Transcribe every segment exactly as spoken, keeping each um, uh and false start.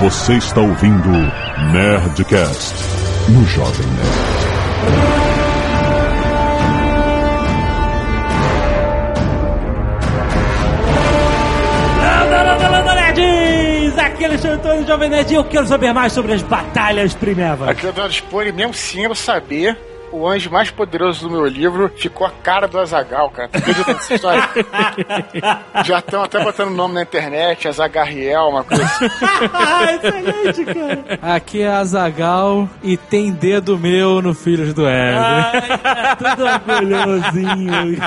Você está ouvindo Nerdcast no Jovem Nerd. Landa, landa, nerds! Aqui é Alexandre Antônio, Jovem Nerd, e eu quero saber mais sobre as batalhas primevas. Aqui é o Eduardo Spohr, e mesmo sim eu saber... O anjo mais poderoso do meu livro ficou a cara do Azaghal, cara. Essa história. Já estão até botando nome na internet, Azagariel, uma coisa assim. Excelente, cara. Aqui é Azaghal e tem dedo meu no Filhos do Éden. Ai, tudo orgulhosinho.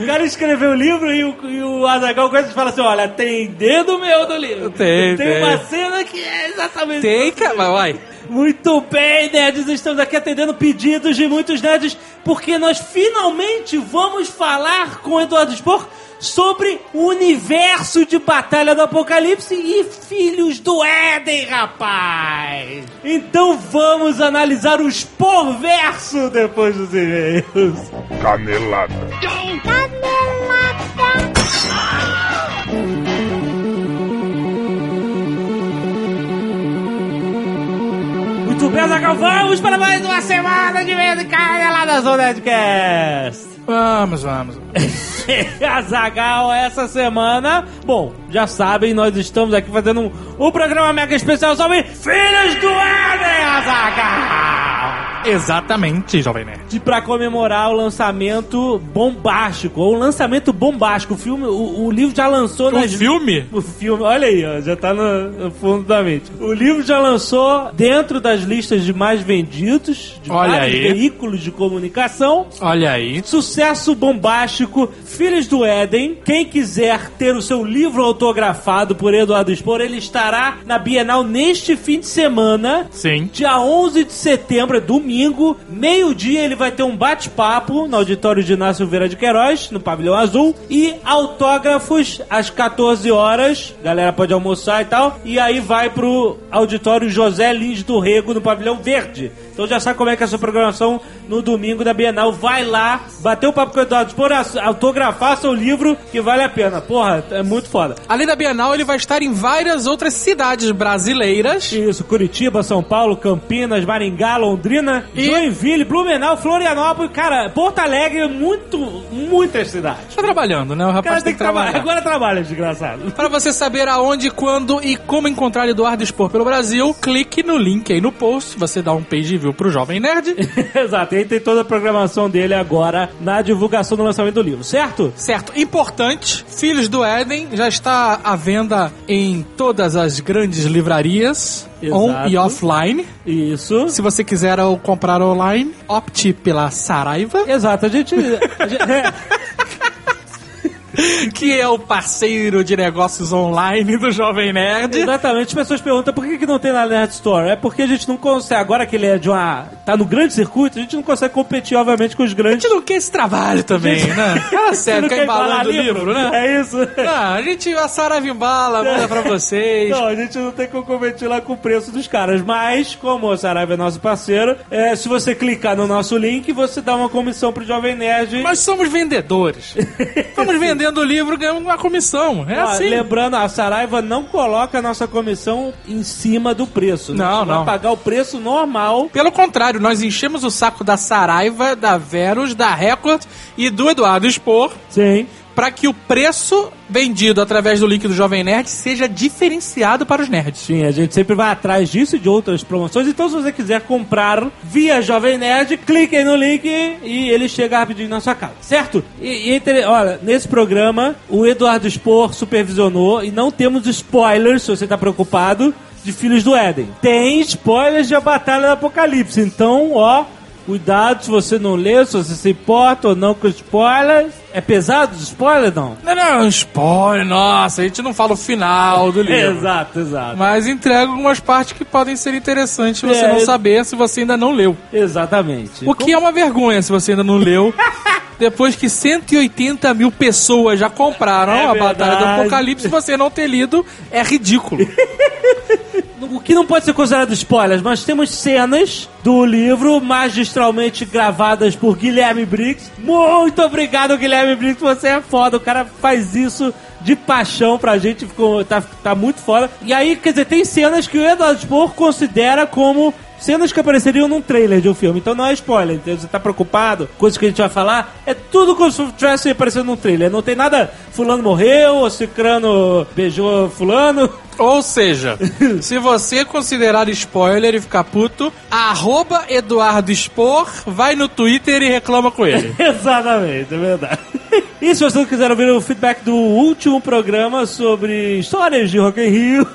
O cara escreveu o livro e o, e o Azaghal começa e fala assim, olha, tem dedo meu do livro. Tem, tem. Tem uma cena que é exatamente... Tem, cara, mas vai... Muito bem, nerds, estamos aqui atendendo pedidos de muitos nerds, porque nós finalmente vamos falar com o Eduardo Spohr sobre o universo de Batalha do Apocalipse e Filhos do Éden, rapaz! Então vamos analisar o Spohr-verso depois dos e-mails. Canelada. Canelada. Ah! Azaghal, vamos para mais uma semana de medo, cara, lá na Zona Nerdcast. Vamos, vamos. Azaghal, essa semana... Bom, já sabem, nós estamos aqui fazendo um, um programa mega especial sobre Filhos do Éden, Azaghal. Exatamente, Jovem Nerd. E pra comemorar o lançamento bombástico, ou o lançamento bombástico, o filme, o, o livro já lançou... O nas... filme? O filme, olha aí, ó, já tá no, no fundo da mente. O livro já lançou dentro das listas de mais vendidos, de olha vários aí. Veículos de comunicação. Olha aí. Sucesso bombástico, Filhos do Éden. Quem quiser ter o seu livro autografado por Eduardo Spohr, ele estará na Bienal neste fim de semana. Sim. Dia onze de setembro, é domingo, meio-dia, ele vai ter um bate-papo no auditório de Inácio Vieira de Queiroz, no Pavilhão Azul, e autógrafos às quatorze horas. Galera pode almoçar e tal. E aí vai pro auditório José Lins do Rego, no Pavilhão Verde. Então já sabe como é que é a sua programação no domingo da Bienal. Vai lá, bater o papo com o Eduardo Spohr, autografar seu livro, que vale a pena. Porra, é muito foda. Além da Bienal, ele vai estar em várias outras cidades brasileiras. Isso, Curitiba, São Paulo, Campinas, Maringá, Londrina, e... Joinville, Blumenau, Florianópolis, cara, Porto Alegre, muito, muitas cidades. Tá trabalhando, né? O rapaz cara, tem que trabalhar. Trabalha. Agora trabalha, desgraçado. Para você saber aonde, quando e como encontrar Eduardo Spohr pelo Brasil, clique no link aí no post, você dá um page view pro Jovem Nerd. Exato, e aí tem toda a programação dele agora na divulgação do lançamento do livro, certo? Certo. Importante, Filhos do Éden já está à venda em todas as grandes livrarias. Exato. On e offline. Isso. Se você quiser comprar online, opte pela Saraiva. Exato, a gente... A gente que é o parceiro de negócios online do Jovem Nerd. Exatamente, as pessoas perguntam por que, que não tem na Nerd Store. É porque a gente não consegue, agora que ele é de uma... tá no grande circuito, a gente não consegue competir, obviamente, com os grandes. A gente não quer esse trabalho também, gente... né? Ah, sério, fica embalando o livro, livro, né? É isso. Ah, a gente, a Saraiva embala, manda pra vocês. Não, a gente não tem como competir lá com o preço dos caras, mas, como a Saraiva é nosso parceiro, é, se você clicar no nosso link, você dá uma comissão pro Jovem Nerd. Mas somos vendedores. Vamos vender do livro, ganhamos uma comissão. É ah, assim. Lembrando, a Saraiva não coloca a nossa comissão em cima do preço. Não, não. Vai não. pagar o preço normal. Pelo contrário, nós enchemos o saco da Saraiva, da Verus, da Record e do Eduardo Spohr. Sim. Para que o preço vendido através do link do Jovem Nerd seja diferenciado para os nerds. Sim, a gente sempre vai atrás disso e de outras promoções. Então, se você quiser comprar via Jovem Nerd, clique aí no link e ele chega rapidinho na sua casa, certo? E, e entre... olha, nesse programa, o Eduardo Spohr supervisionou e não temos spoilers, se você está preocupado, de Filhos do Éden. Tem spoilers de A Batalha do Apocalipse. Então, ó... Cuidado se você não lê, se você se importa ou não com spoilers. É pesado spoiler, não? Não, não, spoiler, nossa, a gente não fala o final do livro. Exato, exato. Mas entrega algumas partes que podem ser interessantes é, você não saber se você ainda não leu. Exatamente. O que é uma vergonha se você ainda não leu. Depois que cento e oitenta mil pessoas já compraram é a Batalha do Apocalipse, você não ter lido é ridículo. O que não pode ser considerado spoilers, mas temos cenas do livro magistralmente gravadas por Guilherme Briggs. Muito obrigado, Guilherme Briggs, você é foda, o cara faz isso de paixão pra gente, ficou, tá, tá muito foda. E aí, quer dizer, tem cenas que o Eduardo Spohr considera como cenas que apareceriam num trailer de um filme. Então não é spoiler, entendeu? Você tá preocupado, coisas que a gente vai falar, é tudo como se estivesse aparecendo num trailer. Não tem nada, fulano morreu, ou cicrano beijou fulano. Ou seja, se você considerar spoiler e ficar puto, arroba Eduardo Spohr, vai no Twitter e reclama com ele. Exatamente, é verdade. E se vocês quiserem ver o feedback do último programa sobre histórias de Rock in Rio,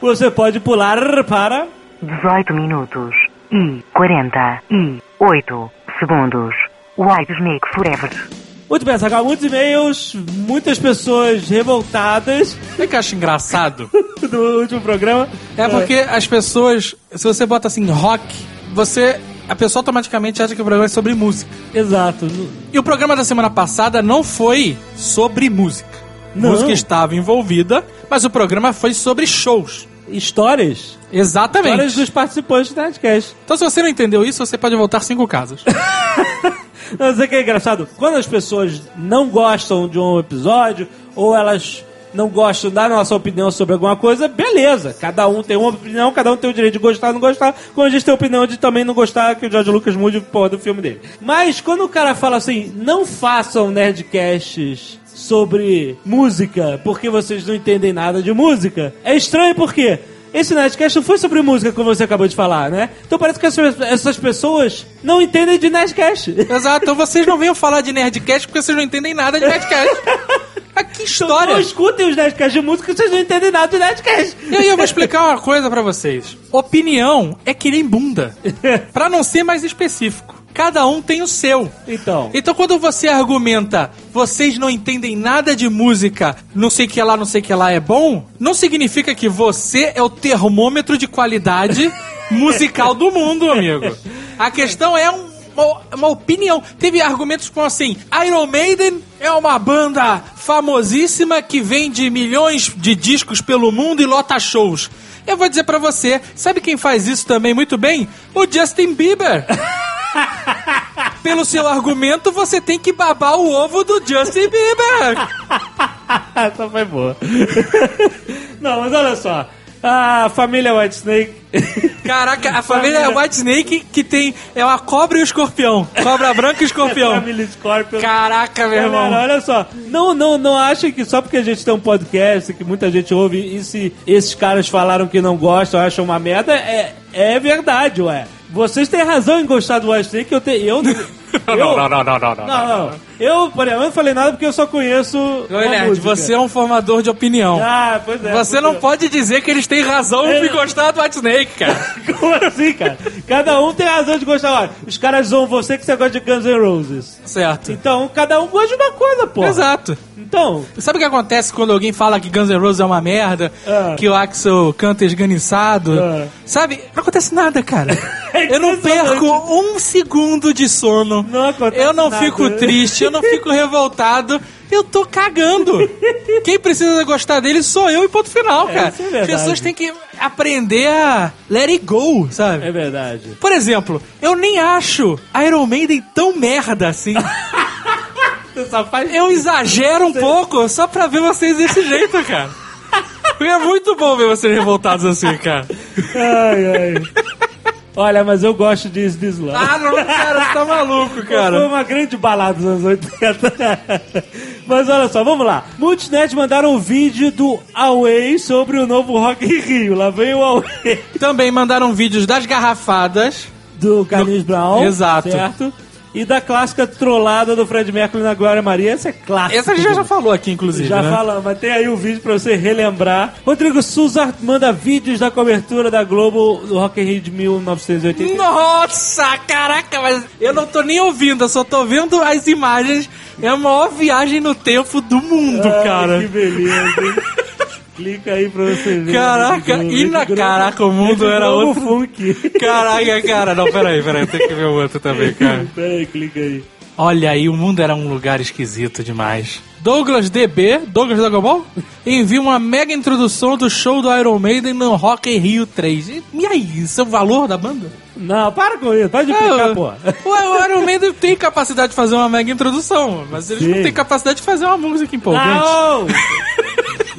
você pode pular para... dezoito minutos e quarenta e oito segundos. White Snake Forever. Muito bem, Azaghal, muitos e-mails, muitas pessoas revoltadas. É que eu acho engraçado do último programa. É porque as pessoas, se você bota assim rock, você... a pessoa automaticamente acha que o programa é sobre música. Exato. E o programa da semana passada não foi sobre música. Não. Música estava envolvida, mas o programa foi sobre shows. Histórias? Exatamente. Histórias dos participantes do Nerdcast. Então, se você não entendeu isso, você pode voltar cinco casas. Não sei o que é engraçado. Quando as pessoas não gostam de um episódio, ou elas não gostam da nossa opinião sobre alguma coisa, beleza. Cada um tem uma opinião, cada um tem o direito de gostar ou não gostar, como a gente tem a opinião de também não gostar que o George Lucas mude porra do filme dele. Mas quando o cara fala assim, não façam Nerdcasts sobre música, porque vocês não entendem nada de música. É estranho porque esse Nerdcast não foi sobre música, como você acabou de falar, né? Então parece que essas pessoas não entendem de Nerdcast. Exato, então vocês não venham falar de Nerdcast porque vocês não entendem nada de Nerdcast. Ah, que história! Então não escutem os Nerdcasts de música que vocês não entendem nada de Nerdcast. E aí eu vou explicar uma coisa pra vocês. Opinião é que nem bunda. Pra não ser mais específico. Cada um tem o seu. Então, então quando você argumenta, vocês não entendem nada de música, não sei que lá, não sei que lá é bom, não significa que você é o termômetro de qualidade musical do mundo, amigo. A questão é um, uma, uma opinião. Teve argumentos como assim, Iron Maiden é uma banda famosíssima que vende milhões de discos pelo mundo e lota shows. Eu vou dizer pra você, sabe quem faz isso também muito bem? O Justin Bieber. Pelo seu argumento, você tem que babar o ovo do Justin Bieber. Essa foi boa. Não, mas olha só. A família Whitesnake. Caraca, a família, família Whitesnake que tem... é uma cobra e o escorpião. Cobra branca e escorpião. É família Scorpion. Caraca, meu irmão. Galera, olha só. Não, não, não achem que só porque a gente tem um podcast, que muita gente ouve, e se esses caras falaram que não gostam, acham uma merda, é, é verdade, ué. Vocês têm razão em gostar do White Snake, eu tenho... Eu, eu, não, não, não, não, não, não, não, não. Eu, por exemplo, não falei nada porque eu só conheço Oi, Nerd, música. Você é um formador de opinião. Ah, pois é. Você não eu... pode dizer que eles têm razão é... de gostar do White Snake, cara. Como assim, cara? Cada um tem razão de gostar. Olha, os caras zoam você que você gosta de Guns N' Roses. Certo. Então, cada um gosta de uma coisa, pô. Exato. Então... sabe o que acontece quando alguém fala que Guns N' Roses é uma merda, ah. que o Axl canta esganiçado? Ah. Sabe? Não acontece nada, cara. Eu não perco um segundo de sono. Não acontece nada. Eu não nada. fico triste, eu não fico revoltado. Eu tô cagando. Quem precisa gostar dele sou eu e ponto final, cara. É, é As pessoas têm que aprender a let it go, sabe? É verdade. Por exemplo, eu nem acho Iron Maiden tão merda assim. Eu exagero um Você... pouco só pra ver vocês desse jeito, cara. É muito bom ver vocês revoltados assim, cara. Ai, ai. Olha, mas eu gosto de This Love. Ah, não, cara, você tá maluco, cara. Foi uma grande balada dos anos oitenta. Mas olha só, vamos lá. Muitos nerds mandaram um vídeo do Away sobre o novo Rock in Rio. Lá vem o Away. Também mandaram vídeos das garrafadas. Do Carlinhos do... Brown. Exato. Certo? E da clássica trollada do Fred Mercury na Glória Maria. Essa é clássica. Essa a gente já falou aqui, inclusive. Já né? falamos, mas tem aí o um vídeo pra você relembrar. Rodrigo Souza manda vídeos da cobertura da Globo do Rock in Rio de mil novecentos e oitenta. Nossa, caraca, mas eu não tô nem ouvindo, eu só tô vendo as imagens. É a maior viagem no tempo do mundo, ah, cara. Que beleza. Clica aí pra você ver. Caraca, e na caraca, o mundo era outro. Funk. Caraca, cara. Não, peraí, peraí. Tem que ver o outro também, cara. Peraí, clica aí. Olha aí, o mundo era um lugar esquisito demais. Douglas D B, Douglas Dagobol, envia uma mega introdução do show do Iron Maiden no Rock in Rio três. E, e aí, isso é o valor da banda? Não, para com isso, pode explicar, é, pô. O Iron Maiden tem capacidade de fazer uma mega introdução, mas eles Sim. não têm capacidade de fazer uma música empolgante. Não!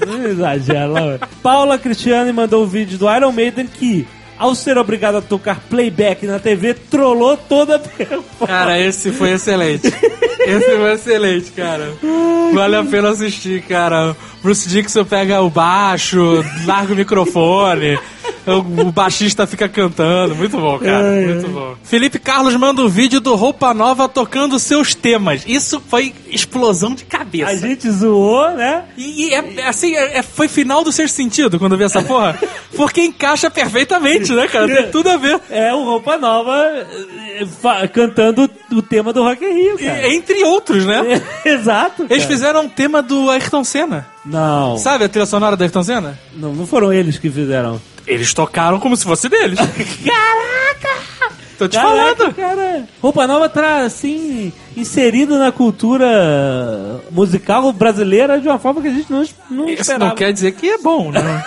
Não exagera, não. Paula Cristiane mandou um vídeo do Iron Maiden que, ao ser obrigado a tocar playback na T V, trollou toda a performance. Cara, esse foi excelente. Esse foi excelente, cara. Vale a pena assistir, cara. Bruce Dickinson pega o baixo, larga o microfone, o baixista fica cantando. Muito bom, cara. Ai, muito bom. Felipe Carlos manda um vídeo do Roupa Nova tocando seus temas. Isso foi explosão de cabeça. A gente zoou, né? E, e é, assim, é, foi final do Sexto Sentido quando eu vi essa porra. Porque encaixa perfeitamente, né, cara? Tem tudo a ver. É o Roupa Nova cantando o tema do Rock in Rio, cara. E, entre outros, né? Exato, cara. Eles fizeram um tema do Ayrton Senna. Não. Sabe a trilha sonora da Ayrton Senna? Não, não foram eles que fizeram. Eles tocaram como se fosse deles. Caraca! Tô te Caraca, falando. Cara. Roupa Nova tá, assim, inserido na cultura musical brasileira de uma forma que a gente não, não Isso esperava. Isso não quer dizer que é bom, né?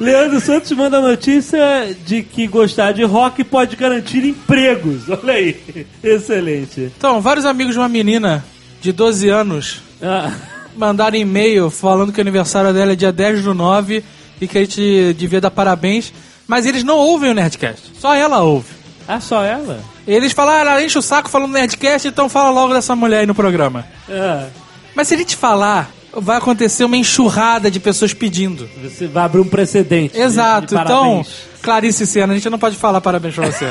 Leandro Santos manda a notícia de que gostar de rock pode garantir empregos. Olha aí. Excelente. Então, vários amigos de uma menina de doze anos... Ah. Mandaram e-mail falando que o aniversário dela é dia dez do nove e que a gente devia dar parabéns, mas eles não ouvem o Nerdcast, só ela ouve. Ah, só ela? Eles falaram, ela enche o saco falando Nerdcast, então fala logo dessa mulher aí no programa. Ah. Mas se a gente falar, vai acontecer uma enxurrada de pessoas pedindo. Você vai abrir um precedente. Exato, de, de então, Clarice Senna, a gente não pode falar parabéns pra você.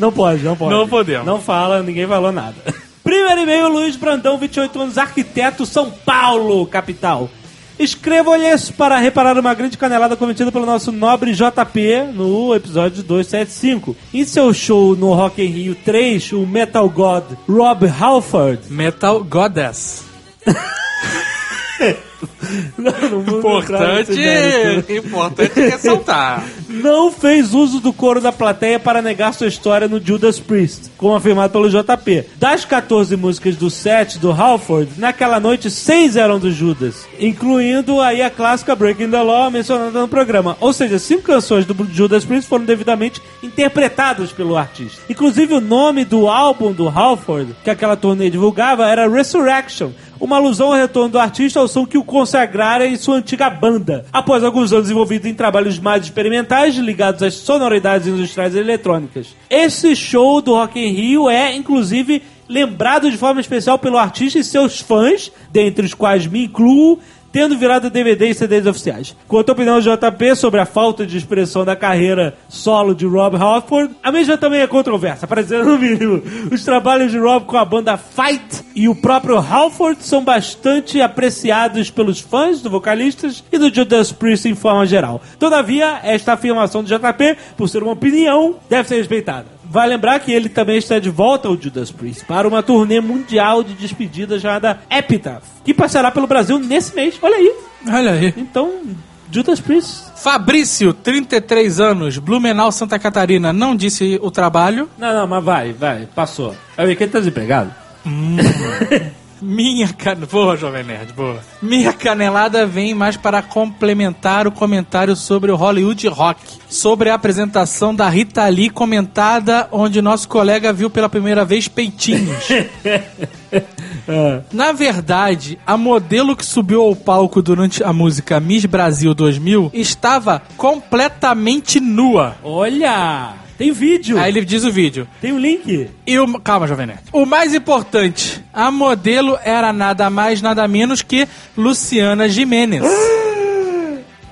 Não pode, não pode. Não podemos. Não fala, ninguém falou nada. Primeiro e-mail, Luiz Brandão, vinte e oito anos, arquiteto, São Paulo, capital. Escrevo-lhes para reparar uma grande canelada cometida pelo nosso nobre J P no episódio duzentos e setenta e cinco. Em seu show no Rock in Rio três, o Metal God Rob Halford... Metal Goddess. não, não importante, importante ressaltar. Não fez uso do coro da plateia para negar sua história no Judas Priest, como afirmado pelo J P. Das catorze músicas do set do Halford, naquela noite seis eram do Judas, incluindo aí a clássica Breaking the Law mencionada no programa. Ou seja, cinco canções do Judas Priest foram devidamente interpretadas pelo artista. Inclusive o nome do álbum do Halford, que aquela turnê divulgava, era Resurrection, uma alusão ao retorno do artista ao som que o consagrara em sua antiga banda. Após alguns anos envolvido em trabalhos mais experimentais, ligados às sonoridades industriais e eletrônicas. Esse show do Rock in Rio é, inclusive, lembrado de forma especial pelo artista e seus fãs, dentre os quais me incluo, tendo virado D V D e C Ds oficiais. Quanto à opinião do J P sobre a falta de expressão da carreira solo de Rob Halford, a mesma também é controversa, para dizer no mínimo. Os trabalhos de Rob com a banda Fight e o próprio Halford são bastante apreciados pelos fãs, dos vocalistas e do Judas Priest em forma geral. Todavia, esta afirmação do J P, por ser uma opinião, deve ser respeitada. Vai lembrar que ele também está de volta ao Judas Priest para uma turnê mundial de despedida chamada Epitaph, que passará pelo Brasil nesse mês. Olha aí. Olha aí. Então, Judas Priest. Fabrício, trinta e três anos, Blumenau, Santa Catarina. Não disse o trabalho. Não, não, mas vai, vai. Passou. É o que ele tá desempregado. Hum. Minha canelada... Boa, Jovem Nerd, boa. Minha canelada vem mais para complementar o comentário sobre o Hollywood Rock, sobre a apresentação da Rita Lee comentada, onde nosso colega viu pela primeira vez peitinhos. Na verdade, a modelo que subiu ao palco durante a música Miss Brasil dois mil estava completamente nua. Olha! Tem vídeo. Aí ele diz o vídeo. Tem um link. E o... Calma, Jovem Nerd. O mais importante, a modelo era nada mais, nada menos que Luciana Gimenez.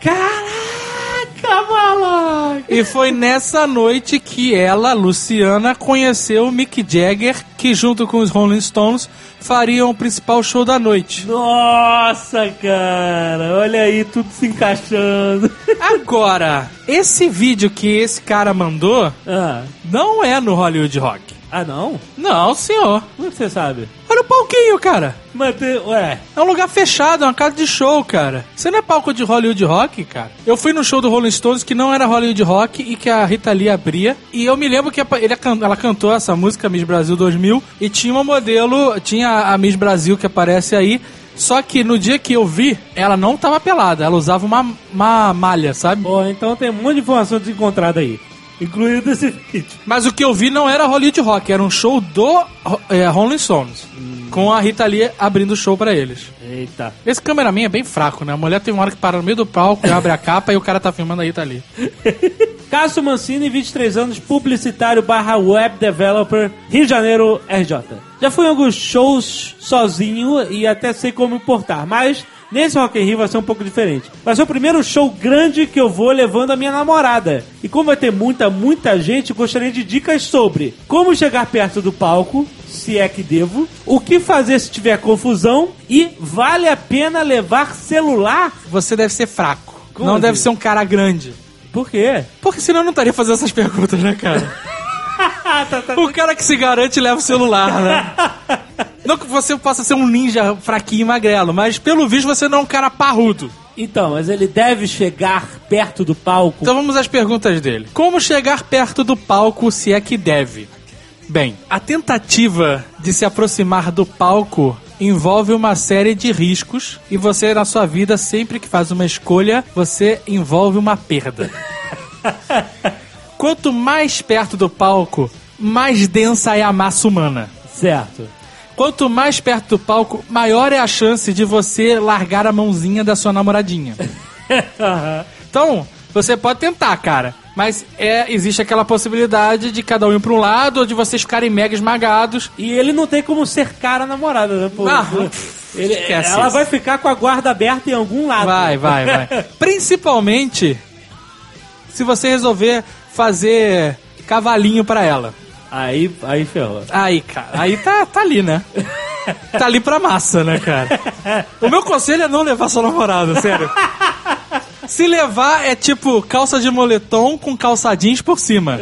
Caraca, maluco! E foi nessa noite que ela, Luciana, conheceu o Mick Jagger, que junto com os Rolling Stones fariam o principal show da noite. Nossa, cara! Olha aí, tudo se encaixando. Agora, esse vídeo que esse cara mandou ah. não é no Hollywood Rock. Ah, não? Não, senhor. Como você sabe? Olha o palquinho, cara. Mas, ué... É um lugar fechado, é uma casa de show, cara. Você não é palco de Hollywood Rock, cara? Eu fui no show do Rolling Stones que não era Hollywood Rock e que a Rita Lee abria. E eu me lembro que ele, ela cantou essa música Miss Brasil dois mil e tinha uma modelo... Tinha a Miss Brasil que aparece aí. Só que no dia que eu vi, ela não tava pelada. Ela usava uma, uma malha, sabe? Pô, então tem um monte de informação desencontrada aí. Incluindo esse vídeo. Mas o que eu vi não era Hollywood Rock, era um show do é, Rolling Stones. Hum. com a Rita Lee abrindo o show pra eles. Eita. Esse cameraman é bem fraco, né? A mulher tem uma hora que para no meio do palco e abre a capa e o cara tá filmando a Rita Lee. Cássio Mancini, vinte e três anos, publicitário barra web developer, Rio de Janeiro, R J. Já fui em alguns shows sozinho e até sei como me portar, mas nesse Rock in Rio vai ser um pouco diferente. Vai ser o primeiro show grande que eu vou levando a minha namorada. E como vai ter muita, muita gente, gostaria de dicas sobre como chegar perto do palco, se é que devo, o que fazer se tiver confusão e vale a pena levar celular? Você deve ser fraco. Como não é? Deve ser um cara grande. Por quê? Porque senão eu não estaria fazendo essas perguntas, né, cara? tá, tá. O cara que se garante leva o celular, né? Não que você possa ser um ninja fraquinho e magrelo, mas pelo visto você não é um cara parrudo. Então, mas ele deve chegar perto do palco. Então vamos às perguntas dele. Como chegar perto do palco, se é que deve? Bem, a tentativa de se aproximar do palco envolve uma série de riscos e você, na sua vida, sempre que faz uma escolha, você envolve uma perda. Quanto mais perto do palco, mais densa é a massa humana. Certo. Quanto mais perto do palco, maior é a chance de você largar a mãozinha da sua namoradinha. Uhum. Então, você pode tentar, cara. Mas é, existe aquela possibilidade de cada um ir pra um lado ou de vocês ficarem mega esmagados. E ele não tem como cercar a namorada, né? Pô, ah, ele, ela isso. vai ficar com a guarda aberta em algum lado. Vai, vai, vai. Principalmente se você resolver fazer cavalinho pra ela. Aí, aí ferrou. Aí, cara. Aí tá, tá ali, né? Tá ali pra massa, né, cara? O meu conselho é não levar sua namorada, sério. Se levar é tipo calça de moletom com calça jeans por cima.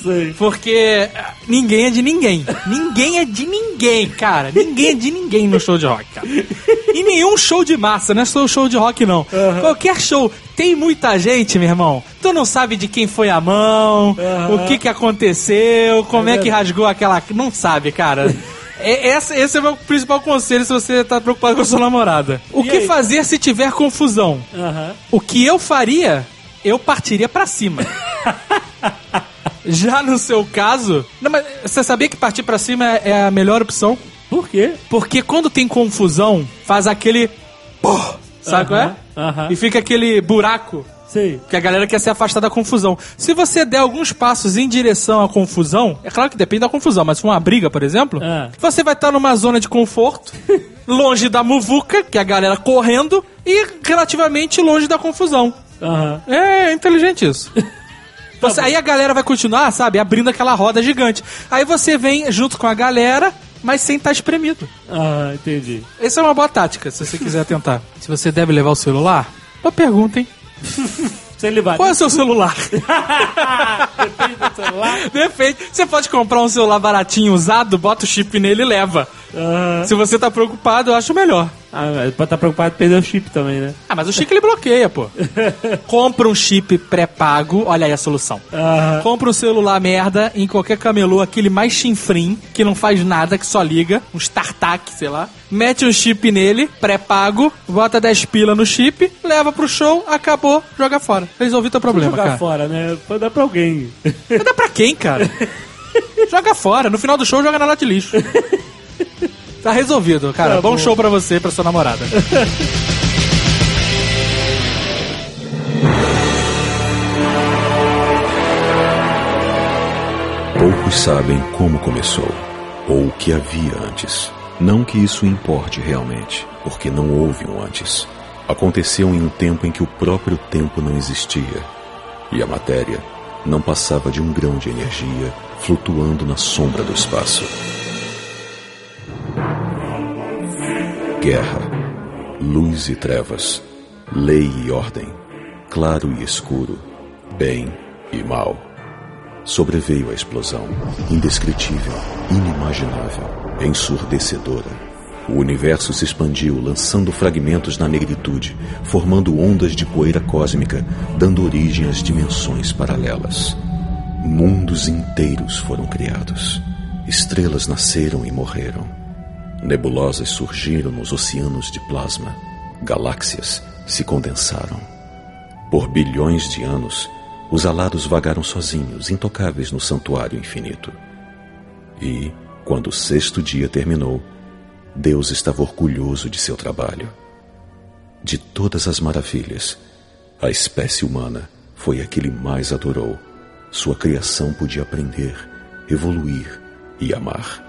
Sei. Porque ninguém é de ninguém. Ninguém é de ninguém, cara. Ninguém é de ninguém no show de rock, cara. E nenhum show de massa, não é só o show de rock, não. Uhum. Qualquer show. Tem muita gente, meu irmão. Tu não sabe de quem foi a mão, uhum. o que, que aconteceu, como é, é que rasgou aquela... Não sabe, cara. é, essa, esse é o meu principal conselho se você tá preocupado com a sua namorada. O e que aí? Fazer se tiver confusão? Uhum. O que eu faria, eu partiria pra cima. Já no seu caso... Não, mas você sabia que partir pra cima é a melhor opção? Por quê? Porque quando tem confusão, faz aquele... Pô, sabe uh-huh, qual é? Uh-huh. E fica aquele buraco. Sei. Que a galera quer se afastar da confusão. Se você der alguns passos em direção à confusão... É claro que depende da confusão, mas se for uma briga, por exemplo... Uh-huh. Você vai estar numa zona de conforto... longe da muvuca, que é a galera correndo... E relativamente longe da confusão. Uh-huh. É inteligente isso. Você, aí a galera vai continuar, sabe, abrindo aquela roda gigante. Aí você vem junto com a galera, mas sem estar espremido. Ah, entendi. Essa é uma boa tática, se você quiser tentar. Se você deve levar o celular, uma pergunta, hein? Sem levar. Qual é o seu celular? Depende do celular? Depende. Você pode comprar um celular baratinho, usado, bota o chip nele e leva. Uhum. Se você tá preocupado, eu acho melhor. Ah, mas pode estar preocupado em perder o chip também, né? Ah, mas o chip ele bloqueia, pô. Compra um chip pré-pago, olha aí a solução. Uhum. Compra um celular merda em qualquer camelô, aquele mais chinfrim, que não faz nada, que só liga, um startup, sei lá. Mete um chip nele, pré-pago, bota dez pila no chip, leva pro show, acabou, joga fora. Resolvi teu problema, cara. Joga fora, né? Pode dar pra alguém. Pode dar pra quem, cara? Joga fora, no final do show joga na lata de lixo. Tá resolvido, cara. Tá bom. Bom show pra você e pra sua namorada. Poucos sabem como começou, ou o que havia antes. Não que isso importe realmente, porque não houve um antes. Aconteceu em um tempo em que o próprio tempo não existia, e a matéria não passava de um grão de energia flutuando na sombra do espaço. Guerra, luz e trevas, lei e ordem, claro e escuro, bem e mal. Sobreveio a explosão, indescritível, inimaginável, ensurdecedora. O universo se expandiu, lançando fragmentos na negritude, formando ondas de poeira cósmica, dando origem às dimensões paralelas. Mundos inteiros foram criados. Estrelas nasceram e morreram. Nebulosas surgiram nos oceanos de plasma. Galáxias se condensaram. Por bilhões de anos, os alados vagaram sozinhos, intocáveis no santuário infinito. E, Quando o sexto dia terminou, Deus estava orgulhoso de seu trabalho. De todas as maravilhas, a espécie humana foi a que ele mais adorou. Sua criação podia aprender, evoluir e amar.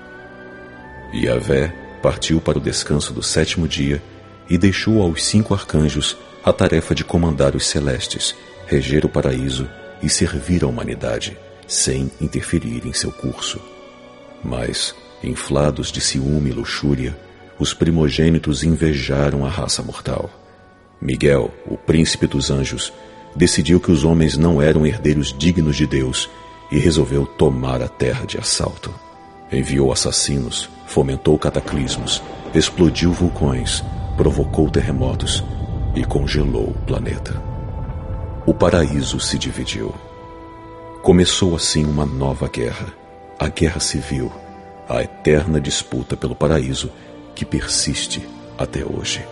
E Yahvé partiu para o descanso do sétimo dia e deixou aos cinco arcanjos a tarefa de comandar os celestes, reger o paraíso e servir a humanidade, sem interferir em seu curso. Mas, inflados de ciúme e luxúria, os primogênitos invejaram a raça mortal. Miguel, o príncipe dos anjos, decidiu que os homens não eram herdeiros dignos de Deus e resolveu tomar a terra de assalto. Enviou assassinos, fomentou cataclismos, explodiu vulcões, provocou terremotos e congelou o planeta. O paraíso se dividiu. Começou assim uma nova guerra, a guerra civil, a eterna disputa pelo paraíso que persiste até hoje.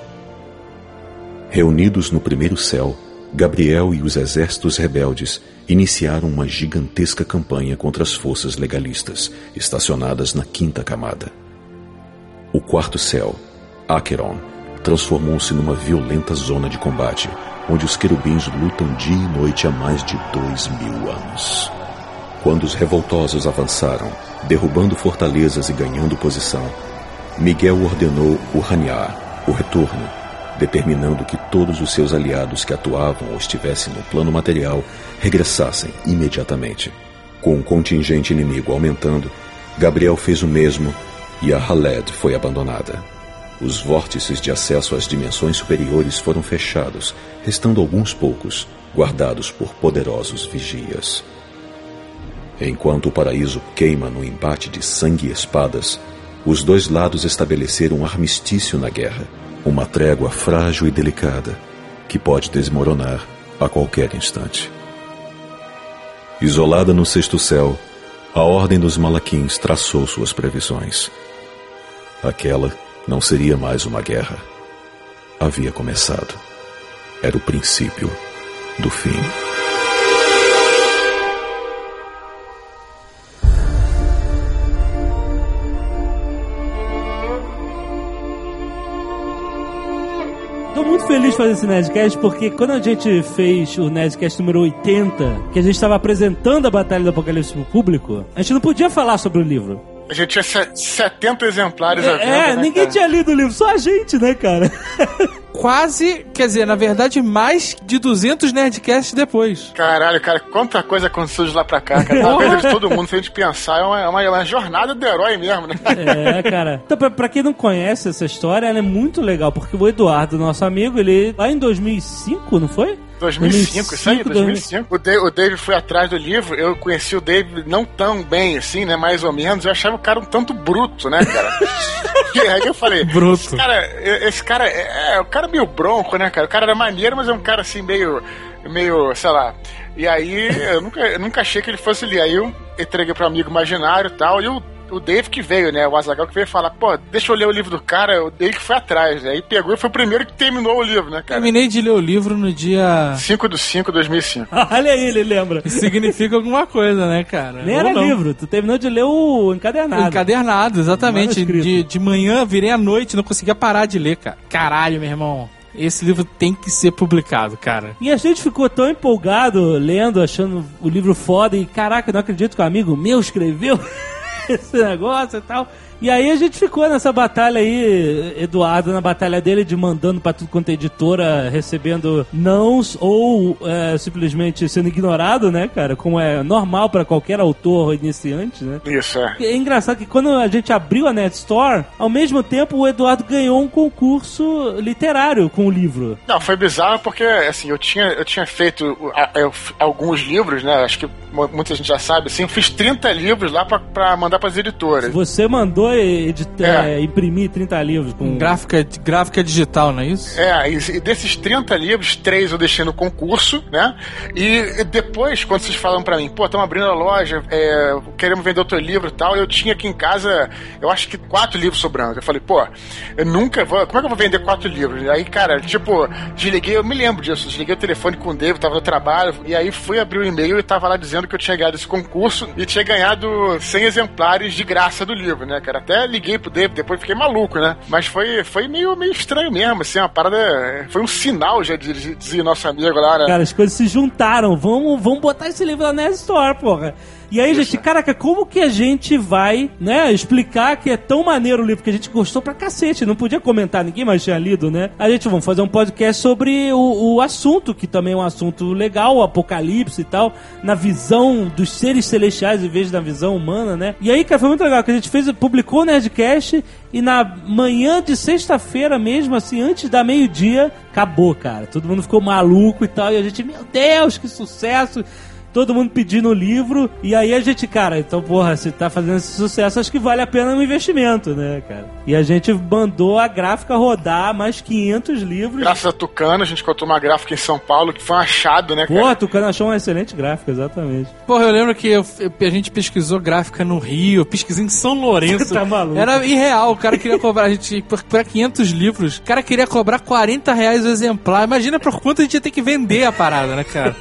Reunidos no primeiro céu, Gabriel e os exércitos rebeldes iniciaram uma gigantesca campanha contra as forças legalistas, estacionadas na quinta camada. O quarto céu, Acheron, transformou-se numa violenta zona de combate, onde os querubins lutam dia e noite há mais de dois mil anos. Quando os revoltosos avançaram, derrubando fortalezas e ganhando posição, Miguel ordenou o Raniá, o retorno, determinando que todos os seus aliados que atuavam ou estivessem no plano material regressassem imediatamente. Com o contingente inimigo aumentando, Gabriel fez o mesmo e a Haled foi abandonada. Os vórtices de acesso às dimensões superiores foram fechados, restando alguns poucos, guardados por poderosos vigias. Enquanto o paraíso queima no embate de sangue e espadas, os dois lados estabeleceram um armistício na guerra, uma trégua frágil e delicada, que pode desmoronar a qualquer instante. Isolada no sexto céu, a Ordem dos Malaquins traçou suas previsões. Aquela não seria mais uma guerra. Havia começado. Era o princípio do fim. Feliz de fazer esse Nerdcast, porque quando a gente fez o Nerdcast número oitenta, que a gente estava apresentando a Batalha do Apocalipse para o público, a gente não podia falar sobre o livro. A gente tinha setenta exemplares à venda. É, né, ninguém cara? tinha lido o livro, só a gente, né, cara? Quase, quer dizer, na verdade, mais de duzentos Nerdcasts depois. Caralho, cara, quanta coisa aconteceu de lá pra cá, cara. Uma coisa de todo mundo, se a gente pensar, é uma, é uma jornada do herói mesmo, né? É, cara. Então, pra, pra quem não conhece essa história, ela é muito legal, porque o Eduardo, nosso amigo, ele, lá em dois mil e cinco, não foi? dois mil e cinco, isso aí, dois mil e cinco. O Dave foi atrás do livro, eu conheci o Dave não tão bem, assim, né, mais ou menos. Eu achava o cara um tanto bruto, né, cara? E aí eu falei, bruto. Esse cara, esse cara é, é o cara meio bronco, né, cara? O cara era maneiro, mas é um cara, assim, meio, meio, sei lá. E aí eu nunca, eu nunca achei que ele fosse ler. Aí eu entreguei para um amigo imaginário e tal, e eu o Dave que veio, né, o Azaghal que veio falar, pô, deixa eu ler o livro do cara, o Dave que foi atrás, né, e pegou e foi o primeiro que terminou o livro, né, cara? Terminei de ler o livro no dia... cinco de maio de dois mil e cinco. Olha aí, ele lembra. Isso significa alguma coisa, né, cara? Nem era livro, tu terminou de ler o encadernado. O encadernado, exatamente. De, de manhã, virei à noite, não conseguia parar de ler, cara. Caralho, meu irmão. Esse livro tem que ser publicado, cara. E a gente ficou tão empolgado lendo, achando o livro foda, e caraca, não acredito que um amigo meu escreveu... esse negócio e tal. E aí a gente ficou nessa batalha aí, Eduardo, na batalha dele, de mandando pra tudo quanto é editora, recebendo nãos ou é, simplesmente sendo ignorado, né, cara? Como é normal pra qualquer autor iniciante, né? Isso, é. É engraçado que quando a gente abriu a Nerd Store, ao mesmo tempo o Eduardo ganhou um concurso literário com o livro. Não, foi bizarro porque, assim, eu tinha, eu tinha feito eu, alguns livros, né? Acho que muita gente já sabe, assim, eu fiz trinta livros lá pra, pra mandar pras editoras. Você mandou foi editar, é. É, imprimir trinta livros com... Gráfica, gráfica digital, não é isso? É, e desses trinta livros, três eu deixei no concurso, né? E depois, quando vocês falam pra mim, pô, estamos abrindo a loja, é, queremos vender o teu livro e tal, eu tinha aqui em casa, eu acho que quatro livros sobrando. Eu falei, pô, eu nunca vou... Como é que eu vou vender quatro livros? Aí, cara, tipo, desliguei, eu me lembro disso, desliguei o telefone com o David, tava no trabalho, e aí fui abrir o e-mail e tava lá dizendo que eu tinha ganhado esse concurso e tinha ganhado cem exemplares de graça do livro, né, cara? Até liguei pro David, depois fiquei maluco, né? Mas foi, foi meio, meio estranho mesmo, assim, uma parada... Foi um sinal, já dizia nosso amigo lá, né? Cara, as coisas se juntaram, vamos, vamos botar esse livro na Nerd Store, porra! E aí, isso, gente, caraca, como que a gente vai, né, explicar que é tão maneiro o livro que a gente gostou pra cacete? Não podia comentar, ninguém mais tinha lido, né? A gente, vamos fazer um podcast sobre o, o assunto, que também é um assunto legal, o apocalipse e tal, na visão dos seres celestiais em vez da visão humana, né? E aí, cara, foi muito legal, que a gente fez, publicou o Nerdcast e na manhã de sexta-feira mesmo, assim, antes da meio-dia, acabou, cara. Todo mundo ficou maluco e tal, e a gente, meu Deus, que sucesso! Todo mundo pedindo o livro, e aí a gente, cara, então, porra, se tá fazendo esse sucesso, acho que vale a pena um investimento, né, cara? E a gente mandou a gráfica rodar mais quinhentos livros. Graças a Tucano, a gente encontrou uma gráfica em São Paulo, que foi um achado, né, cara? Porra, Tucano achou uma excelente gráfica, exatamente. Porra, eu lembro que eu, eu, a gente pesquisou gráfica no Rio, eu pesquisei em São Lourenço. Tá maluco. Era irreal, o cara queria cobrar, a gente, pra quinhentos livros, o cara queria cobrar quarenta reais o exemplar. Imagina por quanto a gente ia ter que vender a parada, né, cara?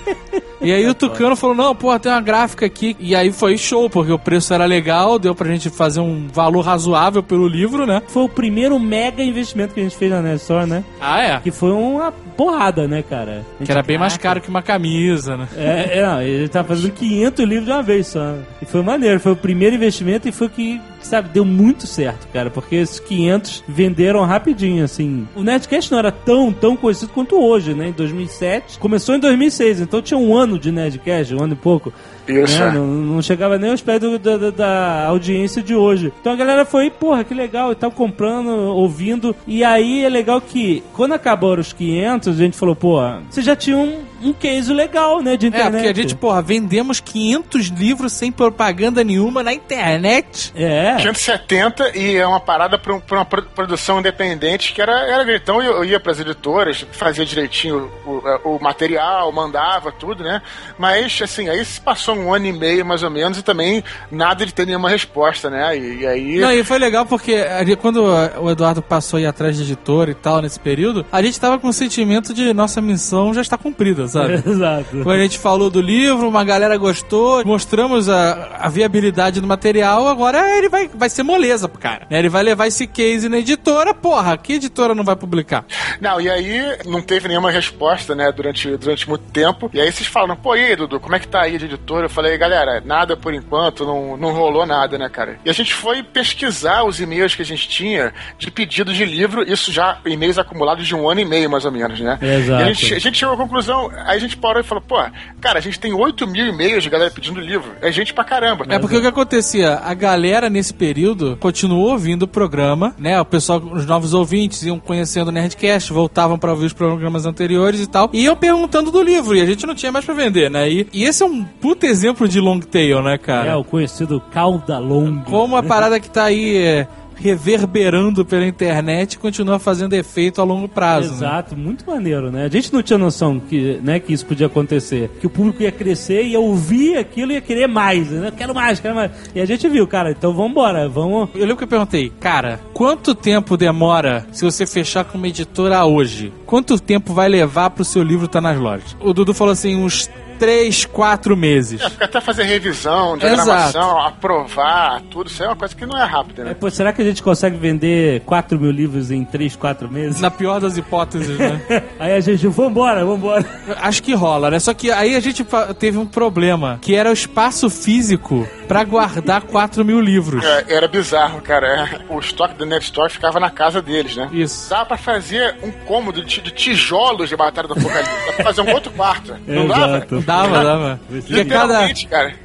E aí o Tucano falou, não, porra, tem uma gráfica aqui. E aí foi show, porque o preço era legal, deu pra gente fazer um valor razoável pelo livro, né? Foi o primeiro mega investimento que a gente fez na Nerd Store, né? Ah, é? Que foi uma porrada, né, cara? Gente, que era bem mais caro que uma camisa, né? É, é, não, ele tava fazendo quinhentos livros de uma vez só. E foi maneiro, foi o primeiro investimento e foi o que... Sabe, deu muito certo, cara, porque esses quinhentos venderam rapidinho, assim. O Nerdcast não era tão, tão conhecido quanto hoje, né, em dois mil e sete. Começou em dois mil e seis, então tinha um ano de Nerdcast, um ano e pouco. Isso. Né? Não, não chegava nem aos pés do, da, da audiência de hoje. Então a galera foi, porra, que legal, e tal, comprando, ouvindo. E aí é legal que, quando acabaram os quinhentos, a gente falou, porra, você já tinha um, um case legal, né, de internet. É, porque a gente, porra, vendemos quinhentos livros sem propaganda nenhuma na internet. É. quinhentos e setenta, e é uma parada pra, pra uma produção independente que era, era então eu ia pras editoras, fazia direitinho o, o, o material, mandava tudo, né? Mas, assim, aí se passou um ano e meio, mais ou menos, e também nada de ter nenhuma resposta, né? E, e aí... Não, e foi legal porque quando o Eduardo passou a ir atrás de editora e tal, nesse período, a gente tava com o sentimento de nossa missão já está cumprida, sabe? Exato. Quando a gente falou do livro, uma galera gostou, mostramos a, a viabilidade do material, agora ele vai Vai, vai ser moleza pro cara, né? Ele vai levar esse case na editora, porra, que editora não vai publicar? Não, e aí não teve nenhuma resposta, né, durante, durante muito tempo, e aí vocês falam, pô, e aí, Dudu, como é que tá aí de editora? Eu falei, galera, nada por enquanto, não, não rolou nada, né, cara? E a gente foi pesquisar os e-mails que a gente tinha de pedidos de livro, isso já, e-mails acumulados de um ano e meio, mais ou menos, né? Exato. E a gente, a gente chegou à conclusão, aí a gente parou e falou, pô, cara, a gente tem oito mil e-mails de galera pedindo livro, é gente pra caramba. É porque o que acontecia, a galera nesse período, continuou ouvindo o programa, né? O pessoal, os novos ouvintes iam conhecendo o Nerdcast, voltavam pra ouvir os programas anteriores e tal, e iam perguntando do livro, e a gente não tinha mais pra vender, né? E, e esse é um puto exemplo de long tail, né, cara? É, o conhecido cauda longa. Como a parada que tá aí... É... reverberando pela internet, continua fazendo efeito a longo prazo. Exato, né? Muito maneiro, né? A gente não tinha noção que, né, que isso podia acontecer, que o público ia crescer, ia ouvir aquilo e ia querer mais, né? Quero mais, quero mais. E a gente viu, cara, então vambora, vamos... Eu lembro que eu perguntei, cara, quanto tempo demora se você fechar com uma editora hoje? Quanto tempo vai levar pro seu livro estar nas lojas? O Dudu falou assim, uns... Três, quatro meses. É, até fazer revisão, diagramação, aprovar, tudo. Isso é uma coisa que não é rápida, né? É, pô, será que a gente consegue vender quatro mil livros em três, quatro meses? Na pior das hipóteses, né? Aí a gente, vambora, vambora. Acho que rola, né? Só que aí a gente teve um problema, que era o espaço físico pra guardar quatro mil livros. É, era bizarro, cara. O estoque da Nerd Store ficava na casa deles, né? Isso. Dá pra fazer um cômodo de tijolos de Batalha do Apocalipse. Dá pra fazer um outro quarto. Não dá, velho? Dava, dava. Porque cada,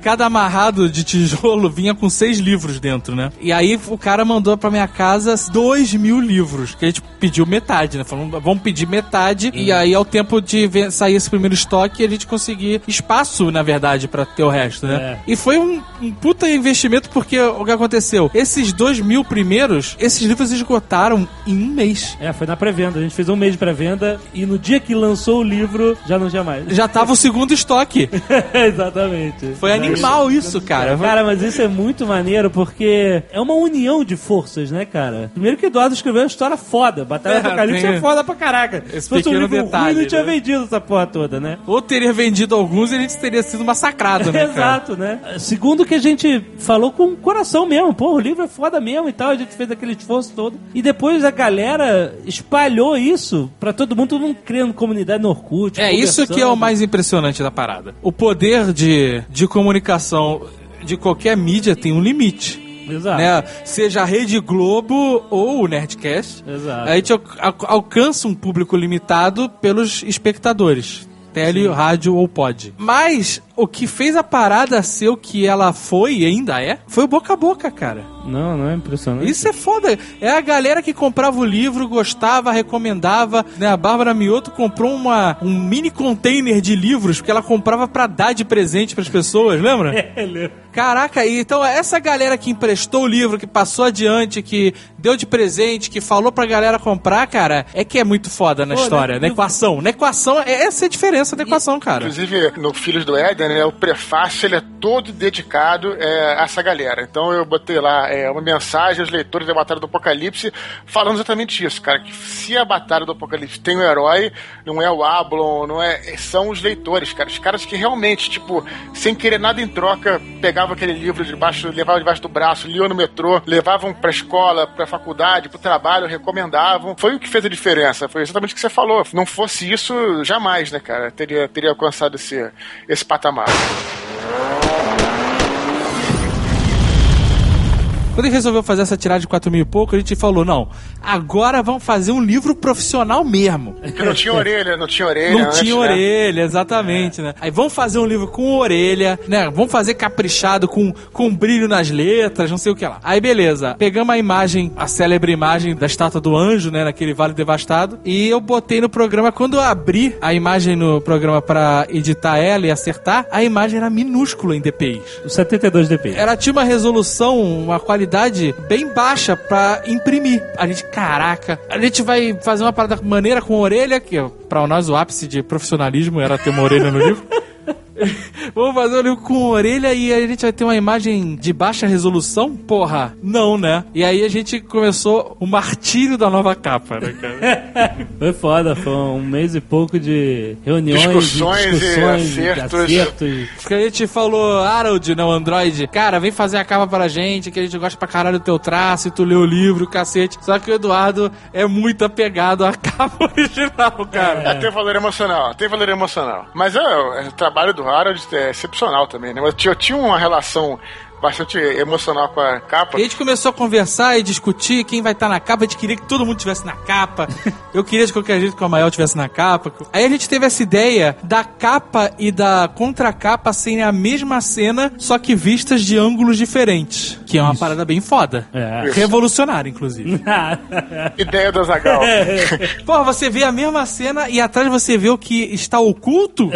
cada amarrado de tijolo vinha com seis livros dentro, né? E aí o cara mandou pra minha casa dois mil livros, que a gente pediu metade, né? Falou, vamos pedir metade, hum. E aí ao tempo de ver, sair esse primeiro estoque, a gente conseguir espaço, na verdade, pra ter o resto, né? É. E foi um, um puta investimento, porque o que aconteceu? Esses dois mil primeiros, esses livros esgotaram em um mês. É, foi na pré-venda. A gente fez um mês de pré-venda e no dia que lançou o livro, já não tinha mais. Já tava o segundo estoque. Exatamente. Foi animal isso, cara. Cara, mas isso é muito maneiro, porque é uma união de forças, né, cara? Primeiro que Eduardo escreveu uma história foda. Batalha do Apocalipse é foda pra caraca. Esse Se fosse um livro detalhe, ruim, não né? tinha vendido essa porra toda, né? Ou teria vendido alguns e a gente teria sido massacrado, né, Exato, né? Segundo que a gente falou com o coração mesmo. Pô, o livro é foda mesmo e tal. A gente fez aquele esforço todo. E depois a galera espalhou isso pra todo mundo, todo mundo criando comunidade no Orkut. É, isso que é o mais impressionante da parada. O poder de, de comunicação de qualquer mídia tem um limite. Exato. Né? Seja a Rede Globo ou o Nerdcast. Exato. A gente alcança um público limitado pelos espectadores. Tele, Sim. rádio ou pod. Mas o que fez a parada ser o que ela foi e ainda é, foi o boca a boca, cara. Não, não é impressionante? Isso é foda. É a galera que comprava o livro, gostava, recomendava. Né? A Bárbara Mioto comprou uma, um mini container de livros que ela comprava pra dar de presente pras pessoas, lembra? É, lembro. Caraca, então essa galera que emprestou o livro, que passou adiante, que deu de presente, que falou pra galera comprar, cara, é que é muito foda na Pô, história, né? na equação. Na equação, essa é a diferença da equação, cara. Inclusive, no Filhos do Éden, né, o prefácio ele é todo dedicado é, a essa galera. Então eu botei lá é, uma mensagem aos leitores da Batalha do Apocalipse falando exatamente isso, cara, que se a Batalha do Apocalipse tem um herói, não é o Avalon, não é, são os leitores, cara. Os caras que realmente, tipo, sem querer nada em troca, pegaram aquele livro debaixo, levava debaixo do braço, liam no metrô, levavam pra escola, pra faculdade, pro trabalho, recomendavam. Foi o que fez a diferença, foi exatamente o que você falou. Não fosse isso, jamais, né, cara? Teria, teria alcançado esse, esse patamar. Quando ele resolveu fazer essa tirada de quatro mil e pouco, a gente falou, não, agora vamos fazer um livro profissional mesmo. Porque não tinha orelha, não tinha orelha. Não antes, tinha né? orelha, exatamente, é. né? Aí vamos fazer um livro com orelha, né? Vamos fazer caprichado, com, com brilho nas letras, não sei o que lá. Aí beleza, pegamos a imagem, a célebre imagem da estátua do anjo, né? Naquele vale devastado. E eu botei no programa, quando eu abri a imagem no programa pra editar ela e acertar, a imagem era minúscula em D P Is. setenta e dois D P Is. Ela tinha uma resolução, uma qualidade bem baixa pra imprimir. A gente, caraca, a gente vai fazer uma parada maneira com a orelha, que pra nós o ápice de profissionalismo era ter uma orelha no livro. Vamos fazer um livro com orelha e a gente vai ter uma imagem de baixa resolução? Porra, não, né? E aí a gente começou o martírio da nova capa, né, cara? Foi foda, foi um mês e pouco de reuniões, discussões, de discussões e acertos. De acertos. Porque a gente falou, Harold, não, Android, cara, vem fazer a capa pra gente, que a gente gosta pra caralho do teu traço, e tu lê o livro, cacete. Só que o Eduardo é muito apegado à capa original, cara. É. É, tem valor emocional, tem valor emocional. Mas o trabalho do Harold é excepcional também, né? Mas eu tinha uma relação bastante emocional com a capa. E a gente começou a conversar e discutir quem vai estar na capa. A gente queria que todo mundo estivesse na capa. Eu queria de qualquer jeito que o Amael estivesse na capa. Aí a gente teve essa ideia da capa e da contracapa serem a mesma cena, só que vistas de ângulos diferentes. Que é uma Isso. parada bem foda. É. Revolucionária, inclusive. Ideia do Azaghal. Pô, você vê a mesma cena e atrás você vê o que está oculto?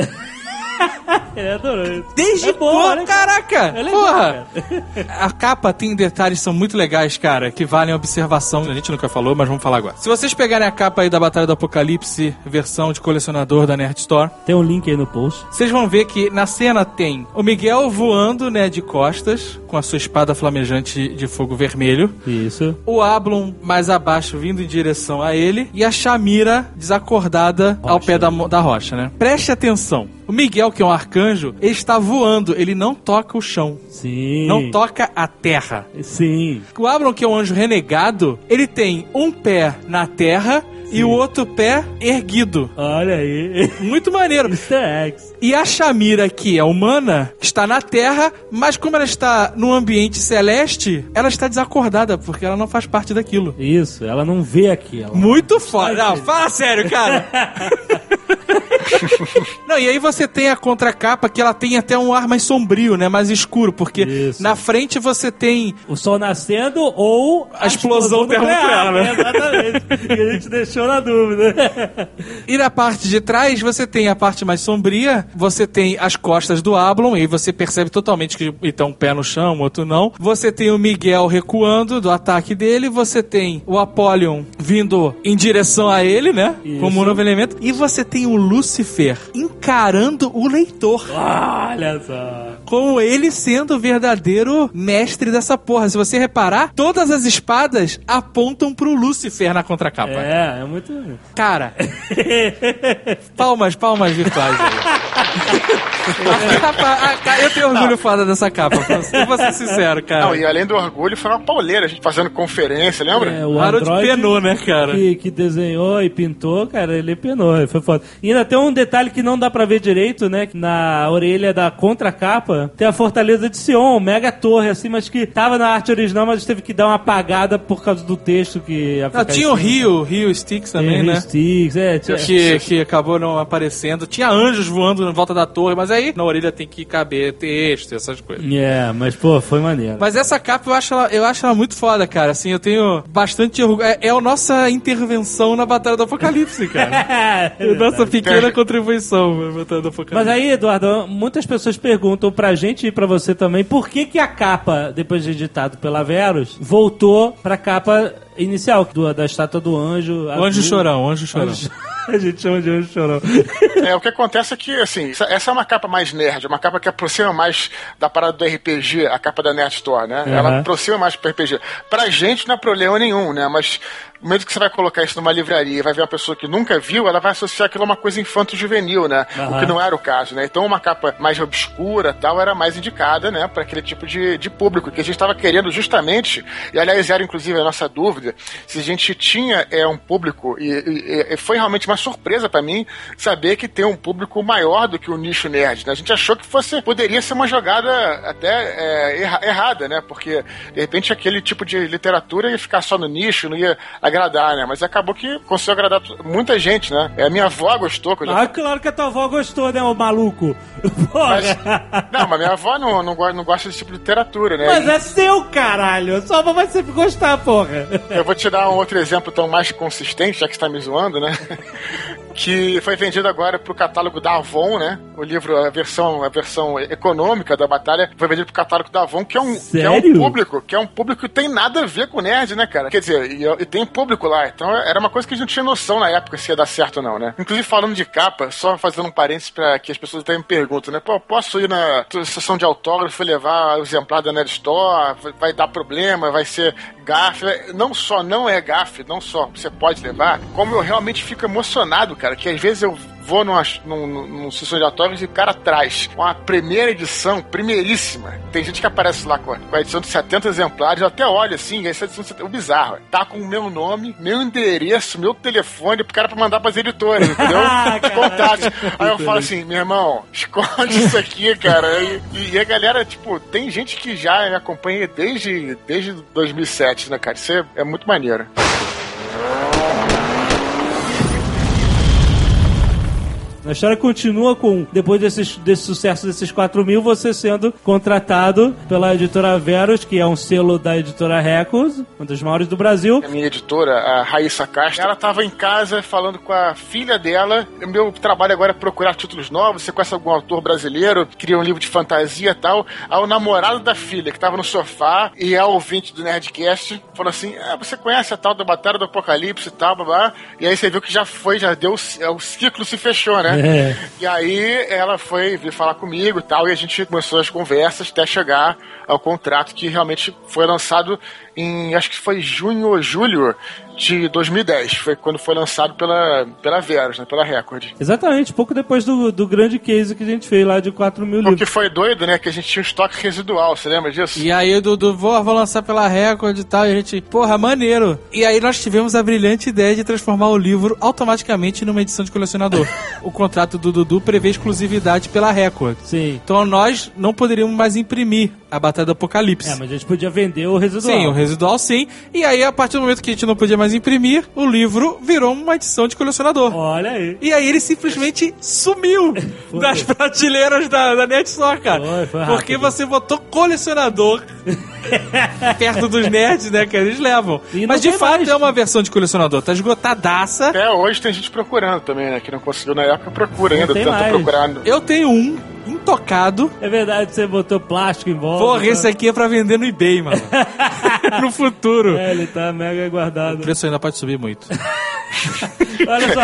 Ele adorou isso. Desde é boa, né, caraca! É legal, porra! Cara. A capa tem detalhes que são muito legais, cara, que valem observação. A gente nunca falou, mas vamos falar agora. Se vocês pegarem a capa aí da Batalha do Apocalipse, versão de colecionador da Nerd Store, tem um link aí no post. Vocês vão ver que na cena tem o Miguel voando, né, de costas, com a sua espada flamejante de fogo vermelho. Isso. O Avalon mais abaixo, vindo em direção a ele. E a Shamira desacordada rocha. ao pé da, da rocha, né? Preste atenção. O Miguel, que é um arcanjo, ele está voando, ele não toca o chão. Sim. Não toca a terra. Sim. O Avalon, que é um anjo renegado, ele tem um pé na terra Sim. e o outro pé erguido. Olha aí. Muito maneiro. Easter eggs. E a Shamira, que é humana, está na terra, mas como ela está no ambiente celeste, ela está desacordada, porque ela não faz parte daquilo. Isso, ela não vê aquilo. Muito foda. Fala sério, cara. Não, e aí você tem a contracapa que ela tem até um ar mais sombrio, né? Mais escuro, porque isso. Na frente você tem... o sol nascendo ou a, a explosão, explosão termonuclear, né? Exatamente. E a gente deixou na dúvida. E na parte de trás você tem a parte mais sombria, você tem as costas do Avalon, e aí você percebe totalmente que então um pé no chão, outro não. Você tem o Miguel recuando do ataque dele, você tem o Apollyon vindo em direção a ele, né? Isso. Como um novo elemento. E você tem o Lúcifer encarando o leitor. Olha só. Com ele sendo o verdadeiro mestre dessa porra. Se você reparar, todas as espadas apontam pro Lúcifer na contracapa. É, é muito... cara, palmas, palmas virtuais aí. A capa, a, eu tenho orgulho não. foda dessa capa, eu vou ser sincero, cara. Não, e além do orgulho, foi uma pauleira, a gente fazendo conferência, lembra? É, o Harold penou, né, cara? Que, que desenhou e pintou, cara, ele penou, foi foda. E ainda tem um detalhe que não dá pra ver direito, né, que na orelha da contracapa tem a Fortaleza de Sion, mega torre, assim, mas que tava na arte original, mas teve que dar uma apagada por causa do texto que... Não, tinha o Rio, Rio Styx também, é, né? Rio Styx, é. Tinha... Que, que acabou não aparecendo. Tinha anjos voando em volta da torre, mas aí na orelha tem que caber texto, essas coisas. É, yeah, mas pô, foi maneiro. Mas essa capa eu acho ela, eu acho ela muito foda, cara. Assim, eu tenho bastante orgulho. É, é a nossa intervenção na Batalha do Apocalipse, cara. É nossa pequena contribuição na Batalha do Apocalipse. Mas aí, Eduardo, muitas pessoas perguntam pra gente e pra você também, por que que a capa, depois de editado pela Verus, voltou pra capa inicial, do, da estátua do anjo. O anjo chorão, anjo chorão. Anjo... A gente chama de anjo chorão. É, o que acontece é que, assim, essa é uma capa mais nerd, uma capa que aproxima mais da parada do R P G, a capa da Nerd Store, né? Uhum. Ela aproxima mais pro R P G. Pra gente não é problema nenhum, né? Mas... no momento que você vai colocar isso numa livraria e vai ver uma pessoa que nunca viu, ela vai associar aquilo a uma coisa infanto-juvenil, né? Uhum. O que não era o caso, né? Então uma capa mais obscura tal era mais indicada, né? Para aquele tipo de, de público que a gente estava querendo justamente, e aliás era inclusive a nossa dúvida, se a gente tinha é, um público, e, e, e foi realmente uma surpresa para mim saber que tem um público maior do que o nicho nerd, né? A gente achou que fosse, poderia ser uma jogada até é, erra, errada, né? Porque de repente aquele tipo de literatura ia ficar só no nicho, não ia agradar, né? Mas acabou que conseguiu agradar muita gente, né? A minha avó gostou. Que já... Ah, claro que a tua avó gostou, né, ô maluco? Mas, não, mas minha avó não, não, não gosta desse tipo de literatura, né? Mas é seu, caralho! Sua avó vai sempre gostar, porra! Eu vou te dar um outro exemplo tão mais consistente, já que você tá me zoando, né? Que foi vendido agora pro catálogo da Avon, né? O livro, a versão, a versão econômica da batalha, foi vendido pro catálogo da Avon, que é um, que é um público, que é um público que tem nada a ver com nerd, né, cara? Quer dizer, e, e tem público lá, então era uma coisa que a gente não tinha noção na época se ia dar certo ou não, né? Inclusive, falando de capa, só fazendo um parênteses pra que as pessoas até me perguntam, né? Pô, posso ir na sessão de autógrafo e levar o exemplar da Nerd Store? Vai dar problema? Vai ser gafe? Não só não é gafe, não só você pode levar, como eu realmente fico emocionado, cara, que às vezes eu vou numa, numa, numa sessão de autógrafos e o cara traz uma primeira edição, primeiríssima. Tem gente que aparece lá com a, com a edição de setenta exemplares, eu até olho assim, essa edição de setenta, o bizarro, tá com o meu nome, meu endereço, meu telefone pro cara pra mandar pras editoras, entendeu? Contato. Aí eu falo assim, meu irmão, esconde isso aqui, cara. E, e a galera, tipo, tem gente que já me acompanha desde, desde dois mil e sete, né, cara? Isso é, é muito maneiro. A história continua com, depois desses, desse sucesso desses quatro mil, você sendo contratado pela editora Verus, que é um selo da editora Record, uma das maiores do Brasil. A minha editora, a Raíssa Castro, ela estava em casa falando com a filha dela. O meu trabalho agora é procurar títulos novos, você conhece algum autor brasileiro, cria um livro de fantasia e tal. Aí o namorado da filha, que estava no sofá e é ouvinte do Nerdcast, falou assim, ah, você conhece a tal da Batalha do Apocalipse e tal, blá, blá. E aí você viu que já foi, já deu, o ciclo se fechou, né? É. E aí ela foi vir falar comigo e tal, e a gente começou as conversas até chegar ao contrato que realmente foi lançado em, acho que foi junho ou julho de dois mil e dez, foi quando foi lançado pela, pela Verus, né, pela Record. Exatamente, pouco depois do, do grande case que a gente fez lá de quatro mil livros. O que foi doido, né, que a gente tinha um estoque residual, você lembra disso? E aí o Dudu, vou, vou lançar pela Record e tal, e a gente, porra, maneiro. E aí nós tivemos a brilhante ideia de transformar o livro automaticamente numa edição de colecionador. O contrato do Dudu prevê exclusividade pela Record. Sim. Então nós não poderíamos mais imprimir a Batalha do Apocalipse. É, mas a gente podia vender o residual. Sim, o residual sim, e aí a partir do momento que a gente não podia mais mais imprimir, o livro virou uma edição de colecionador. Olha aí. E aí ele simplesmente sumiu das prateleiras da, da Nerd Store, cara. Foi, foi porque você botou colecionador perto dos nerds, né, que eles levam. Mas de fato mais. É uma versão de colecionador, tá esgotadaça. É, hoje tem gente procurando também, né, que não conseguiu na época, procura ainda, tenta procurar. Eu tenho um intocado. É verdade, você botou plástico em volta. Porra, né? Esse aqui é pra vender no eBay, mano. No futuro. É, ele tá mega guardado. O preço ainda pode subir muito. Olha só.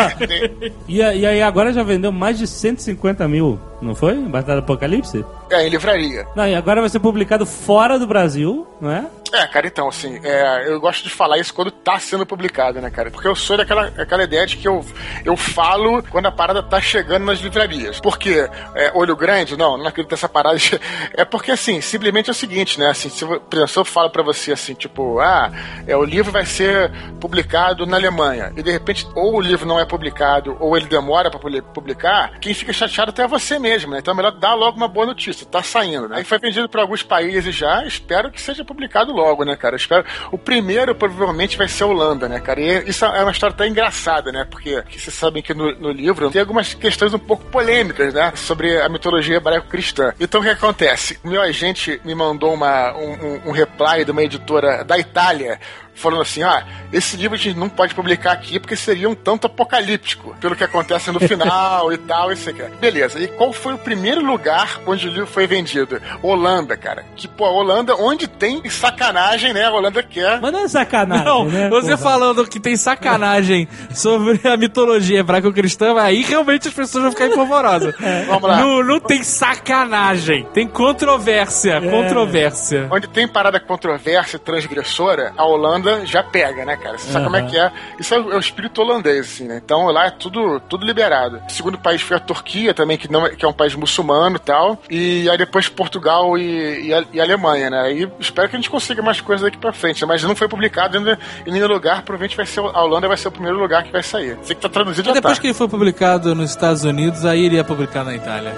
E aí agora já vendeu mais de cento e cinquenta mil, não foi? Batalha do Apocalipse? É, em livraria. Não, e agora vai ser publicado fora do Brasil, não é? É, cara, então, assim, é, eu gosto de falar isso quando tá sendo publicado, né, cara? Porque eu sou daquela aquela ideia de que eu, eu falo quando a parada tá chegando nas livrarias. Por quê? É, olho grande? Não, não acredito nessa parada. De... É porque, assim, simplesmente é o seguinte, né? Assim, se eu, por exemplo, se eu falo pra você, assim, tipo, ah, é, o livro vai ser publicado na Alemanha, e de repente, ou o livro não é publicado, ou ele demora pra publicar, quem fica chateado até é você mesmo, né? Então é melhor dar logo uma boa notícia, tá saindo, né? Aí foi vendido pra alguns países já, espero que seja publicado logo, né, cara? Eu espero... O primeiro provavelmente vai ser a Holanda, né, cara? E isso é uma história até engraçada, né? Porque vocês sabem que no, no livro tem algumas questões um pouco polêmicas, né? Sobre a mitologia hebraico-cristã. Então o que acontece? Meu agente me mandou uma, um, um reply de uma editora da Itália, falando assim, ah, esse livro a gente não pode publicar aqui porque seria um tanto apocalíptico, pelo que acontece no final e tal, isso aqui. Beleza, e qual foi o primeiro lugar onde o livro foi vendido? Holanda, cara. Que, pô, Holanda, onde tem sacanagem, né? A Holanda quer... Mas não é sacanagem, não, né? Você porra. Falando que tem sacanagem sobre a mitologia hebraico-cristã, aí realmente as pessoas vão ficar empolvorosas. É. Vamos lá. Não, não tem sacanagem, tem controvérsia, é. controvérsia. Onde tem parada controvérsia transgressora, a Holanda já pega, né, cara? Você uhum. sabe como é que é. Isso é o espírito holandês, assim, né? Então lá é tudo, tudo liberado. O segundo país foi a Turquia também, que, não é, que é um país muçulmano e tal. E aí depois Portugal e, e, a, e Alemanha, né? E espero que a gente consiga mais coisas daqui pra frente, né? Mas não foi publicado ainda em nenhum lugar. Provavelmente vai ser, a Holanda vai ser o primeiro lugar que vai sair. Sei que tá traduzido. E depois tá. que ele foi publicado nos Estados Unidos, aí ele ia publicar na Itália.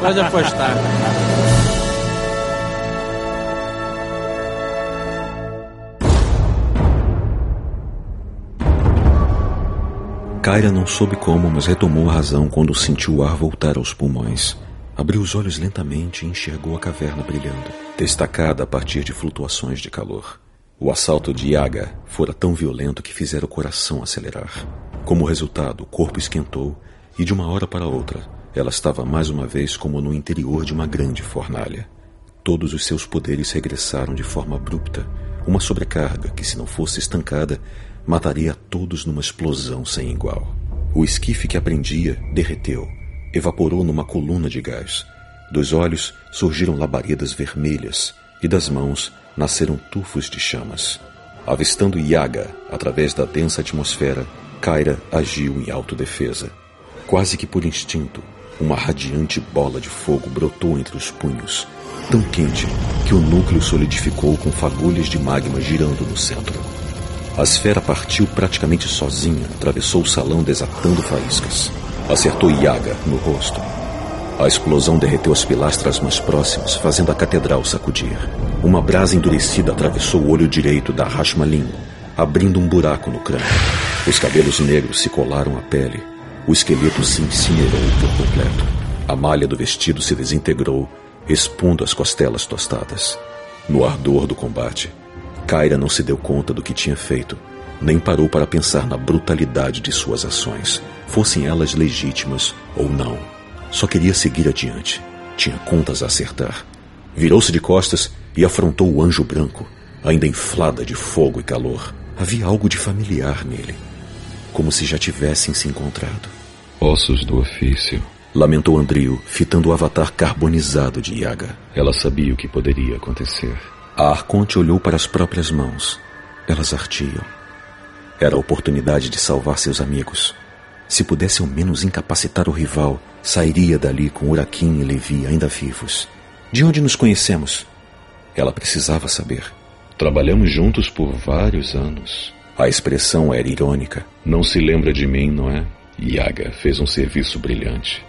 Pode apostar. Kyra não soube como, mas retomou a razão quando sentiu o ar voltar aos pulmões. Abriu os olhos lentamente e enxergou a caverna brilhando, destacada a partir de flutuações de calor. O assalto de Yaga fora tão violento que fizera o coração acelerar. Como resultado, o corpo esquentou e, de uma hora para outra, ela estava mais uma vez como no interior de uma grande fornalha. Todos os seus poderes regressaram de forma abrupta, uma sobrecarga que, se não fosse estancada, mataria a todos numa explosão sem igual. O esquife que a prendia derreteu, evaporou numa coluna de gás. Dos olhos surgiram labaredas vermelhas e das mãos nasceram tufos de chamas. Avistando Yaga através da densa atmosfera, Kyra agiu em autodefesa. Quase que por instinto, uma radiante bola de fogo brotou entre os punhos, tão quente que o núcleo solidificou com fagulhas de magma girando no centro. A esfera partiu praticamente sozinha, atravessou o salão desatando faíscas. Acertou Yaga no rosto. A explosão derreteu as pilastras mais próximas, fazendo a catedral sacudir. Uma brasa endurecida atravessou o olho direito da Rashmalim, abrindo um buraco no crânio. Os cabelos negros se colaram à pele. O esqueleto se incinerou por completo. A malha do vestido se desintegrou, expondo as costelas tostadas. No ardor do combate, Kyra não se deu conta do que tinha feito, nem parou para pensar na brutalidade de suas ações, fossem elas legítimas ou não. Só queria seguir adiante. Tinha contas a acertar. Virou-se de costas e afrontou o anjo branco, ainda inflada de fogo e calor. Havia algo de familiar nele, como se já tivessem se encontrado. Ossos do ofício, lamentou Andril, fitando o avatar carbonizado de Yaga. Ela sabia o que poderia acontecer. A Arconte olhou para as próprias mãos. Elas ardiam. Era a oportunidade de salvar seus amigos. Se pudesse ao menos incapacitar o rival, sairia dali com Uraquim e Levi ainda vivos. De onde nos conhecemos? Ela precisava saber. Trabalhamos juntos por vários anos. A expressão era irônica. Não se lembra de mim, não é? Yaga fez um serviço brilhante.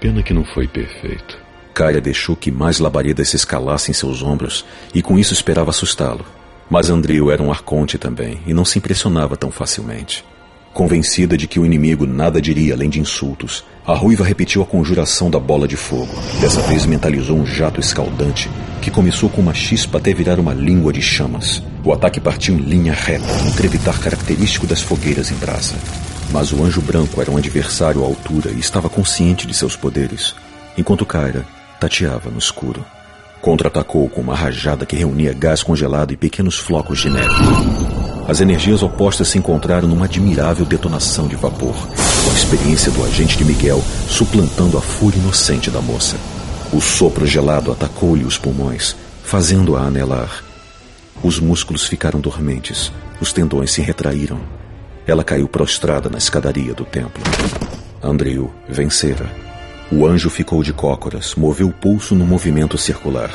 Pena que não foi perfeito. Kyra deixou que mais labaredas se escalassem seus ombros e com isso esperava assustá-lo. Mas Andriel era um arconte também e não se impressionava tão facilmente. Convencida de que o inimigo nada diria além de insultos, a ruiva repetiu a conjuração da bola de fogo. Dessa vez mentalizou um jato escaldante, que começou com uma chispa até virar uma língua de chamas. O ataque partiu em linha reta, um crepitar característico das fogueiras em brasa. Mas o anjo branco era um adversário à altura e estava consciente de seus poderes, enquanto Kyra tateava no escuro. Contra-atacou com uma rajada que reunia gás congelado e pequenos flocos de neve. As energias opostas se encontraram numa admirável detonação de vapor, com a experiência do agente de Miguel suplantando a fúria inocente da moça. O sopro gelado atacou-lhe os pulmões, fazendo-a anelar. Os músculos ficaram dormentes, os tendões se retraíram. Ela caiu prostrada na escadaria do templo. Andriel vencera. O anjo ficou de cócoras, moveu o pulso num movimento circular.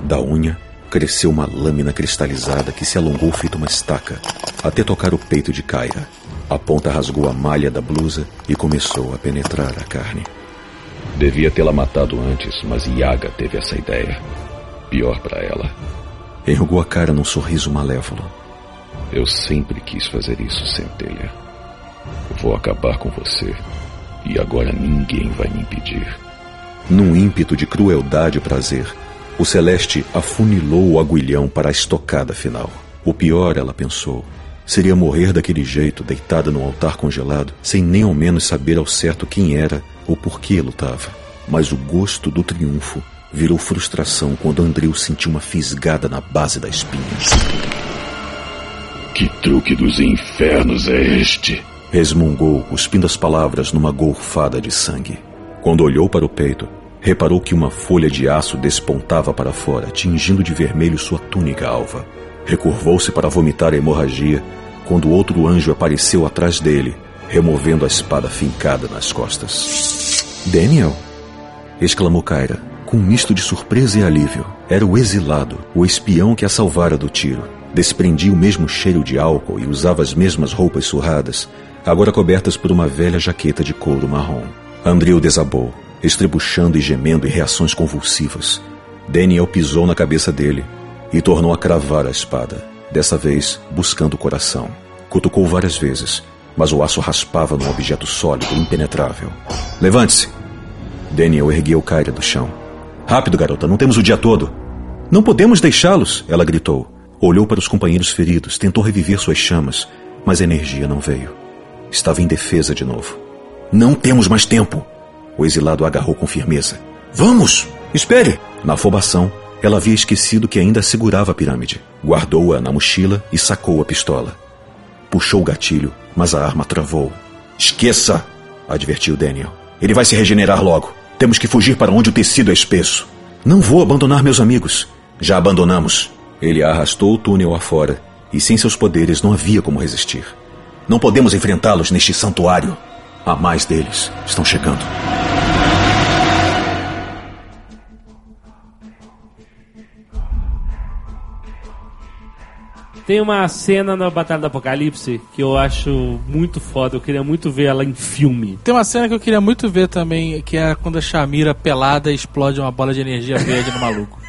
Da unha, cresceu uma lâmina cristalizada que se alongou feito uma estaca, até tocar o peito de Kyra. A ponta rasgou a malha da blusa e começou a penetrar a carne. Devia tê-la matado antes, mas Yaga teve essa ideia. Pior para ela. Ergou a cara num sorriso malévolo. Eu sempre quis fazer isso, Centelha. Vou acabar com você, e agora ninguém vai me impedir. Num ímpeto de crueldade e prazer, o Celeste afunilou o aguilhão para a estocada final. O pior, ela pensou, seria morrer daquele jeito, deitada num altar congelado, sem nem ao menos saber ao certo quem era ou por que lutava. Mas o gosto do triunfo virou frustração quando Andriel sentiu uma fisgada na base da espinha. Que truque dos infernos é este? Resmungou, cuspindo as palavras numa golfada de sangue. Quando olhou para o peito, reparou que uma folha de aço despontava para fora, tingindo de vermelho sua túnica alva. Recurvou-se para vomitar a hemorragia, quando outro anjo apareceu atrás dele, removendo a espada fincada nas costas. Daniel! Exclamou Kyra, com um misto de surpresa e alívio. Era o exilado, o espião que a salvara do tiro. Desprendia o mesmo cheiro de álcool e usava as mesmas roupas surradas, agora cobertas por uma velha jaqueta de couro marrom. Andriel desabou, estrebuchando e gemendo em reações convulsivas. Daniel pisou na cabeça dele e tornou a cravar a espada, dessa vez buscando o coração. Cutucou várias vezes, mas o aço raspava num objeto sólido e impenetrável. Levante-se! Daniel ergueu Kyra do chão. Rápido, garota, não temos o dia todo. Não podemos deixá-los! Ela gritou. Olhou para os companheiros feridos, tentou reviver suas chamas, mas a energia não veio. Estava indefesa de novo. Não temos mais tempo! O exilado agarrou com firmeza. Vamos! Espere! Na afobação, ela havia esquecido que ainda segurava a pirâmide. Guardou-a na mochila e sacou a pistola. Puxou o gatilho, mas a arma travou. Esqueça! Advertiu Daniel. Ele vai se regenerar logo. Temos que fugir para onde o tecido é espesso. Não vou abandonar meus amigos. Já abandonamos. Ele a arrastou o túnel afora e sem seus poderes não havia como resistir. Não podemos enfrentá-los neste santuário. Há mais deles. Estão chegando. Tem uma cena na Batalha do Apocalipse que eu acho muito foda. Eu queria muito ver ela em filme. Tem uma cena que eu queria muito ver também, que é quando a Shamira pelada explode uma bola de energia verde no maluco.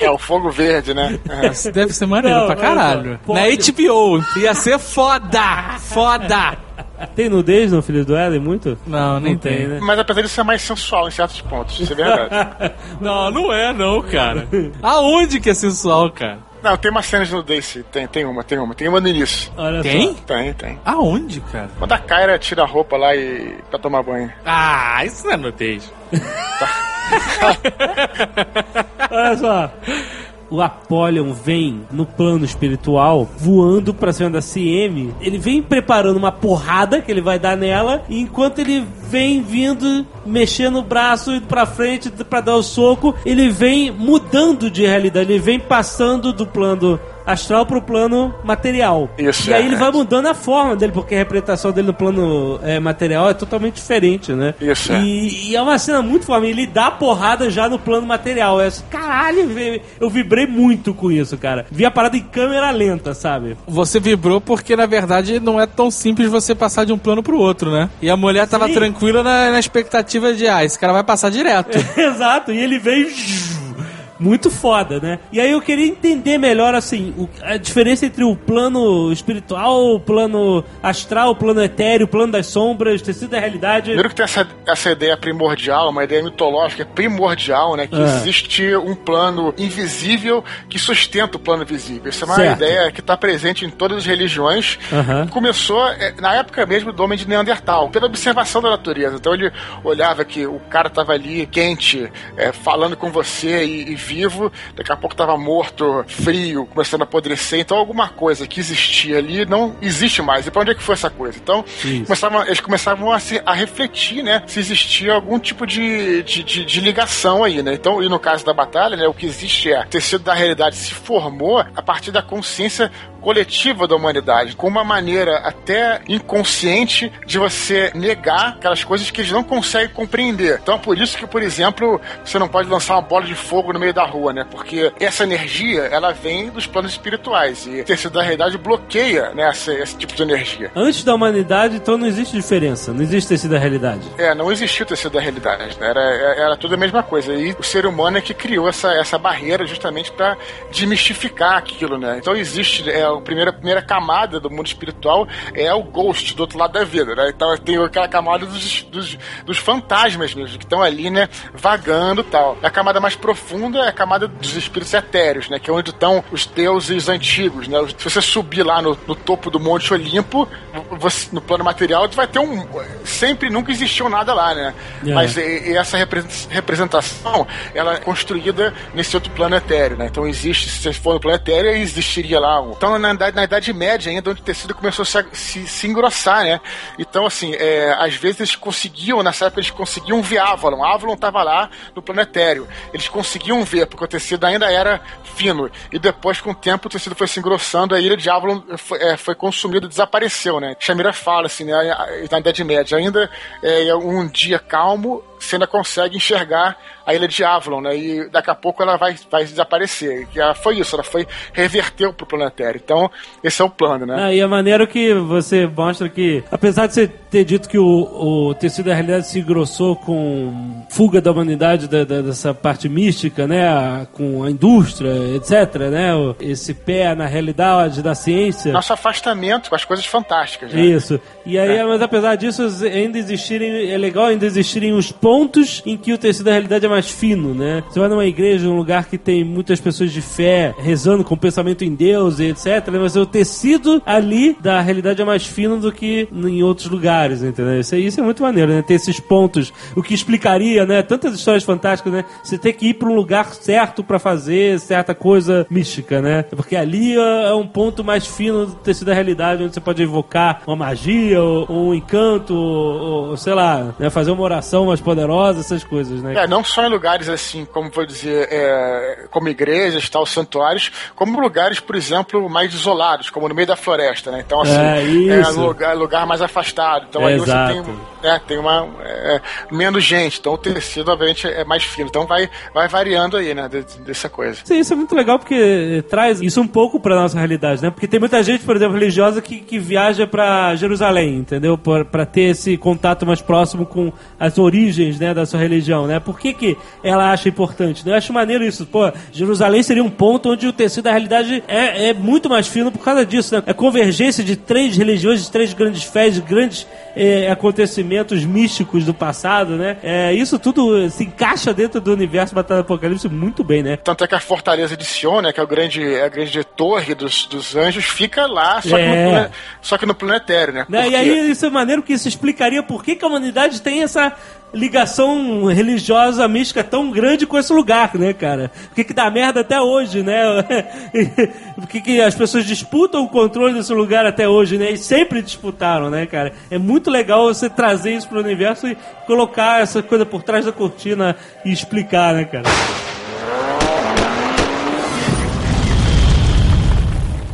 É, o fogo verde, né? Uhum. Deve ser maneiro não, pra caralho. Não, na H B O. Ia ser foda! Foda! Tem nudez no Filhos do Éden muito? Não, nem não tem, tem, né? Mas apesar de ser mais sensual em certos pontos, isso é verdade. Não, não é não, cara. Aonde que é sensual, cara? Não, tem uma cena de nudez, tem, tem uma, tem uma, tem uma no início. Olha tem? Só. Tem, tem. Aonde, cara? Quando a Kyra tira a roupa lá e pra tomar banho. Ah, isso não é nudez. Tá. Olha só. O Apollyon vem no plano espiritual voando pra cima da C M. Ele vem preparando uma porrada que ele vai dar nela, enquanto ele vem vindo, mexendo o braço, indo pra frente pra dar o soco. Ele vem mudando de realidade, ele vem passando do plano astral pro plano material. Isso, e aí é. Ele vai mudando a forma dele, porque a representação dele no plano é, material é totalmente diferente, né? Isso, e, é. e é uma cena muito foda. Ele dá porrada já no plano material. Eu, caralho, eu vibrei muito com isso, cara. Vi a parada em câmera lenta, sabe? Você vibrou porque, na verdade, não é tão simples você passar de um plano pro outro, né? E a mulher tava Sim. tranquila na, na expectativa de, ah, esse cara vai passar direto. Exato, e ele veio... muito foda, né? E aí eu queria entender melhor, assim, o, a diferença entre o plano espiritual, o plano astral, o plano etéreo, o plano das sombras, o tecido da realidade. Primeiro que tem essa, essa ideia primordial, uma ideia mitológica primordial, né? Que ah. existe um plano invisível que sustenta o plano visível. Essa é uma certo. ideia que está presente em todas as religiões. Uhum. Começou na época mesmo do homem de Neandertal, pela observação da natureza. Então ele olhava que o cara estava ali quente, é, falando com você e, e vivo, daqui a pouco estava morto, frio, começando a apodrecer. Então alguma coisa que existia ali não existe mais. E para onde é que foi essa coisa? Então começavam, eles começavam a, se, a refletir, né, se existia algum tipo de, de, de, de ligação aí, né? Então, e no caso da batalha, né, o que existe é o tecido da realidade se formou a partir da consciência coletiva da humanidade, com uma maneira até inconsciente de você negar aquelas coisas que eles não conseguem compreender. Então, por isso que, por exemplo, você não pode lançar uma bola de fogo no meio da rua, né? Porque essa energia, ela vem dos planos espirituais e o tecido da realidade bloqueia, né, essa, esse tipo de energia. Antes da humanidade, então, não existe diferença, não existe tecido da realidade. É, não existiu tecido da realidade, né? Era, era tudo a mesma coisa. E o ser humano é que criou essa, essa barreira justamente para demistificar aquilo, né? Então, existe... É, A primeira, a primeira camada do mundo espiritual é o ghost, do outro lado da vida, né? Então tem aquela camada dos, dos, dos fantasmas mesmo, que estão ali, né, vagando e tal. A camada mais profunda é a camada dos espíritos etéreos, né, que é onde estão os deuses antigos, né? Se você subir lá no, no topo do Monte Olimpo, você, no plano material, vai ter um... Sempre, nunca existiu nada lá, né? É. Mas e, e essa representação, ela é construída nesse outro plano etéreo, né? Então existe, se for no plano etéreo, existiria lá um... Então, Na idade, na idade média ainda, onde o tecido começou a se, se, se engrossar, né? Então, assim, é, às vezes eles conseguiam, nessa época eles conseguiam ver Avalon. Avalon estava lá no planetário. Eles conseguiam ver, porque o tecido ainda era fino. E depois, com o tempo, o tecido foi se engrossando, a ilha de Avalon foi, é, foi consumida, desapareceu, né? Shamira fala, assim, né? Na idade média ainda, é um dia calmo, você ainda consegue enxergar a ilha de Avalon, né? E daqui a pouco ela vai, vai desaparecer. E ela foi isso, ela foi reverteu pro planetário. Então, esse é o plano, né? Ah, e a maneira que você mostra que, apesar de você ter dito que o, o tecido da realidade se engrossou com fuga da humanidade, da, da, dessa parte mística, né? A, com a indústria, etcétera, né? O, esse pé na realidade da ciência. Nosso afastamento com as coisas fantásticas, né? Isso. E aí, é. mas apesar disso, ainda existirem, é legal ainda existirem os pontos pontos em que o tecido da realidade é mais fino, né? Você vai numa igreja, num lugar que tem muitas pessoas de fé, rezando com pensamento em Deus e etcétera, mas o tecido ali da realidade é mais fino do que em outros lugares, entendeu? Isso, isso é muito maneiro, né? Ter esses pontos, o que explicaria, né? Tantas histórias fantásticas, né? Você ter que ir para um lugar certo para fazer certa coisa mística, né? Porque ali é um ponto mais fino do tecido da realidade, onde você pode evocar uma magia, ou um encanto, ou, ou sei lá, né? Fazer uma oração mais poderosa, essas coisas, né? É, não só em lugares assim, como vou dizer, é, como igrejas, tal, santuários, como lugares, por exemplo, mais isolados, como no meio da floresta, né? Então, assim, é, isso. é lugar, lugar mais afastado. Então, é, aí exato. Você tem, né, tem uma... É, menos gente. Então, o tecido, obviamente, é mais fino. Então, vai, vai variando aí, né? De, dessa coisa. Sim, isso é muito legal, porque traz isso um pouco pra nossa realidade, né? Porque tem muita gente, por exemplo, religiosa que, que viaja pra Jerusalém, entendeu? Pra, pra ter esse contato mais próximo com as origens, né, da sua religião, né? Por que que ela acha importante? Eu acho maneiro isso. Pô, Jerusalém seria um ponto onde o tecido da realidade é, é muito mais fino por causa disso, né? É a convergência de três religiões, de três grandes fés, de grandes é, acontecimentos místicos do passado, né? É, isso tudo se encaixa dentro do universo Batalha do Apocalipse muito bem, né? Tanto é que a fortaleza de Sion, né, que é o grande, a grande torre dos, dos anjos, fica lá, só, é. que no, só que no planetário, né? né? E aí isso é maneiro, que isso explicaria por que que a humanidade tem essa ligação religiosa, mística tão grande com esse lugar, né, cara? Por que que dá merda até hoje, né? Por que que as pessoas disputam o controle desse lugar até hoje, né? E sempre disputaram, né, cara? É muito legal você trazer isso pro universo e colocar essa coisa por trás da cortina e explicar, né, cara?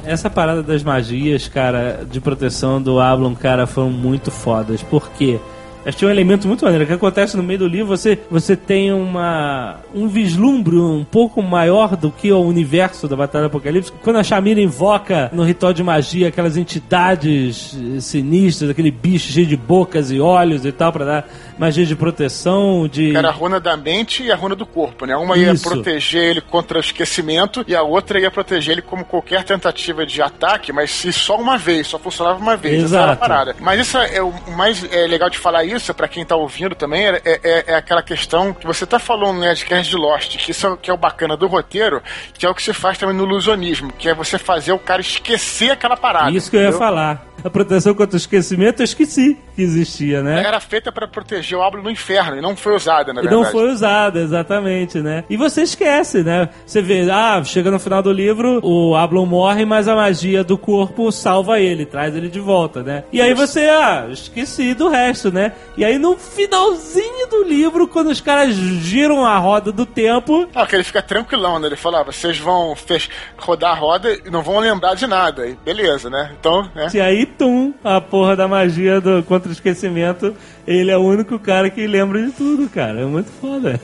Essa parada das magias, cara, de proteção do Avalon, cara, foram muito fodas. Por quê? Acho que é um elemento muito maneiro. O que acontece no meio do livro, você, você tem uma, um vislumbre um pouco maior do que o universo da Batalha do Apocalipse. Quando a Shamira invoca no ritual de magia aquelas entidades sinistras, aquele bicho cheio de bocas e olhos e tal, pra dar magia de proteção, de... Era a runa da mente e a runa do corpo, né? Uma ia Isso. proteger ele contra o esquecimento e a outra ia proteger ele como qualquer tentativa de ataque, mas se só uma vez, só funcionava uma vez. Exato. Essa era a parada. Mas isso é o mais é, legal de falar isso, pra quem tá ouvindo também, é, é, é aquela questão que você tá falando no Nerdcast de Lost, que isso é, que é o bacana do roteiro, que é o que se faz também no ilusionismo, que é você fazer o cara esquecer aquela parada. Isso que eu ia entendeu? falar. A proteção contra o esquecimento, eu esqueci que existia, né? Era feita pra proteger o Ablo no inferno, e não foi usada, na verdade. E não foi usada, exatamente, né? E você esquece, né? Você vê, ah, chega no final do livro, o Ablo morre, mas a magia do corpo salva ele, traz ele de volta, né? E aí você, ah, esqueci do resto, né? E aí no finalzinho do livro, quando os caras giram a roda do tempo... Ah, que ele fica tranquilão, né? Ele fala, ah, vocês vão fech- rodar a roda e não vão lembrar de nada. E beleza, né? Então, né? E aí Tum, a porra da magia do contra o esquecimento, ele é o único cara que lembra de tudo, cara. É muito foda.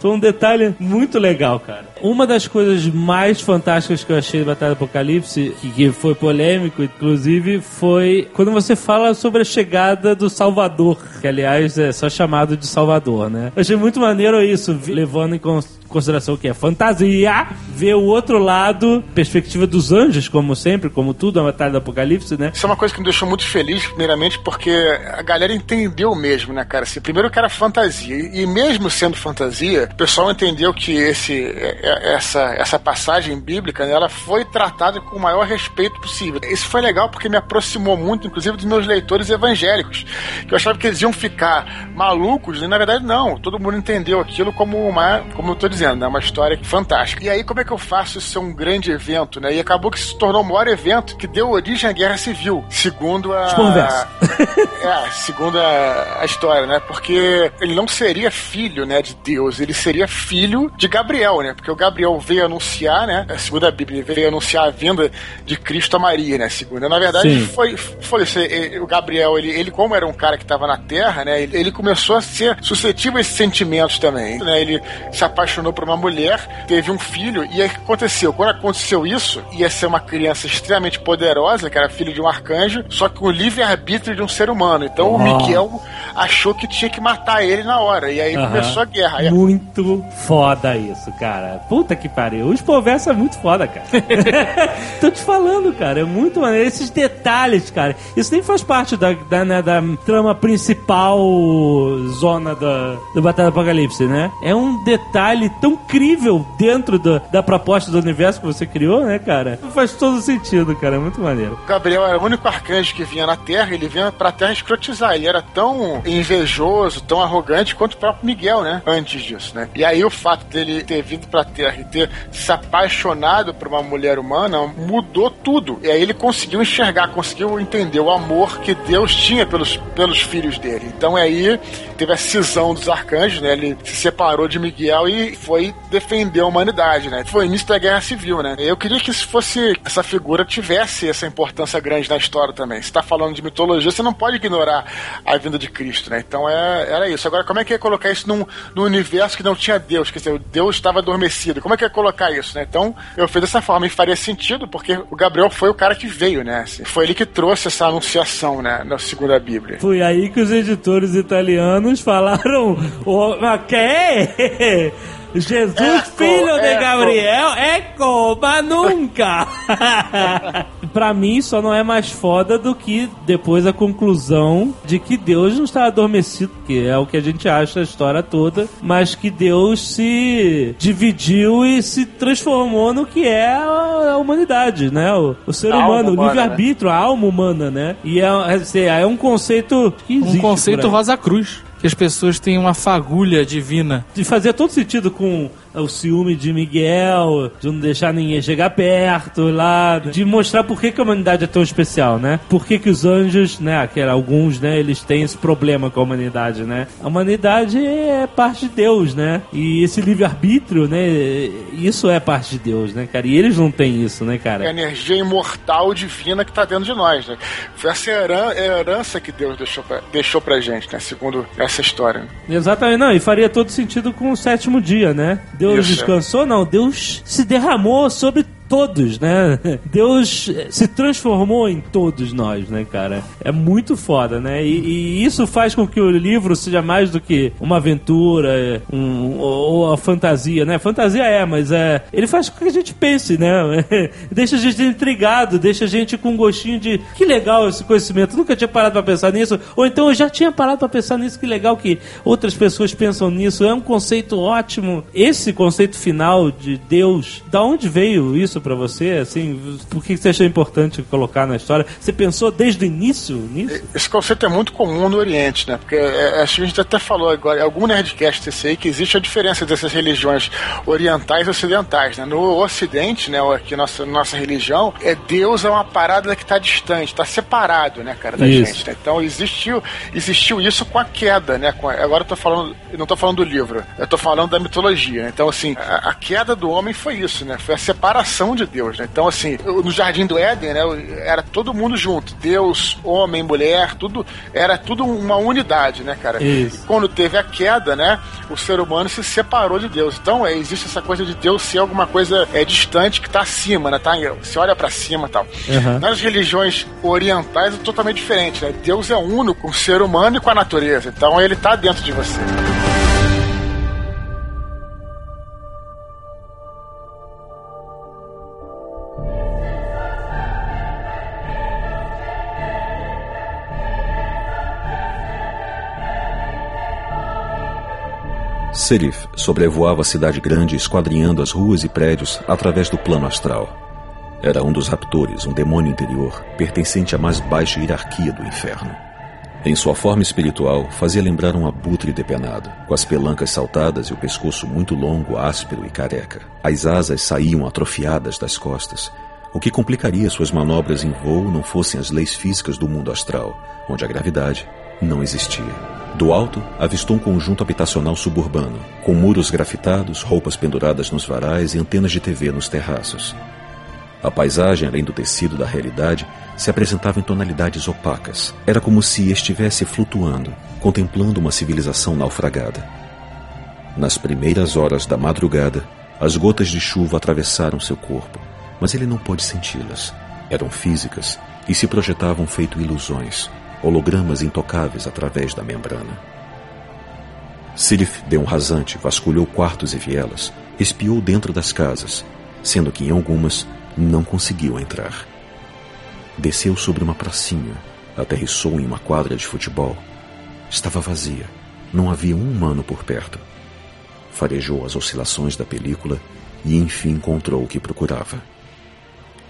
Foi um detalhe muito legal, cara. Uma das coisas mais fantásticas que eu achei da Batalha do Apocalipse, que foi polêmico, inclusive, foi quando você fala sobre a chegada do Salvador, que, aliás, é só chamado de Salvador, né? Eu achei muito maneiro isso, levando em consideração consideração que é fantasia, ver o outro lado, perspectiva dos anjos, como sempre, como tudo, a Batalha do Apocalipse, né? Isso é uma coisa que me deixou muito feliz, primeiramente, porque a galera entendeu mesmo, né, cara? Assim, primeiro que era fantasia, e mesmo sendo fantasia, o pessoal entendeu que esse, essa, essa passagem bíblica, né, ela foi tratada com o maior respeito possível. Isso foi legal porque me aproximou muito, inclusive, dos meus leitores evangélicos, que eu achava que eles iam ficar malucos, e na verdade não, todo mundo entendeu aquilo como uma, como eu tô dizendo, é uma história fantástica. E aí, como é que eu faço isso ser um grande evento, né? E acabou que se tornou o maior evento que deu origem à Guerra Civil, segundo a... é, segundo a, a história, né? Porque ele não seria filho, né, de Deus, ele seria filho de Gabriel, né? Porque o Gabriel veio anunciar, né? Segundo a Bíblia, veio anunciar a vinda de Cristo a Maria, né? Segundo. Na verdade, foi, foi isso. O Gabriel, ele, ele, como era um cara que estava na Terra, né? Ele, ele começou a ser suscetível a esses sentimentos também, né? Ele se apaixonou para uma mulher, teve um filho, e aí o que aconteceu? Quando aconteceu isso, ia ser uma criança extremamente poderosa, que era filho de um arcanjo, só que com o livre-arbítrio de um ser humano. Então oh. o Miguel achou que tinha que matar ele na hora, e aí uh-huh. começou a guerra. Muito foda isso, cara. Puta que pariu. O Spoverso é muito foda, cara. Tô te falando, cara. É muito maneiro. Esses detalhes, cara. Isso nem faz parte da, da, né, da trama principal zona da, do Batalha do Apocalipse, né? É um detalhe tão crível dentro do, da proposta do universo que você criou, né, cara? Faz todo sentido, cara. É muito maneiro. Gabriel era o único arcanjo que vinha na Terra, ele vinha pra Terra escrotizar. Ele era tão invejoso, tão arrogante quanto o próprio Miguel, né? Antes disso, né? E aí o fato dele ter vindo pra Terra e ter se apaixonado por uma mulher humana mudou tudo. E aí ele conseguiu enxergar, conseguiu entender o amor que Deus tinha pelos, pelos filhos dele. Então aí teve a cisão dos arcanjos, né? Ele se separou de Miguel e foi defender a humanidade, né? Foi o início da Guerra Civil, né? Eu queria que se fosse essa figura tivesse essa importância grande na história também. Você tá falando de mitologia, você não pode ignorar a vinda de Cristo, né? Então é, era isso. Agora, como é que ia colocar isso num, num universo que não tinha Deus? Quer dizer, Deus estava adormecido. Como é que ia colocar isso, né? Então, eu fiz dessa forma e faria sentido, porque o Gabriel foi o cara que veio, né? Assim, foi ele que trouxe essa anunciação, né? Na segunda Bíblia. Foi aí que os editores italianos falaram o quê? Jesus, eco, filho de eco. Gabriel, eco, mas nunca! Pra mim, só não é mais foda do que depois a conclusão de que Deus não está adormecido, que é o que a gente acha a história toda, mas que Deus se dividiu e se transformou no que é a humanidade, né? O, o ser humano, humana, o livre-arbítrio, né? A alma humana, né? E é, é um conceito que existe. Um conceito Rosa Cruz. que as pessoas têm uma fagulha divina. E fazia todo sentido com o ciúme de Miguel, de não deixar ninguém chegar perto lá, de mostrar por que, que a humanidade é tão especial, né? Por que, que os anjos, né, que eram alguns, né, eles têm esse problema com a humanidade, né? A humanidade é parte de Deus, né? E esse livre-arbítrio, né, isso é parte de Deus, né, cara? E eles não têm isso, né, cara? É a energia imortal divina que tá dentro de nós, né? Foi essa herança que Deus deixou pra, deixou pra gente, né? Segundo essa história. Exatamente, não, e faria todo sentido com o sétimo dia, né? Deus Isso. descansou? Não, Deus se derramou sobre todos, né? Deus se transformou em todos nós, né, cara? É muito foda, né? E, e isso faz com que o livro seja mais do que uma aventura, um, ou a fantasia, né? Fantasia é, mas é... ele faz com que a gente pense, né? Deixa a gente intrigado, deixa a gente com um gostinho de que legal esse conhecimento, nunca tinha parado pra pensar nisso, ou então eu já tinha parado pra pensar nisso, que legal que outras pessoas pensam nisso, é um conceito ótimo. Esse conceito final de Deus, da onde veio isso pra você, assim, por que você achou importante colocar na história? Você pensou desde o início nisso? Esse conceito é muito comum no Oriente, né? Porque a gente até falou agora, em algum Nerdcast esse aí, que existe a diferença dessas religiões orientais e ocidentais, né? No Ocidente, né, aqui nossa, nossa religião, é Deus é uma parada que tá distante, tá separado, né, cara, da isso. gente, né? Então existiu, existiu isso com a queda, né? Com a, agora eu tô falando, eu não tô falando do livro, eu tô falando da mitologia, né? Então, assim, a, a queda do homem foi isso, né? Foi a separação de Deus, né? Então, assim, no Jardim do Éden, né, era todo mundo junto, Deus, homem, mulher, tudo, era tudo uma unidade, né, cara? Isso. E quando teve a queda, né, o ser humano se separou de Deus. Então, é, existe essa coisa de Deus ser alguma coisa é, distante que tá acima, né? Tá, você olha pra cima e tal. Uhum. Nas religiões orientais é totalmente diferente, né? Deus é uno com o ser humano e com a natureza. Então, ele tá dentro de você. Serif sobrevoava a cidade grande, esquadrinhando as ruas e prédios através do plano astral. Era um dos raptores, um demônio interior, pertencente à mais baixa hierarquia do inferno. Em sua forma espiritual, fazia lembrar um abutre depenado, com as pelancas saltadas e o pescoço muito longo, áspero e careca. As asas saíam atrofiadas das costas, o que complicaria suas manobras em voo não fossem as leis físicas do mundo astral, onde a gravidade não existia. Do alto, avistou um conjunto habitacional suburbano, com muros grafitados, roupas penduradas nos varais e antenas de T V nos terraços. A paisagem, além do tecido da realidade, se apresentava em tonalidades opacas. Era como se estivesse flutuando, contemplando uma civilização naufragada. Nas primeiras horas da madrugada, as gotas de chuva atravessaram seu corpo, mas ele não pôde senti-las. Eram físicas e se projetavam feito ilusões. Hologramas intocáveis através da membrana. Sirif deu um rasante, vasculhou quartos e vielas, espiou dentro das casas, sendo que em algumas não conseguiu entrar. Desceu sobre uma pracinha, aterrissou em uma quadra de futebol. Estava vazia, não havia um humano por perto. Farejou as oscilações da película e enfim encontrou o que procurava.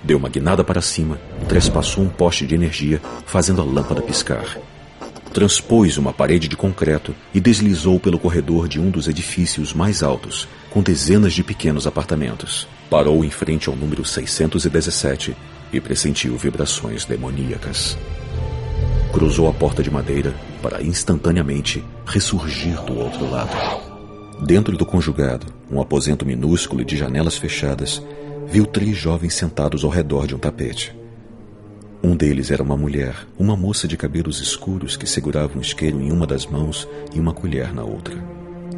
Deu uma guinada para cima, trespassou um poste de energia, fazendo a lâmpada piscar. Transpôs uma parede de concreto e deslizou pelo corredor de um dos edifícios mais altos, com dezenas de pequenos apartamentos. Parou em frente ao número seiscentos e dezessete e pressentiu vibrações demoníacas. Cruzou a porta de madeira para instantaneamente ressurgir do outro lado. Dentro do conjugado, um aposento minúsculo e de janelas fechadas, viu três jovens sentados ao redor de um tapete. Um deles era uma mulher, uma moça de cabelos escuros que segurava um isqueiro em uma das mãos e uma colher na outra.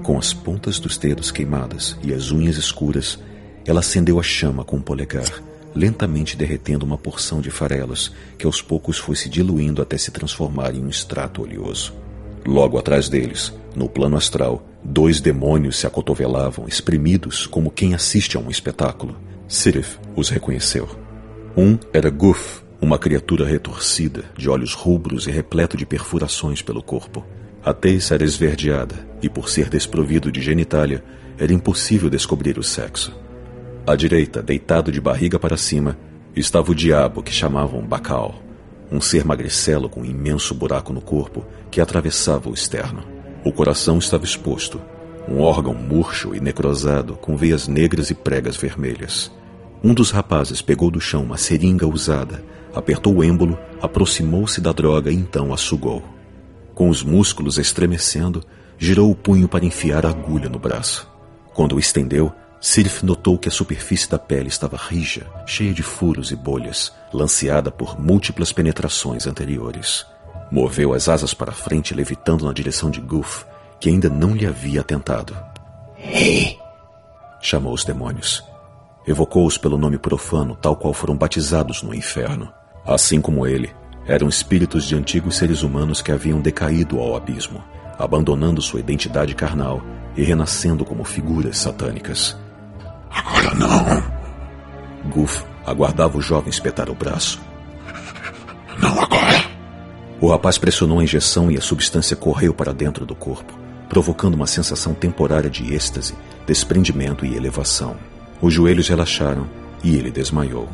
Com as pontas dos dedos queimadas e as unhas escuras, ela acendeu a chama com o polegar, lentamente derretendo uma porção de farelos que aos poucos foi se diluindo até se transformar em um extrato oleoso. Logo atrás deles, no plano astral, dois demônios se acotovelavam, espremidos como quem assiste a um espetáculo. Sirif os reconheceu. Um era Guf, uma criatura retorcida, de olhos rubros e repleto de perfurações pelo corpo. A teixa era esverdeada e, por ser desprovido de genitália, era impossível descobrir o sexo. À direita, deitado de barriga para cima, estava o diabo que chamavam Bacal, um ser magricelo com um imenso buraco no corpo que atravessava o externo. O coração estava exposto, um órgão murcho e necrosado, com veias negras e pregas vermelhas. Um dos rapazes pegou do chão uma seringa usada, apertou o êmbolo, aproximou-se da droga e então a sugou. Com os músculos estremecendo, girou o punho para enfiar a agulha no braço. Quando o estendeu, Sirf notou que a superfície da pele estava rija, cheia de furos e bolhas, lanceada por múltiplas penetrações anteriores. Moveu as asas para frente, levitando na direção de Goof, que ainda não lhe havia atentado. Ei! Chamou os demônios. Evocou-os pelo nome profano, tal qual foram batizados no inferno. Assim como ele, eram espíritos de antigos seres humanos que haviam decaído ao abismo, abandonando sua identidade carnal e renascendo como figuras satânicas. Agora não! Goof aguardava o jovem espetar o braço. Não agora! O rapaz pressionou a injeção e a substância correu para dentro do corpo, provocando uma sensação temporária de êxtase, desprendimento e elevação. Os joelhos relaxaram e ele desmaiou.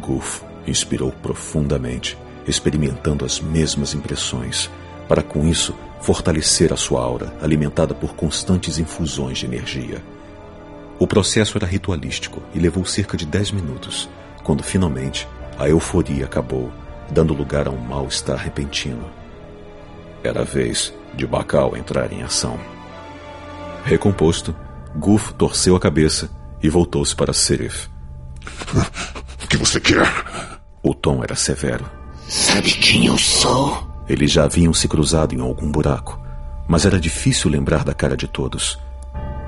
Goof inspirou profundamente, experimentando as mesmas impressões, para com isso fortalecer a sua aura, alimentada por constantes infusões de energia. O processo era ritualístico e levou cerca de dez minutos, quando finalmente a euforia acabou, dando lugar a um mal-estar repentino. Era a vez de Bacal entrar em ação. Recomposto, Goof torceu a cabeça e voltou-se para Sirif. O que você quer? O tom era severo. Sabe quem eu sou? Eles já haviam se cruzado em algum buraco, mas era difícil lembrar da cara de todos.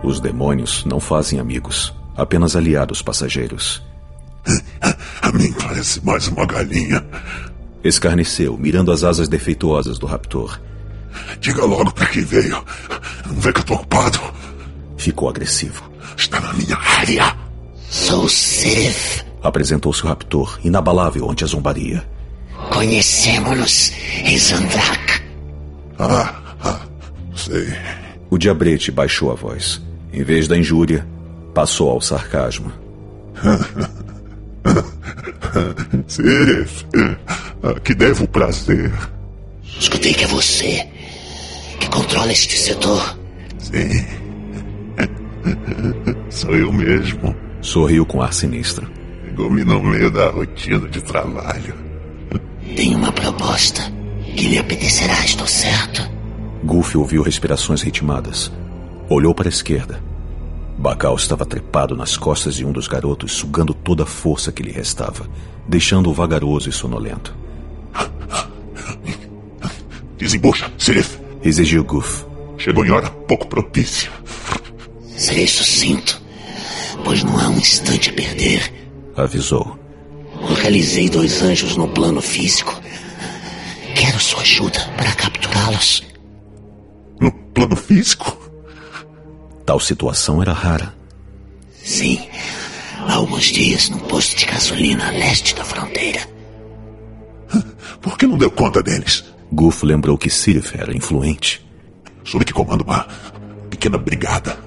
Os demônios não fazem amigos, apenas aliados passageiros. A mim parece mais uma galinha. Escarneceu, mirando as asas defeituosas do raptor. Diga logo pra que veio. Não vê que eu tô ocupado. Ficou agressivo. Está na minha área. Sou Sirif. Apresentou-se o raptor, inabalável ante a zombaria. Conhecemos-nos em Zandrak. Ah, ah, sei. O diabrete baixou a voz. Em vez da injúria, passou ao sarcasmo. Sirif, a que devo o prazer? Escutei que é você que controla este setor. Sim. Sou eu mesmo. Sorriu com ar sinistro. Pegou-me no meio da rotina de trabalho. Tenho uma proposta que lhe apetecerá, estou certo? Goof ouviu respirações ritmadas. Olhou para a esquerda. Bacal estava trepado nas costas de um dos garotos, sugando toda a força que lhe restava, deixando-o vagaroso e sonolento. Desembucha, Sirif! Exigiu Goof. Chegou em hora pouco propícia. Serei sucinto, pois não há um instante a perder, avisou. Localizei dois anjos no plano físico. Quero sua ajuda para capturá-los. No plano físico? Tal situação era rara. Sim, há alguns dias num posto de gasolina a leste da fronteira. Por que não deu conta deles? Goof lembrou que Sirif era influente. Soube que comanda uma pequena brigada.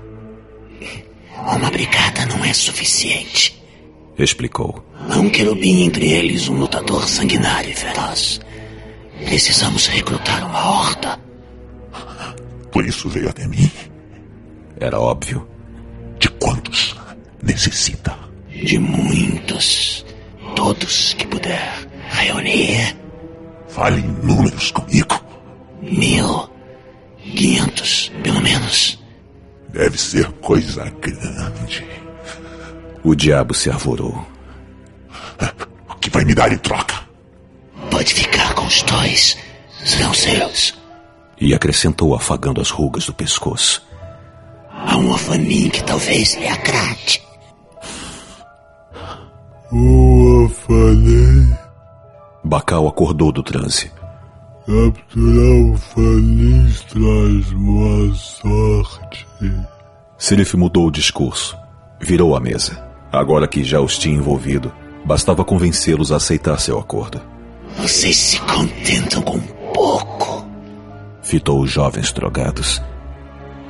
Uma brigada não é suficiente, explicou. Há um querubim entre eles, um lutador sanguinário e feroz. Precisamos recrutar uma horda. Por isso veio até mim. Era óbvio. De quantos necessita? De muitos. Todos que puder reunir. Fale em números comigo. Mil. Quinhentos, pelo menos. Deve ser coisa grande. O diabo se arvorou. O que vai me dar em troca? Pode ficar com os dois. Serão seus. E acrescentou, afagando as rugas do pescoço. Há um ofanim que talvez lhe agrade. O ofanim? Bacal acordou do transe. Capturar o falim traz boa sorte. Sirif mudou o discurso. Virou a mesa. Agora que já os tinha envolvido, bastava convencê-los a aceitar seu acordo. Vocês se contentam com pouco, fitou os jovens drogados.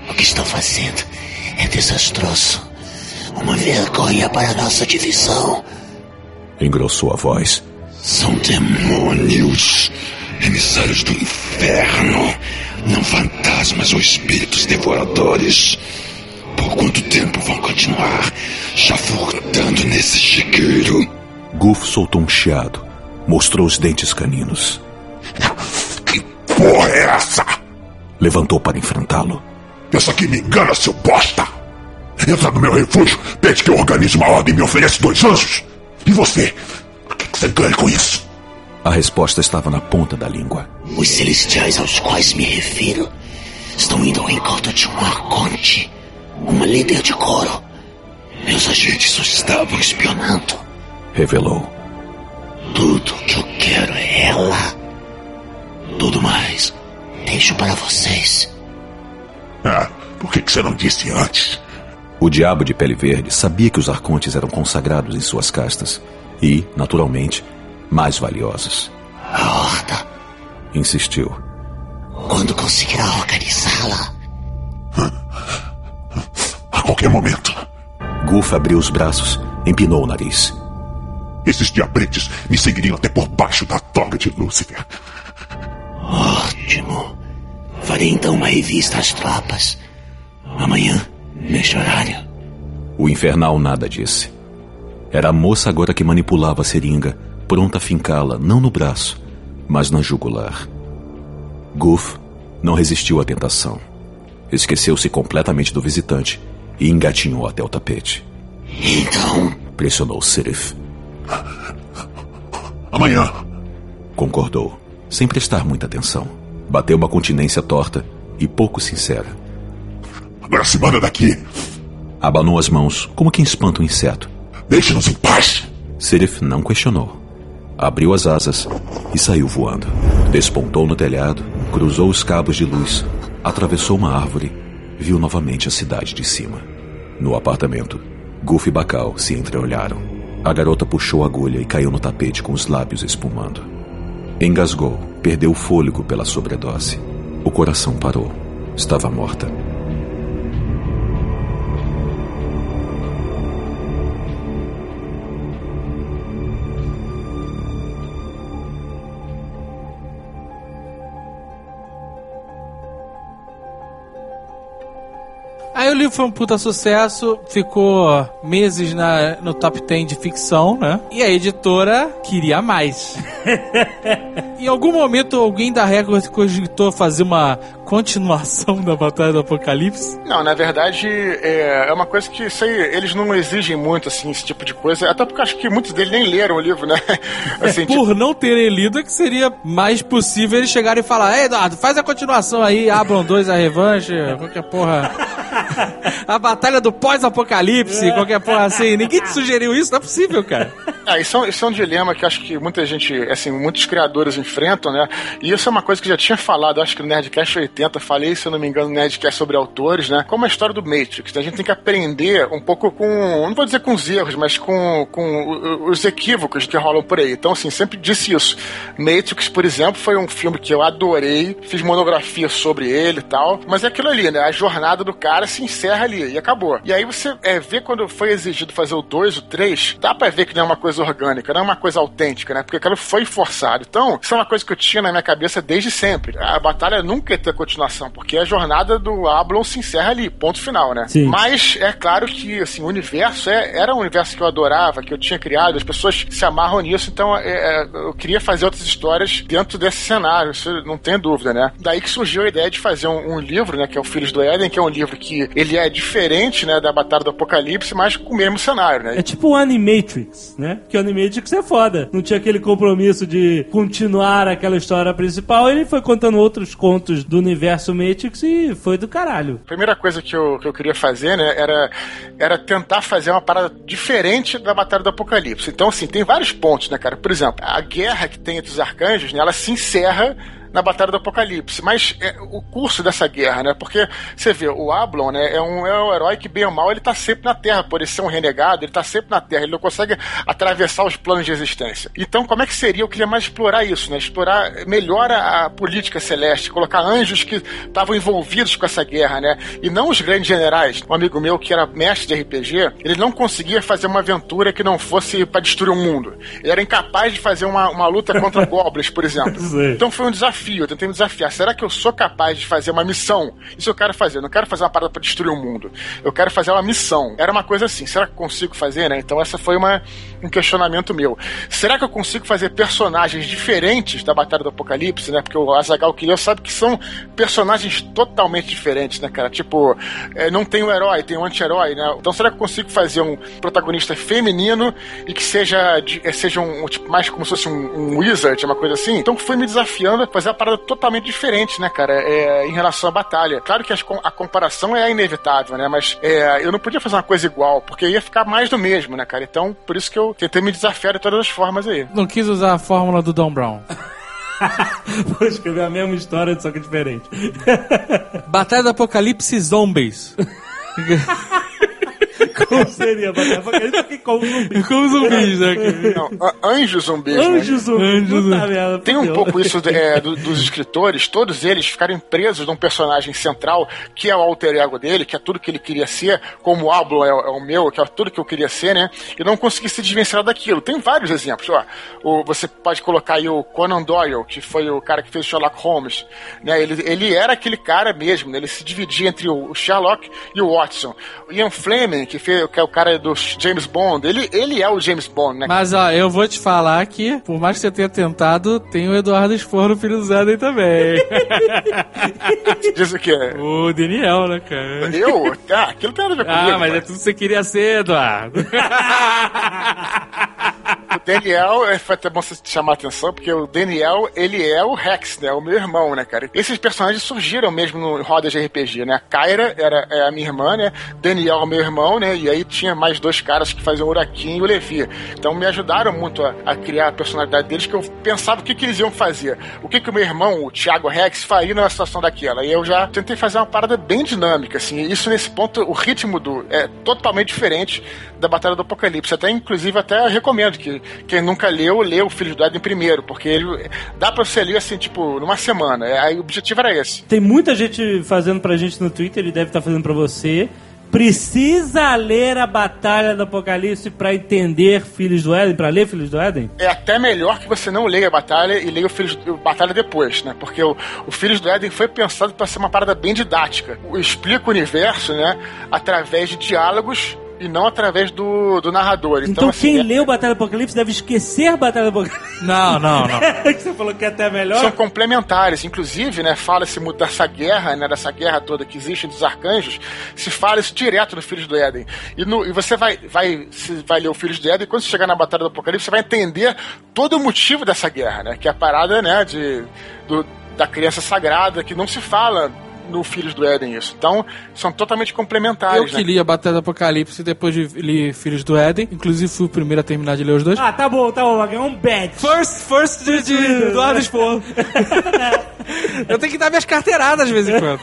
O que estão fazendo é desastroso. Uma vergonha para nossa divisão. Engrossou a voz. São demônios. Emissários do inferno. Não fantasmas. fantasmas ou espíritos devoradores, por quanto tempo vão continuar chafurdando nesse chiqueiro? Goof soltou um chiado, mostrou os dentes caninos. Que porra é essa? Levantou para enfrentá-lo. Essa aqui me engana, seu bosta! Entra no meu refúgio, pede que eu organize uma ordem e me oferece dois anjos! E você? O que você ganha com isso? A resposta estava na ponta da língua. Os celestiais aos quais me refiro estão indo ao encontro de uma arconte, uma líder de coro. Meus agentes os estavam espionando, revelou. Tudo que eu quero é ela. Tudo mais deixo para vocês. Ah, por que você não disse antes? O diabo de pele verde sabia que os arcontes eram consagrados em suas castas e, naturalmente, mais valiosos. A horda, insistiu. Quando conseguirá organizá-la? A qualquer momento. Goof abriu os braços, empinou o nariz. Esses diabretes me seguiriam até por baixo da toga de Lúcifer. Ótimo. Farei então uma revista às tropas. Amanhã, neste horário. O infernal nada disse. Era a moça agora que manipulava a seringa, pronta a fincá-la, não no braço, mas na jugular. Goof não resistiu à tentação. Esqueceu-se completamente do visitante e engatinhou até o tapete. Então, pressionou Serif. Amanhã, concordou, sem prestar muita atenção. Bateu uma continência torta e pouco sincera. Agora se manda daqui! Abanou as mãos, como quem espanta um inseto. Deixe-nos em paz! Serif não questionou. Abriu as asas e saiu voando. Despontou no telhado, cruzou os cabos de luz, atravessou uma árvore, viu novamente a cidade de cima. No apartamento, Goof e Bacal se entreolharam. A garota puxou a agulha e caiu no tapete com os lábios espumando. Engasgou, perdeu o fôlego pela sobredose. O coração parou. Estava morta. Aí o livro foi um puta sucesso, ficou meses na, no top dez de ficção, né? E a editora queria mais. Em algum momento, alguém da Record cogitou fazer uma continuação da Batalha do Apocalipse? Não, na verdade, é, é uma coisa que sei, eles não exigem muito, assim, esse tipo de coisa. Até porque acho que muitos deles nem leram o livro, né? Assim, é, por tipo... não terem lido, é que seria mais possível eles chegarem e falar: Ei, Eduardo, faz a continuação aí, Avalon dois, a revanche, qualquer porra... A batalha do pós-apocalipse, qualquer porra assim. Ninguém te sugeriu isso, não é possível, cara. Ah, isso, é um, isso é um dilema que acho que muita gente, assim, muitos criadores enfrentam, né? E isso é uma coisa que eu já tinha falado, acho que no Nerdcast oitenta, falei, se eu não me engano, no Nerdcast sobre autores, né? Como a história do Matrix, né? A gente tem que aprender um pouco com, não vou dizer com os erros, mas com, com os equívocos que rolam por aí. Então, assim, sempre disse isso. Matrix, por exemplo, foi um filme que eu adorei, fiz monografia sobre ele e tal, mas é aquilo ali, né? A jornada do cara se encerra ali e acabou. E aí você é, vê quando foi exigido fazer o dois, o três, dá pra ver que não é uma coisa orgânica, não é uma coisa autêntica, né? Porque aquilo foi forçado. Então, isso é uma coisa que eu tinha na minha cabeça desde sempre. A batalha nunca ia ter continuação, porque a jornada do Avalon se encerra ali, ponto final, né? Sim. Mas é claro que, assim, o universo é, era um universo que eu adorava, que eu tinha criado, as pessoas se amarram nisso, então é, é, eu queria fazer outras histórias dentro desse cenário, isso não tem dúvida, né? Daí que surgiu a ideia de fazer um, um livro, né, que é o Filhos do Éden, que é um livro que ele é diferente, né, da Batalha do Apocalipse, mas com o mesmo cenário, né? É tipo o Animatrix, né? Que o Animatrix é foda. Não tinha aquele compromisso de continuar aquela história principal. Ele foi contando outros contos do universo Matrix e foi do caralho. A primeira coisa que eu, que eu queria fazer, né, era, era tentar fazer uma parada diferente da Batalha do Apocalipse. Então, assim, tem vários pontos, né, cara? Por exemplo, a guerra que tem entre os arcanjos, né, ela se encerra na Batalha do Apocalipse, mas é, o curso dessa guerra, né, porque você vê o Avalon, né, é um, é um herói que bem ou mal ele tá sempre na Terra, por ele ser um renegado, ele tá sempre na Terra, ele não consegue atravessar os planos de existência. Então como é que seria, eu queria mais explorar isso, né, explorar melhor a, a política celeste, colocar anjos que estavam envolvidos com essa guerra, né, e não os grandes generais. Um amigo meu que era mestre de R P G, ele não conseguia fazer uma aventura que não fosse pra destruir o mundo, ele era incapaz de fazer uma, uma luta contra goblins, por exemplo. Então foi um desafio desafio, eu tentei me desafiar. Será que eu sou capaz de fazer uma missão? Isso eu quero fazer, eu não quero fazer uma parada pra destruir o mundo. Eu quero fazer uma missão. Era uma coisa assim, será que eu consigo fazer, né? Então essa foi uma, um questionamento meu. Será que eu consigo fazer personagens diferentes da Batalha do Apocalipse, né? Porque o Azaghal Kileu sabe que são personagens totalmente diferentes, né, cara? Tipo, não tem um herói, tem um anti-herói, né? Então será que eu consigo fazer um protagonista feminino e que seja, seja um, tipo, mais como se fosse um, um wizard, uma coisa assim? Então fui me desafiando a fazer uma parada totalmente diferente, né, cara? É, em relação à batalha. Claro que as, a comparação é inevitável, né? Mas é, eu não podia fazer uma coisa igual, porque ia ficar mais do mesmo, né, cara? Então, por isso que eu tentei me desafiar de todas as formas aí. Não quis usar a fórmula do Dan Brown. Vou escrever a mesma história, só que diferente. Batalha do Apocalipse Zombies. Como seria a batalha do Apocalipse com zumbis? Com zumbis, né? Não, anjos zumbis, né? Anjos zumbis. Puta merda. Tem um pouco isso é, do, dos escritores, todos eles ficarem presos de um personagem central, que é o alter ego dele, que é tudo que ele queria ser, como o Avalon é, é o meu, que é tudo que eu queria ser, né? E não consegui se desvencilhar daquilo. Tem vários exemplos, ó. O, você pode colocar aí o Conan Doyle, que foi o cara que fez Sherlock Holmes, né? Ele, ele era aquele cara mesmo, né? Ele se dividia entre o Sherlock e o Watson. Ian Fleming, que fez, que é o cara do James Bond, ele, ele é o James Bond, né? Mas, ó, eu vou te falar que, por mais que você tenha tentado, tem o Eduardo Spohr no Filhos do Éden também. Diz o quê? O Daniel, né, cara? Eu? Ah, aquilo tem nada a ver comigo. Ah, mas, mas é tudo que você queria ser, Eduardo. O Daniel, foi até bom você chamar a atenção, porque o Daniel, ele é o Rex, né? O meu irmão, né, cara? Esses personagens surgiram mesmo no rodas de R P G, né? A Kyra era é a minha irmã, né? Daniel, o meu irmão, né? E aí tinha mais dois caras que faziam o Uraquim e o Levi. Então me ajudaram muito a, a criar a personalidade deles, que eu pensava o que, que eles iam fazer. O que que o meu irmão, o Thiago Rex, faria numa situação daquela. E eu já tentei fazer uma parada bem dinâmica, assim. E isso, nesse ponto, o ritmo do é totalmente diferente da Batalha do Apocalipse. Até, inclusive, até recomendo que quem nunca leu, leu o Filhos do Éden primeiro, porque ele dá pra você ler assim, tipo, numa semana. Aí o objetivo era esse. Tem muita gente fazendo pra gente no Twitter, ele deve estar fazendo pra você. Precisa ler a Batalha do Apocalipse pra entender Filhos do Éden, pra ler Filhos do Éden? É até melhor que você não leia a Batalha e leia o Filhos do Batalha depois, né? Porque o, o Filhos do Éden foi pensado pra ser uma parada bem didática. Explica o universo, né? Através de diálogos e não através do, do narrador. Então, então assim, quem é... leu Batalha do Apocalipse deve esquecer Batalha do Apocalipse. Não, não, não. Você falou que é até melhor. São complementares. Inclusive, né, fala-se muito dessa guerra, né, dessa guerra toda que existe dos arcanjos, se fala isso direto no Filhos do Éden. E, no, e você vai, vai, se vai ler o Filhos do Éden, e quando você chegar na Batalha do Apocalipse, você vai entender todo o motivo dessa guerra, né, que é a parada, né, de, do, da criança sagrada, que não se fala no Filhos do Éden, isso. Então, são totalmente complementares. Eu que né? li a Batalha do Apocalipse e depois de li Filhos do Éden. Inclusive, fui o primeiro a terminar de ler os dois. Ah, tá bom, tá bom. Vai ganhar um badge. First, first de, de Eduardo Spohr. Eu tenho que dar minhas carteiradas de vez em quando.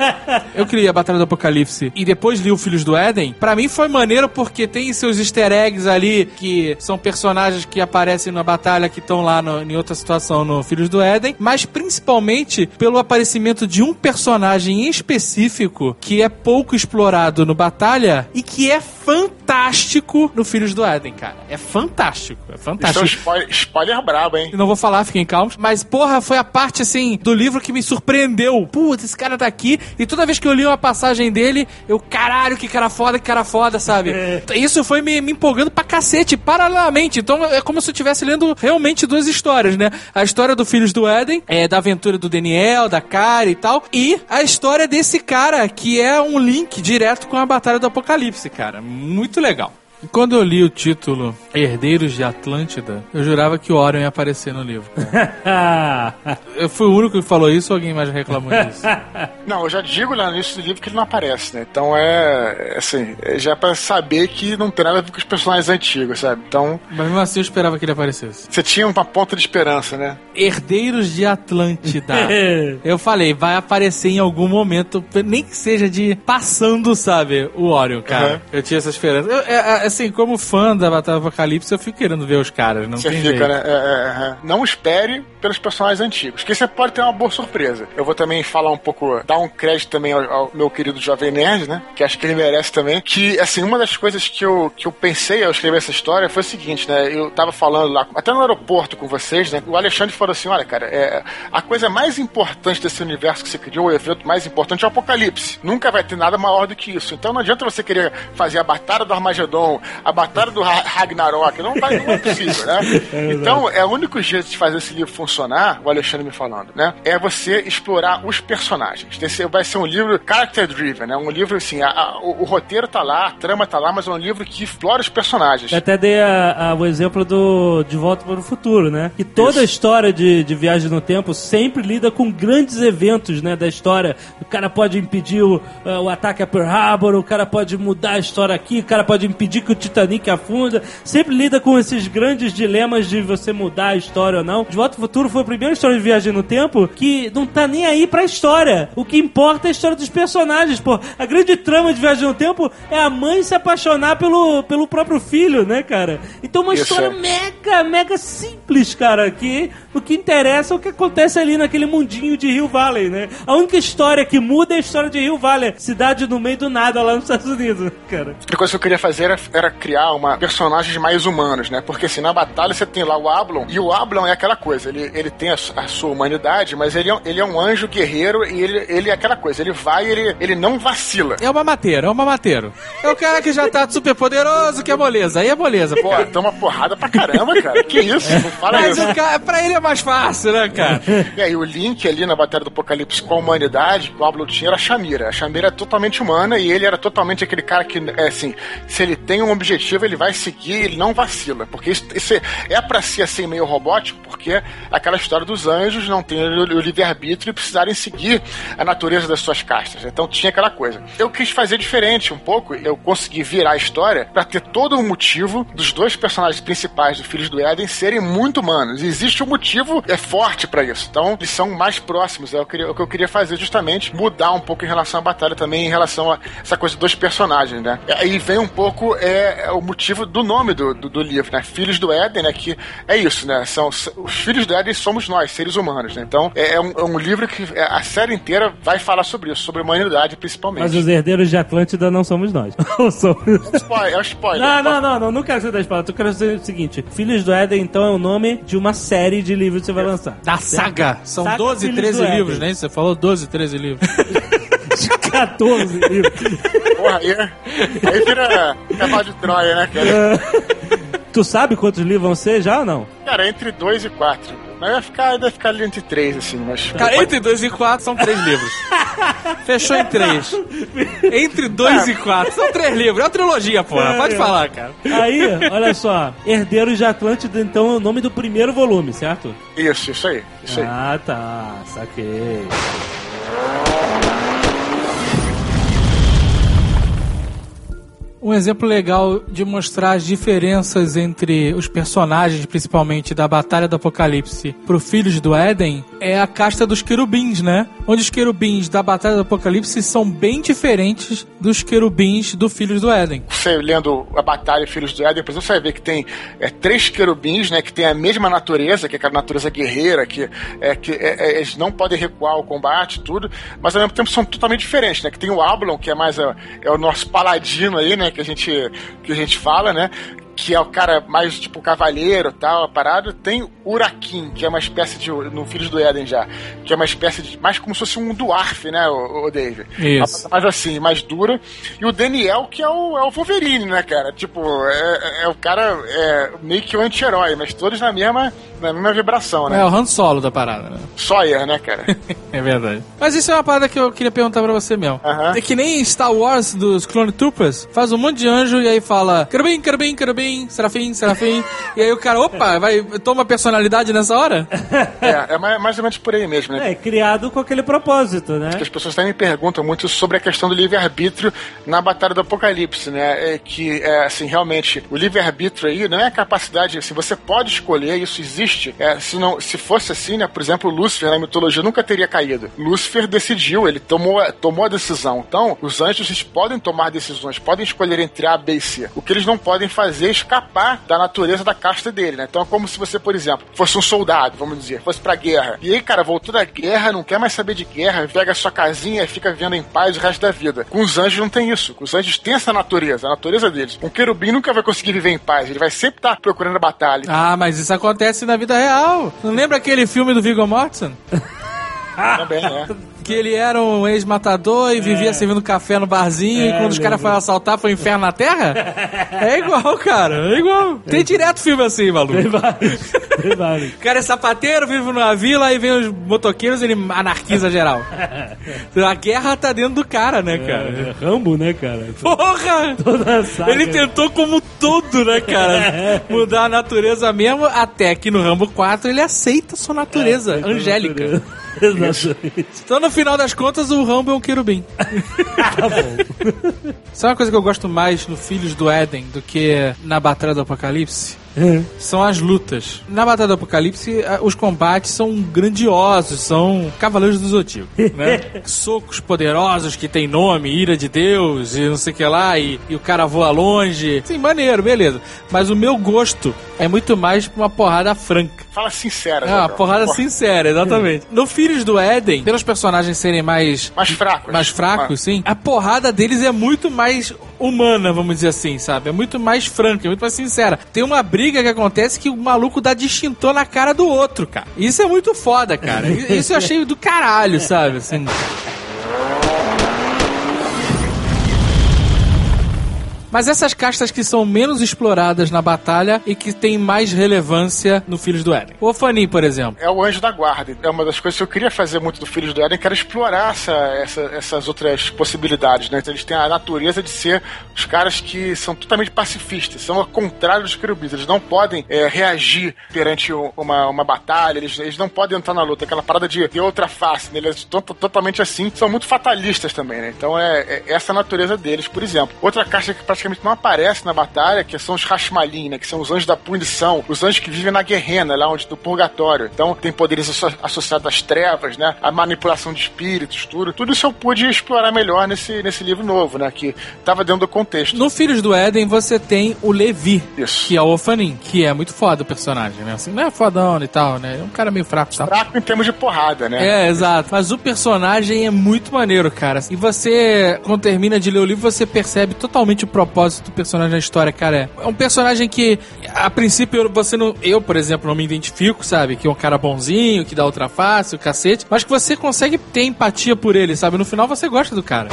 Eu que li a Batalha do Apocalipse e depois li o Filhos do Éden. Pra mim foi maneiro porque tem seus easter eggs ali que são personagens que aparecem na batalha que estão lá no, em outra situação no Filhos do Éden. Mas, principalmente, pelo aparecimento de um personagem em específico que é pouco explorado no Batalha e que é fantástico no Filhos do Éden, cara. É fantástico, é fantástico. Isso é um spoiler, spoiler brabo, hein? Não vou falar, fiquem calmos. Mas, porra, foi a parte, assim, do livro que me surpreendeu. Putz, esse cara tá aqui e toda vez que eu li uma passagem dele, eu, caralho, que cara foda, que cara foda, sabe? É. Isso foi me, me empolgando pra cacete, paralelamente. Então, é como se eu estivesse lendo realmente duas histórias, né? A história do Filhos do Éden, é, da aventura do Daniel, da Cara e tal, e a história desse cara, que é um link direto com a Batalha do Apocalipse, cara. Muito legal. E quando eu li o título Herdeiros de Atlântida, eu jurava que o Orion ia aparecer no livro. Eu fui o único que falou isso ou alguém mais reclamou disso? Não, eu já digo lá no início do livro que ele não aparece, né? Então é, assim, é já pra saber que não tem nada a ver com os personagens antigos, sabe? Então... Mas mesmo assim eu esperava que ele aparecesse. Você tinha uma ponta de esperança, né? Herdeiros de Atlântida. Eu falei, vai aparecer em algum momento, nem que seja de passando, sabe? O Orion, cara. Uhum. Eu tinha essa esperança. Eu, eu, eu, assim, como fã da Batalha do Apocalipse, eu fico querendo ver os caras, não você tem fica, jeito. Né? É, é, é. Não espere pelos personagens antigos, que você pode ter uma boa surpresa. Eu vou também falar um pouco, dar um crédito também ao, ao meu querido Jovem Nerd, né? Que acho que ele merece também. Que, assim, uma das coisas que eu, que eu pensei ao escrever essa história foi o seguinte, né? Eu tava falando lá, até no aeroporto com vocês, né? O Alexandre falou assim, olha, cara, é, a coisa mais importante desse universo que você criou, o evento mais importante é o Apocalipse. Nunca vai ter nada maior do que isso. Então não adianta você querer fazer a Batalha do Armagedon, a Batalha do Ragnarok, não, vai, não é possível, né? Então, é o único jeito de fazer esse livro funcionar, o Alexandre me falando, né? É você explorar os personagens. Esse vai ser um livro character-driven, né? Um livro, assim, a, a, o, o roteiro tá lá, a trama tá lá, mas é um livro que explora os personagens. Eu até dei a, a, o exemplo do De Volta para o Futuro, né? E toda isso. a história de, de Viagem no Tempo sempre lida com grandes eventos, né? Da história. O cara pode impedir o, o ataque a Pearl Harbor, o cara pode mudar a história aqui, o cara pode impedir que o Titanic afunda. Sempre lida com esses grandes dilemas de você mudar a história ou não. De Volta para o Futuro foi a primeira história de Viagem no Tempo que não tá nem aí pra história. O que importa é a história dos personagens, pô. A grande trama de Viagem no Tempo é a mãe se apaixonar pelo, pelo próprio filho, né, cara? Então uma Isso história é. mega, mega simples, cara, que o que interessa é o que acontece ali naquele mundinho de Hill Valley, né? A única história que muda é a história de Hill Valley, cidade no meio do nada lá nos Estados Unidos, cara. A coisa que eu queria fazer era, era criar uma personagens mais humanos, né? Porque assim, na batalha você tem lá o Avalon, e o Avalon é aquela coisa, ele, ele tem a, a sua humanidade, mas ele é, ele é um anjo guerreiro e ele, ele é aquela coisa, ele vai e ele, ele não vacila. É uma mateira, é uma mateira. É o cara que já tá super poderoso, que é moleza, aí é moleza, pô. Toma porrada pra caramba, cara. Que isso? Não fala mas isso. Mas o cara, pra ele é mais fácil, né, cara? É, e aí o link ali na Batalha do Apocalipse com a humanidade, o Avalon tinha era a Shamira. A Shamira é totalmente humana e ele era totalmente aquele cara que, é assim, se ele tem um objetivo, ele vai seguir, ele não vacila. Porque isso, isso é, é pra si assim meio robótico, porque aquela história dos anjos não tem o, o livre-arbítrio e precisarem seguir a natureza das suas castas. Então tinha aquela coisa. Eu quis fazer diferente um pouco, eu consegui virar a história pra ter todo o motivo dos dois personagens principais do Filhos do Éden serem muito humanos. Existe um motivo é forte pra isso. Então, eles são mais próximos. É o que eu queria fazer, justamente mudar um pouco em relação à batalha também, em relação a essa coisa dos personagens, né? Aí vem um pouco é, o motivo do nome do, do, do livro, né? Filhos do Éden, né? Que é isso, né? São, os Filhos do Éden somos nós, seres humanos, né? Então, é, é, um, é um livro que a série inteira vai falar sobre isso, sobre a humanidade, principalmente. Mas os herdeiros de Atlântida não somos nós. Ou somos... Spoiler, é um spoiler. Não, não, não, não, não quero ser da spoiler. Eu quero dizer o seguinte, Filhos do Éden, então, é o nome de uma série de livros que você vai lançar. Da saga. São saga doze, treze livros, né? Você falou doze, treze livros. quatorze livros. Porra, aí, aí vira cavalo de Troia, né, cara? Tu sabe quantos livros vão ser já ou não? Cara, entre dois e quatro. Mas vai ficar, vai ficar ali entre três, assim, mas... Cara, pode... entre dois e quatro são três livros. Fechou em três. Entre dois é. e quatro são três livros. É uma trilogia, porra. Pode é, falar, é. cara. Aí, olha só. Herdeiros de Atlântida, então, é o nome do primeiro volume, certo? Isso, isso aí. Isso ah, aí. tá. Saquei. Um exemplo legal de mostrar as diferenças entre os personagens, principalmente da Batalha do Apocalipse pro Filhos do Éden, é a casta dos querubins, né? Onde os querubins da Batalha do Apocalipse são bem diferentes dos querubins do Filhos do Éden. Você lendo a Batalha e Filhos do Éden, por exemplo, você vai ver que tem é, três querubins, né? Que tem a mesma natureza, que é aquela natureza guerreira, que, é, que é, é, eles não podem recuar ao combate, tudo, mas ao mesmo tempo são totalmente diferentes, né? Que tem o Avalon, que é mais a, é o nosso paladino aí, né? Que a gente, que a gente fala, né? Que é o cara mais, tipo, cavaleiro e tal, parado. Tem o Urakin, que é uma espécie de... No Filhos do Éden já. Que é uma espécie de... Mais como se fosse um Dwarf, né, o, o David? Isso. Mais assim, mais dura. E o Daniel, que é o, é o Wolverine, né, cara? Tipo, é, é o cara é, meio que o anti-herói, mas todos na mesma, na mesma vibração, né? É o Han Solo da parada, né? Sawyer, né, cara? É verdade. Mas isso é uma parada que eu queria perguntar pra você mesmo. Uh-huh. É que nem Star Wars dos Clone Troopers. Faz um monte de anjo e aí fala... Querubim, querubim, querubim. Serafim, Serafim, Serafim. E aí o cara, opa, vai, toma personalidade nessa hora? É, é mais, mais ou menos por aí mesmo, né? É, criado com aquele propósito, né? As pessoas também me perguntam muito sobre a questão do livre-arbítrio na Batalha do Apocalipse, né? É que, é, assim, realmente, o livre-arbítrio aí não é a capacidade, assim, você pode escolher, isso existe. É, se, não, se fosse assim, né, por exemplo, Lúcifer na mitologia nunca teria caído. Lúcifer decidiu, ele tomou, tomou a decisão. Então, os anjos, eles podem tomar decisões, podem escolher entre A, B e C. O que eles não podem fazer é escapar da natureza da casta dele, né? Então é como se você, por exemplo, fosse um soldado, vamos dizer, fosse pra guerra. E aí, cara, voltou da guerra, não quer mais saber de guerra, pega a sua casinha e fica vivendo em paz o resto da vida. Com os anjos não tem isso. Com os anjos tem essa natureza, a natureza deles. Um querubim nunca vai conseguir viver em paz, ele vai sempre estar procurando a batalha. Ah, mas isso acontece na vida real. Não lembra aquele filme do Viggo Mortensen? Também, né? Que ele era um ex-matador e vivia é. servindo café no barzinho, é, e quando os caras foram assaltar foi um inferno na terra? É igual, cara, é igual. Tem direto filme assim, maluco. Tem vários, tem vários. O cara é sapateiro, vive numa vila, e vem os motoqueiros e ele anarquiza geral. A guerra tá dentro do cara, né, cara? É, é Rambo, né, cara? Porra! Toda saga. Ele tentou como todo, né, cara? Mudar a natureza mesmo, até que no Rambo quatro ele aceita a sua natureza é, angélica. Natureza. Exatamente. Então, no final das contas, o Rambo é um querubim. Tá bom. Sabe uma coisa que eu gosto mais no Filhos do Éden do que na Batalha do Apocalipse? Uhum. São as lutas. Na Batalha do Apocalipse, os combates são grandiosos, são Cavaleiros do Zodíaco, né? Socos poderosos que tem nome, ira de Deus e não sei o que lá, e, e o cara voa longe. Sim, maneiro, beleza. Mas o meu gosto é muito mais pra uma porrada franca. Fala sincera. Ah, uma porrada Porra. sincera, exatamente. Uhum. No Filhos do Éden, pelos personagens serem mais... Mais fracos. Mais fracos, Mas... sim. A porrada deles é muito mais... humana, vamos dizer assim, sabe? É muito mais franca, é muito mais sincera. Tem uma briga que acontece que o maluco dá distintor na cara do outro, cara. Isso é muito foda, cara. Isso eu achei do caralho, sabe? Assim... Mas essas castas que são menos exploradas na batalha e que tem mais relevância no Filhos do Éden. O Ofanim, por exemplo. É o anjo da guarda. É uma das coisas que eu queria fazer muito do Filhos do Éden, que era explorar essa, essa, essas outras possibilidades, né? Então, eles têm a natureza de ser os caras que são totalmente pacifistas, são ao contrário dos querubins. Eles não podem é, reagir perante uma, uma batalha, eles, eles não podem entrar na luta. Aquela parada de, de outra face, né? Eles estão totalmente assim. São muito fatalistas também, né? Então, é, é essa a natureza deles, por exemplo. Outra casta que praticamente não aparece na batalha, que são os Hashmalim, né, que são os anjos da punição, os anjos que vivem na Guerrena, lá onde do purgatório. Então, tem poderes associados às trevas, né, à manipulação de espíritos, tudo. Tudo isso eu pude explorar melhor nesse, nesse livro novo, né, que tava dentro do contexto. No Filhos do Éden, você tem o Levi, isso, que é o Ofanim, que é muito foda o personagem, né, assim, não é fodão e tal, né, é um cara meio fraco. Tá? Fraco em termos de porrada, né. É, exato. Mas o personagem é muito maneiro, cara. E você, quando termina de ler o livro, você percebe totalmente o propósito do personagem na história, cara. É um personagem que, a princípio, você não... Eu, por exemplo, não me identifico, sabe? Que é um cara bonzinho, que dá outra face, o cacete. Mas que você consegue ter empatia por ele, sabe? No final, você gosta do cara.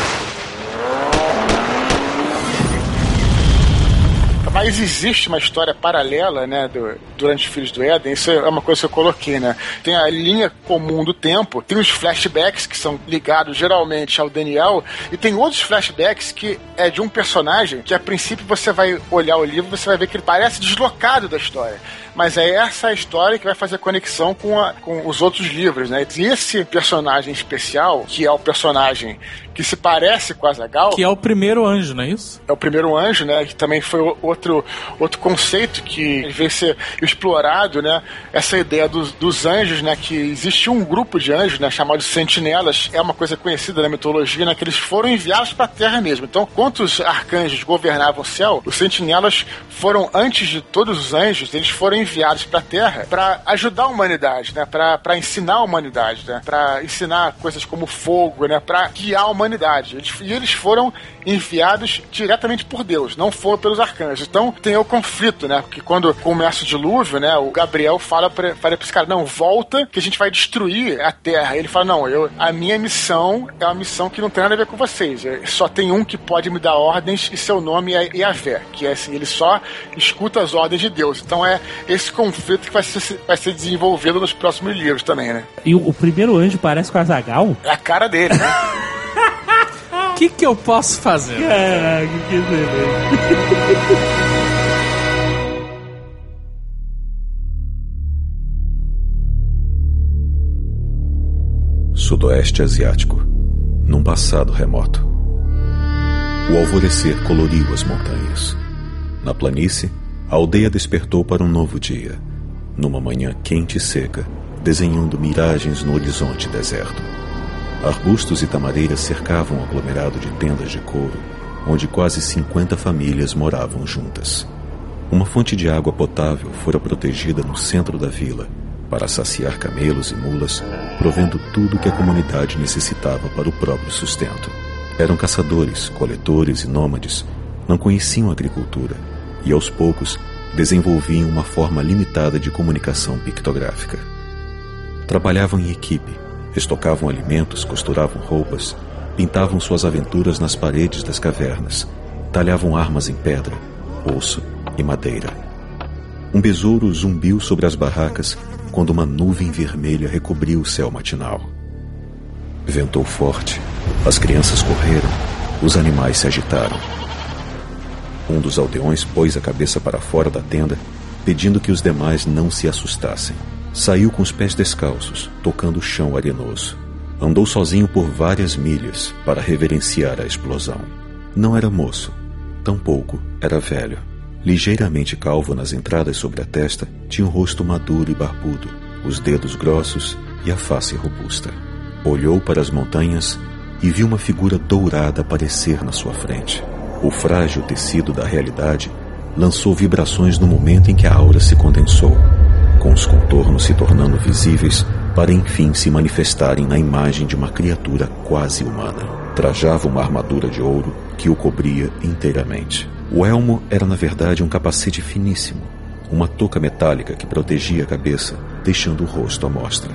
Mas existe uma história paralela, né, do, durante os Filhos do Éden, isso é uma coisa que eu coloquei, né? Tem a linha comum do tempo, tem os flashbacks que são ligados geralmente ao Daniel, e tem outros flashbacks que é de um personagem que a princípio você vai olhar o livro e você vai ver que ele parece deslocado da história. Mas é essa história que vai fazer conexão com, a, com os outros livros, né? E esse personagem especial, que é o personagem que se parece com Azaghal... Que é o primeiro anjo, não é isso? É o primeiro anjo, né? Que também foi outro, outro conceito que veio ser explorado, né? Essa ideia dos, dos anjos, né? Que existe um grupo de anjos, né? Chamado de sentinelas. É uma coisa conhecida na mitologia, né? Que eles foram enviados para a Terra mesmo. Então, quando os arcanjos governavam o céu, os sentinelas foram, antes de todos os anjos, eles foram enviados enviados para a Terra para ajudar a humanidade, né? Para ensinar a humanidade, né? Para ensinar coisas como fogo, né? Para guiar a humanidade. Eles, e eles foram enviados diretamente por Deus, não foram pelos arcanjos. Então tem o conflito, né? Porque quando começa o dilúvio, né? O Gabriel fala para esse cara: não, volta, que a gente vai destruir a Terra. Ele fala: não, eu, a minha missão é uma missão que não tem nada a ver com vocês. Só tem um que pode me dar ordens e seu nome é Yavé, que é assim, ele só escuta as ordens de Deus. Então é esse conflito que vai ser, vai ser desenvolvido nos próximos livros também, né? E o, o primeiro anjo parece com o Azaghal? É a cara dele, né? O que que eu posso fazer? Caraca, que beleza. Sudoeste Asiático, num passado remoto. O alvorecer coloriu as montanhas. Na planície, a aldeia despertou para um novo dia, numa manhã quente e seca, desenhando miragens no horizonte deserto. Arbustos e tamareiras cercavam o aglomerado de tendas de couro, onde quase cinquenta famílias moravam juntas. Uma fonte de água potável fora protegida no centro da vila, para saciar camelos e mulas, provendo tudo o que a comunidade necessitava para o próprio sustento. Eram caçadores, coletores e nômades, não conheciam a agricultura e, aos poucos, desenvolviam uma forma limitada de comunicação pictográfica. Trabalhavam em equipe, estocavam alimentos, costuravam roupas, pintavam suas aventuras nas paredes das cavernas, talhavam armas em pedra, osso e madeira. Um besouro zumbiu sobre as barracas quando uma nuvem vermelha recobriu o céu matinal. Ventou forte, as crianças correram, os animais se agitaram. Um dos aldeões pôs a cabeça para fora da tenda, pedindo que os demais não se assustassem. Saiu com os pés descalços, tocando o chão arenoso. Andou sozinho por várias milhas para reverenciar a explosão. Não era moço, tampouco era velho. Ligeiramente calvo nas entradas sobre a testa, tinha um rosto maduro e barbudo, os dedos grossos e a face robusta. Olhou para as montanhas e viu uma figura dourada aparecer na sua frente. O frágil tecido da realidade lançou vibrações no momento em que a aura se condensou, com os contornos se tornando visíveis para enfim se manifestarem na imagem de uma criatura quase humana. Trajava uma armadura de ouro que o cobria inteiramente. O elmo era na verdade um capacete finíssimo, uma touca metálica que protegia a cabeça, deixando o rosto à mostra.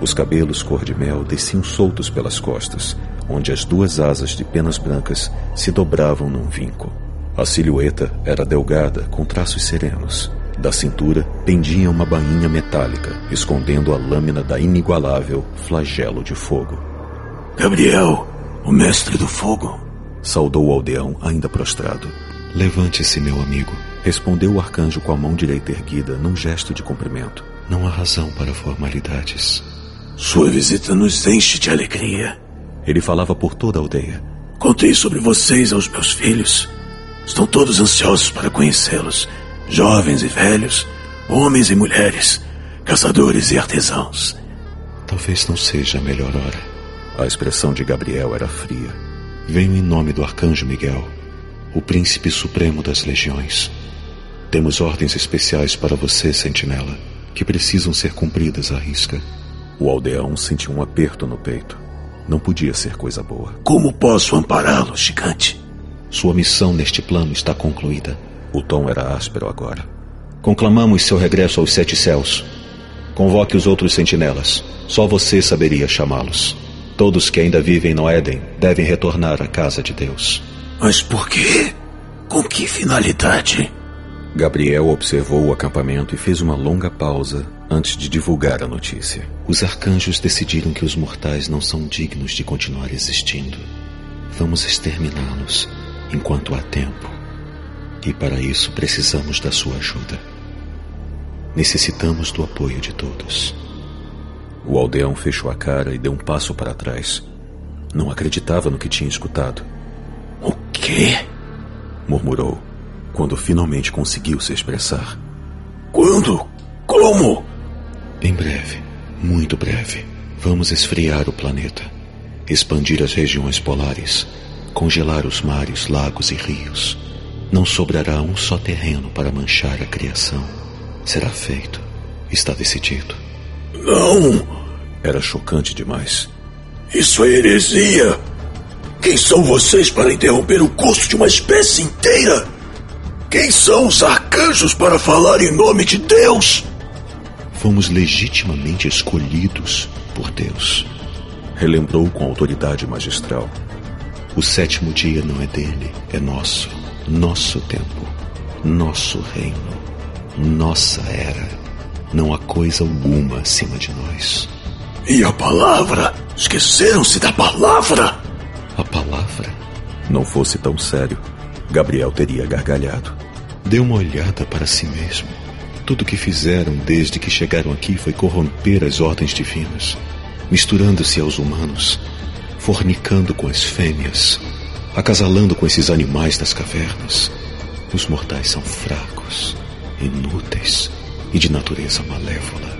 Os cabelos cor-de-mel desciam soltos pelas costas, onde as duas asas de penas brancas se dobravam num vinco. A silhueta era delgada, com traços serenos. Da cintura pendia uma bainha metálica, escondendo a lâmina da inigualável flagelo de fogo. Gabriel, o mestre do fogo, saudou o aldeão ainda prostrado. Levante-se, meu amigo, respondeu o arcanjo com a mão direita erguida num gesto de cumprimento. Não há razão para formalidades. Sua visita nos enche de alegria. Ele falava por toda a aldeia. Contei sobre vocês aos meus filhos. Estão todos ansiosos para conhecê-los. Jovens e velhos, homens e mulheres, caçadores e artesãos. Talvez não seja a melhor hora. A expressão de Gabriel era fria. Venho em nome do Arcanjo Miguel, o príncipe supremo das legiões. Temos ordens especiais para você, sentinela, que precisam ser cumpridas à risca. O aldeão sentiu um aperto no peito. Não podia ser coisa boa. Como posso ampará-lo, gigante? Sua missão neste plano está concluída. O tom era áspero agora. Conclamamos seu regresso aos sete céus. Convoque os outros sentinelas. Só você saberia chamá-los. Todos que ainda vivem no Éden devem retornar à casa de Deus. Mas por quê? Com que finalidade? Gabriel observou o acampamento e fez uma longa pausa antes de divulgar a notícia. Os arcanjos decidiram que os mortais não são dignos de continuar existindo. Vamos exterminá-los enquanto há tempo. E para isso precisamos da sua ajuda. Necessitamos do apoio de todos. O aldeão fechou a cara e deu um passo para trás. Não acreditava no que tinha escutado. O quê? Murmurou, quando finalmente conseguiu se expressar. Quando? Como? Em breve, muito breve. Vamos esfriar o planeta, expandir as regiões polares, congelar os mares, lagos e rios. Não sobrará um só terreno para manchar a criação. Será feito. Está decidido. Não! Era chocante demais. Isso é heresia! Quem são vocês para interromper o curso de uma espécie inteira? Quem são os arcanjos para falar em nome de Deus? Fomos legitimamente escolhidos por Deus, relembrou com autoridade magistral. O sétimo dia não é dele, é nosso. Nosso tempo, nosso reino, nossa era. Não há coisa alguma acima de nós. E a palavra? Esqueceram-se da palavra? A palavra? Não fosse tão sério, Gabriel teria gargalhado. Deu uma olhada para si mesmo. Tudo o que fizeram desde que chegaram aqui foi corromper as ordens divinas. misturando-se aos humanos, fornicando com as fêmeas, acasalando com esses animais das cavernas. Os mortais são fracos, inúteis e de natureza malévola.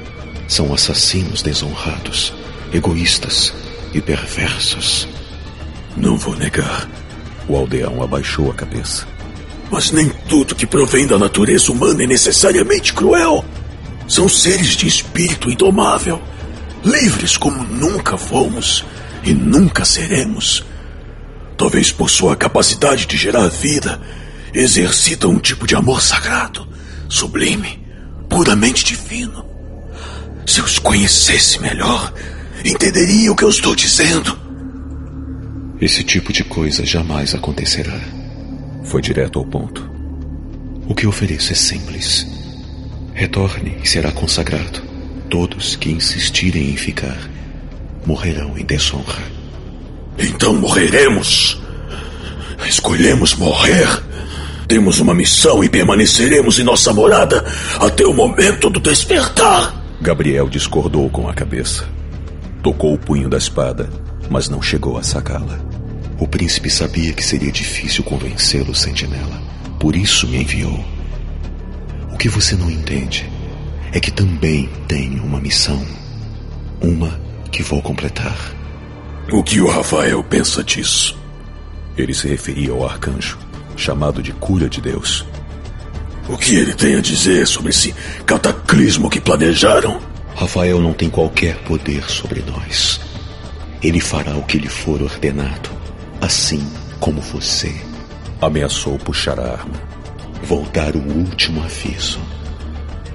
São assassinos desonrados, egoístas e perversos. Não vou negar. O aldeão abaixou a cabeça. Mas nem tudo que provém da natureza humana é necessariamente cruel. São seres de espírito indomável, livres como nunca fomos e nunca seremos. Talvez por sua capacidade de gerar vida, exercitam um tipo de amor sagrado, sublime, puramente divino. Se os conhecesse melhor, entenderia o que eu estou dizendo. Esse tipo de coisa jamais acontecerá. Foi direto ao ponto. O que ofereço é simples. Retorne e será consagrado. Todos que insistirem em ficar morrerão em desonra. Então morreremos. Escolhemos morrer. Temos uma missão e permaneceremos em nossa morada até o momento do despertar. Gabriel discordou com a cabeça. Tocou o punho da espada, mas não chegou a sacá-la. O príncipe sabia que seria difícil convencê-lo, sentinela. Por isso me enviou. O que você não entende é que também tenho uma missão. Uma que vou completar. O que o Rafael pensa disso? Ele se referia ao arcanjo, chamado de Cura de Deus. O que ele tem a dizer sobre esse cataclismo que planejaram? Rafael não tem qualquer poder sobre nós. Ele fará o que lhe for ordenado, assim como você. Ameaçou puxar a arma. Vou dar o último aviso.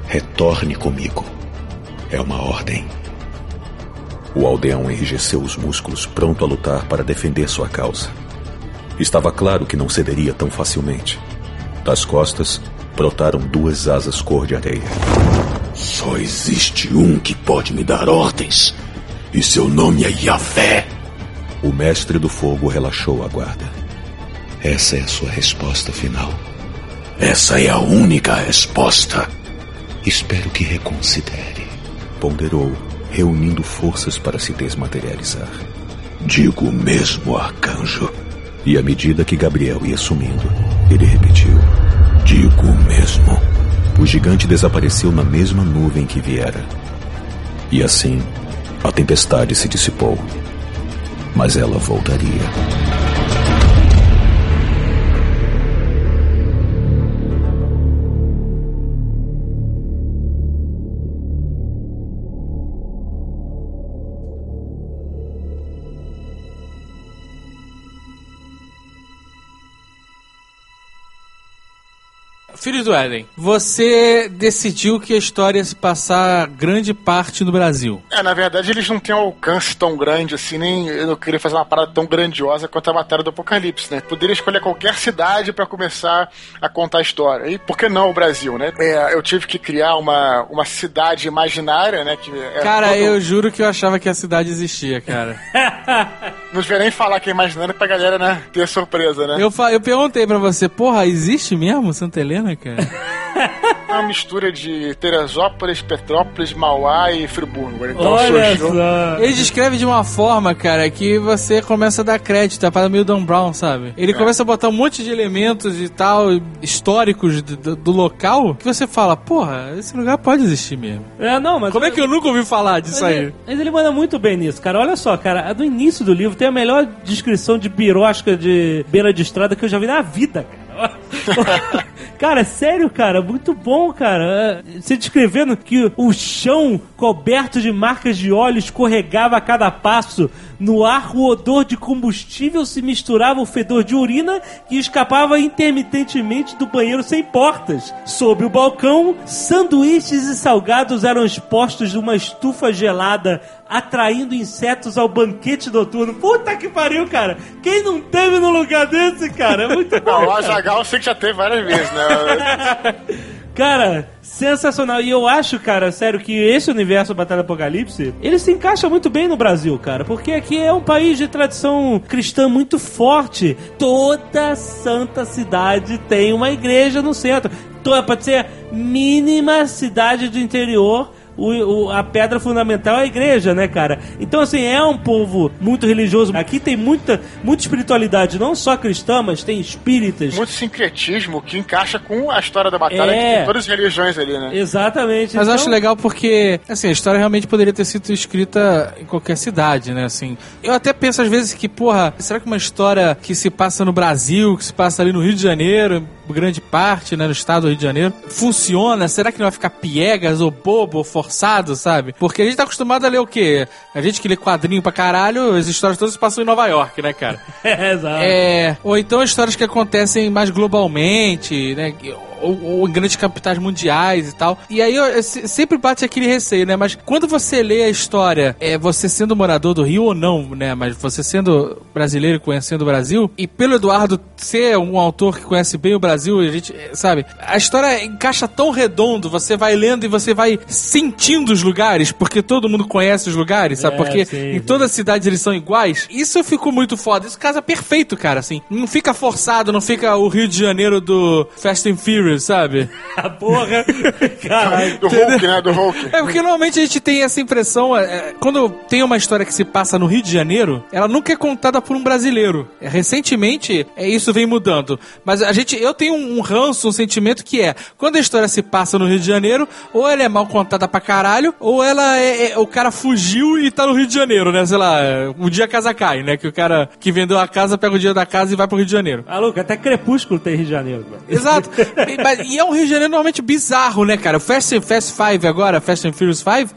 Retorne comigo. É uma ordem. O aldeão enrijeceu os músculos, pronto a lutar para defender sua causa. Estava claro que não cederia tão facilmente. Das costas, brotaram duas asas cor de areia. Só existe um que pode me dar ordens, e seu nome é Yavé. O mestre do fogo relaxou a guarda. Essa é a sua resposta final. Essa é a única resposta. Espero que reconsidere. Ponderou, reunindo forças para se desmaterializar. Digo o mesmo, arcanjo. E à medida que Gabriel ia sumindo, ele repetiu: digo o mesmo. O gigante desapareceu na mesma nuvem que viera. E assim, a tempestade se dissipou. Mas ela voltaria. Filhos do Éden, você decidiu que a história ia se passar grande parte no Brasil. É, na verdade eles não têm um alcance tão grande assim, nem eu não queria fazer uma parada tão grandiosa quanto a Batalha do Apocalipse, né? Poderia escolher qualquer cidade pra começar a contar a história. E por que não o Brasil, né? É, eu tive que criar uma, uma cidade imaginária, né? Que é cara, todo... eu juro que eu achava que a cidade existia, cara. Não devia nem falar que é imaginária pra galera, né? Ter surpresa, né? Eu, fa... eu perguntei pra você, porra, existe mesmo Santa Helena? É uma mistura de Teresópolis, Petrópolis, Mauá e Friburgo. Então, olha só. Ele descreve de uma forma, cara, que você começa a dar crédito, tá? Para meio Dan Brown, sabe? Ele é. começa a botar um monte de elementos e tal, históricos do, do local, que você fala, porra, esse lugar pode existir mesmo. É, não, mas... Como eu... é que eu nunca ouvi falar disso mas aí? Ele, mas ele manda muito bem nisso, cara. Olha só, cara, do início do livro tem a melhor descrição de birosca de beira de estrada que eu já vi na vida, cara. Cara, sério, cara, muito bom, cara. Você descrevendo que o chão coberto de marcas de óleo escorregava a cada passo. No ar, o odor de combustível se misturava ao fedor de urina que escapava intermitentemente do banheiro sem portas. Sob o balcão, sanduíches e salgados eram expostos numa estufa gelada, atraindo insetos ao banquete noturno. Puta que pariu, cara! Quem não teve num lugar desse, cara? É muito bom. O Azaghal eu sei que já teve várias vezes, né? Cara, sensacional. E eu acho, cara, sério, que esse universo Batalha do Apocalipse, ele se encaixa muito bem no Brasil, cara. Porque aqui é um país de tradição cristã muito forte. Toda santa cidade tem uma igreja no centro. Então, pode ser mínima cidade do interior... o, o, a pedra fundamental é a igreja, né, cara? Então, assim, é um povo muito religioso. Aqui tem muita, muita espiritualidade, não só cristã, mas tem espíritas. Muito sincretismo que encaixa com a história da batalha, é... que tem todas as religiões ali, né? Exatamente. Mas então... eu acho legal porque, assim, a história realmente poderia ter sido escrita em qualquer cidade, né, assim. Eu até penso às vezes que, porra, será que uma história que se passa no Brasil, que se passa ali no Rio de Janeiro, grande parte, né, no estado do Rio de Janeiro, funciona? Será que não vai ficar piegas ou bobo ou forçado, sabe? Porque a gente tá acostumado a ler o quê? A gente que lê quadrinho pra caralho, as histórias todas se passam em Nova York, né, cara? É, exato. É, ou então histórias que acontecem mais globalmente, né, ou, ou em grandes capitais mundiais e tal. E aí eu, eu, sempre bate aquele receio, né? Mas quando você lê a história, é, você sendo morador do Rio ou não, né? Mas você sendo brasileiro e conhecendo o Brasil, e pelo Eduardo ser um autor que conhece bem o Brasil, a gente, sabe? A história encaixa tão redondo, você vai lendo e você vai sentindo os lugares, porque todo mundo conhece os lugares, sabe? É, porque sim, em todas as cidades eles são iguais. Isso ficou muito foda. Isso casa perfeito, cara, assim. Não fica forçado, não fica o Rio de Janeiro do Fast and Furious, sabe? A porra! Caralho, do Hulk, né? Do Hulk. É porque normalmente a gente tem essa impressão, é, quando tem uma história que se passa no Rio de Janeiro, ela nunca é contada por um brasileiro. É, recentemente, é, isso vem mudando. Mas a gente, eu tenho um, um ranço, um sentimento que é, quando a história se passa no Rio de Janeiro, ou ela é mal contada pra caralho, ou ela é, é o cara fugiu e tá no Rio de Janeiro, né? Sei lá, um dia a casa cai, né? Que o cara que vendeu a casa pega o dinheiro da casa e vai pro Rio de Janeiro. Ah, Luca, até Crepúsculo tem Rio de Janeiro. Mano. Exato. Mas, e é um Rio de Janeiro normalmente bizarro, né, cara? O Fast and Fast Five agora, Fast and Furious Five...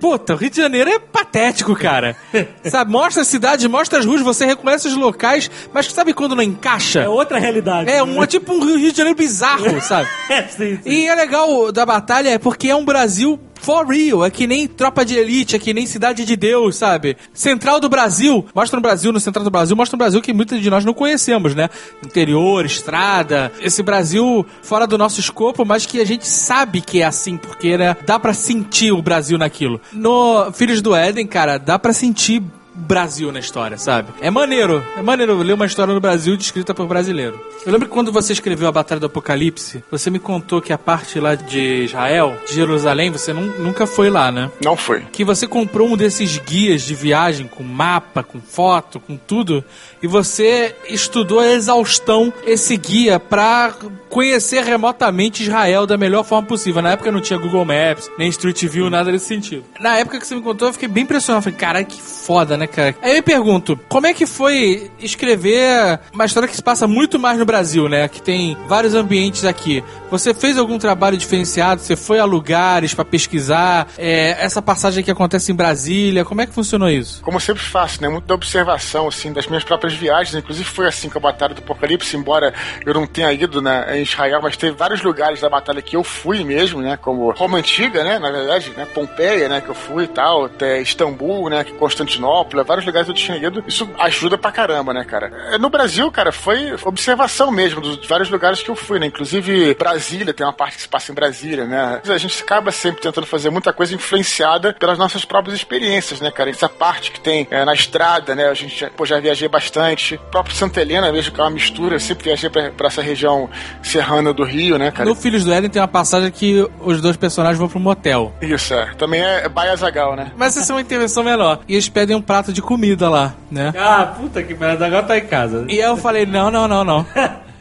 Puta, o Rio de Janeiro é patético, cara. Sabe, mostra a cidade, mostra as ruas, você reconhece os locais, mas sabe quando não encaixa? É outra realidade. É, um, né? Tipo um Rio de Janeiro bizarro, sabe? É, sim, sim. E é legal da batalha é porque é um Brasil for real, é que nem Tropa de Elite, é que nem Cidade de Deus, sabe? Central do Brasil, mostra um Brasil no Central do Brasil, mostra um Brasil que muitos de nós não conhecemos, né? Interior, estrada, esse Brasil fora do nosso escopo, mas que a gente sabe que é assim, porque, né, dá pra sentir o Brasil naquilo. No Filhos do Éden, cara, dá pra sentir Brasil na história, sabe? É maneiro, é maneiro ler uma história no Brasil descrita por brasileiro. Eu lembro que quando você escreveu a Batalha do Apocalipse, você me contou que a parte lá de Israel, de Jerusalém, você não, nunca foi lá, né? Não foi. Que você comprou um desses guias de viagem com mapa, com foto, com tudo, e você estudou a exaustão esse guia pra conhecer remotamente Israel da melhor forma possível. Na época não tinha Google Maps, nem Street View, nada desse sentido. Na época que você me contou, eu fiquei bem impressionado. Falei, caralho, que foda, né, cara? Aí eu me pergunto, como é que foi escrever uma história que se passa muito mais no Brasil, né? Que tem vários ambientes aqui. Você fez algum trabalho diferenciado? Você foi a lugares pra pesquisar? É, essa passagem que acontece em Brasília, como é que funcionou isso? Como eu sempre faço, né? Muito da observação, assim, das minhas próprias viagens. Inclusive foi assim com a Batalha do Apocalipse, embora eu não tenha ido, né, em Israel, mas teve vários lugares da batalha que eu fui mesmo, né? Como Roma Antiga, né? Na verdade, né? Pompeia, né? Que eu fui e tal. Até Istambul, né? Constantinopla. Vários lugares eu tinha ido. Isso ajuda pra caramba, né, cara? No Brasil, cara, foi observação mesmo dos vários lugares que eu fui, né? Inclusive Brasília, tem uma parte que se passa em Brasília, né? A gente acaba sempre tentando fazer muita coisa influenciada pelas nossas próprias experiências, né, cara? Essa parte que tem é, na estrada, né? A gente, pô, já viajei bastante. O próprio Santa Helena mesmo, que é uma mistura. Eu sempre viajei pra, pra essa região serrana do Rio, né, cara? No Filhos do Éden tem uma passagem que os dois personagens vão pro motel. Isso, é. Também é by Azaghal, né? Mas essa é uma intervenção menor. E eles pedem um prato de comida lá, né? Ah, puta que merda, agora tá em casa. E aí eu falei, não, não, não, não.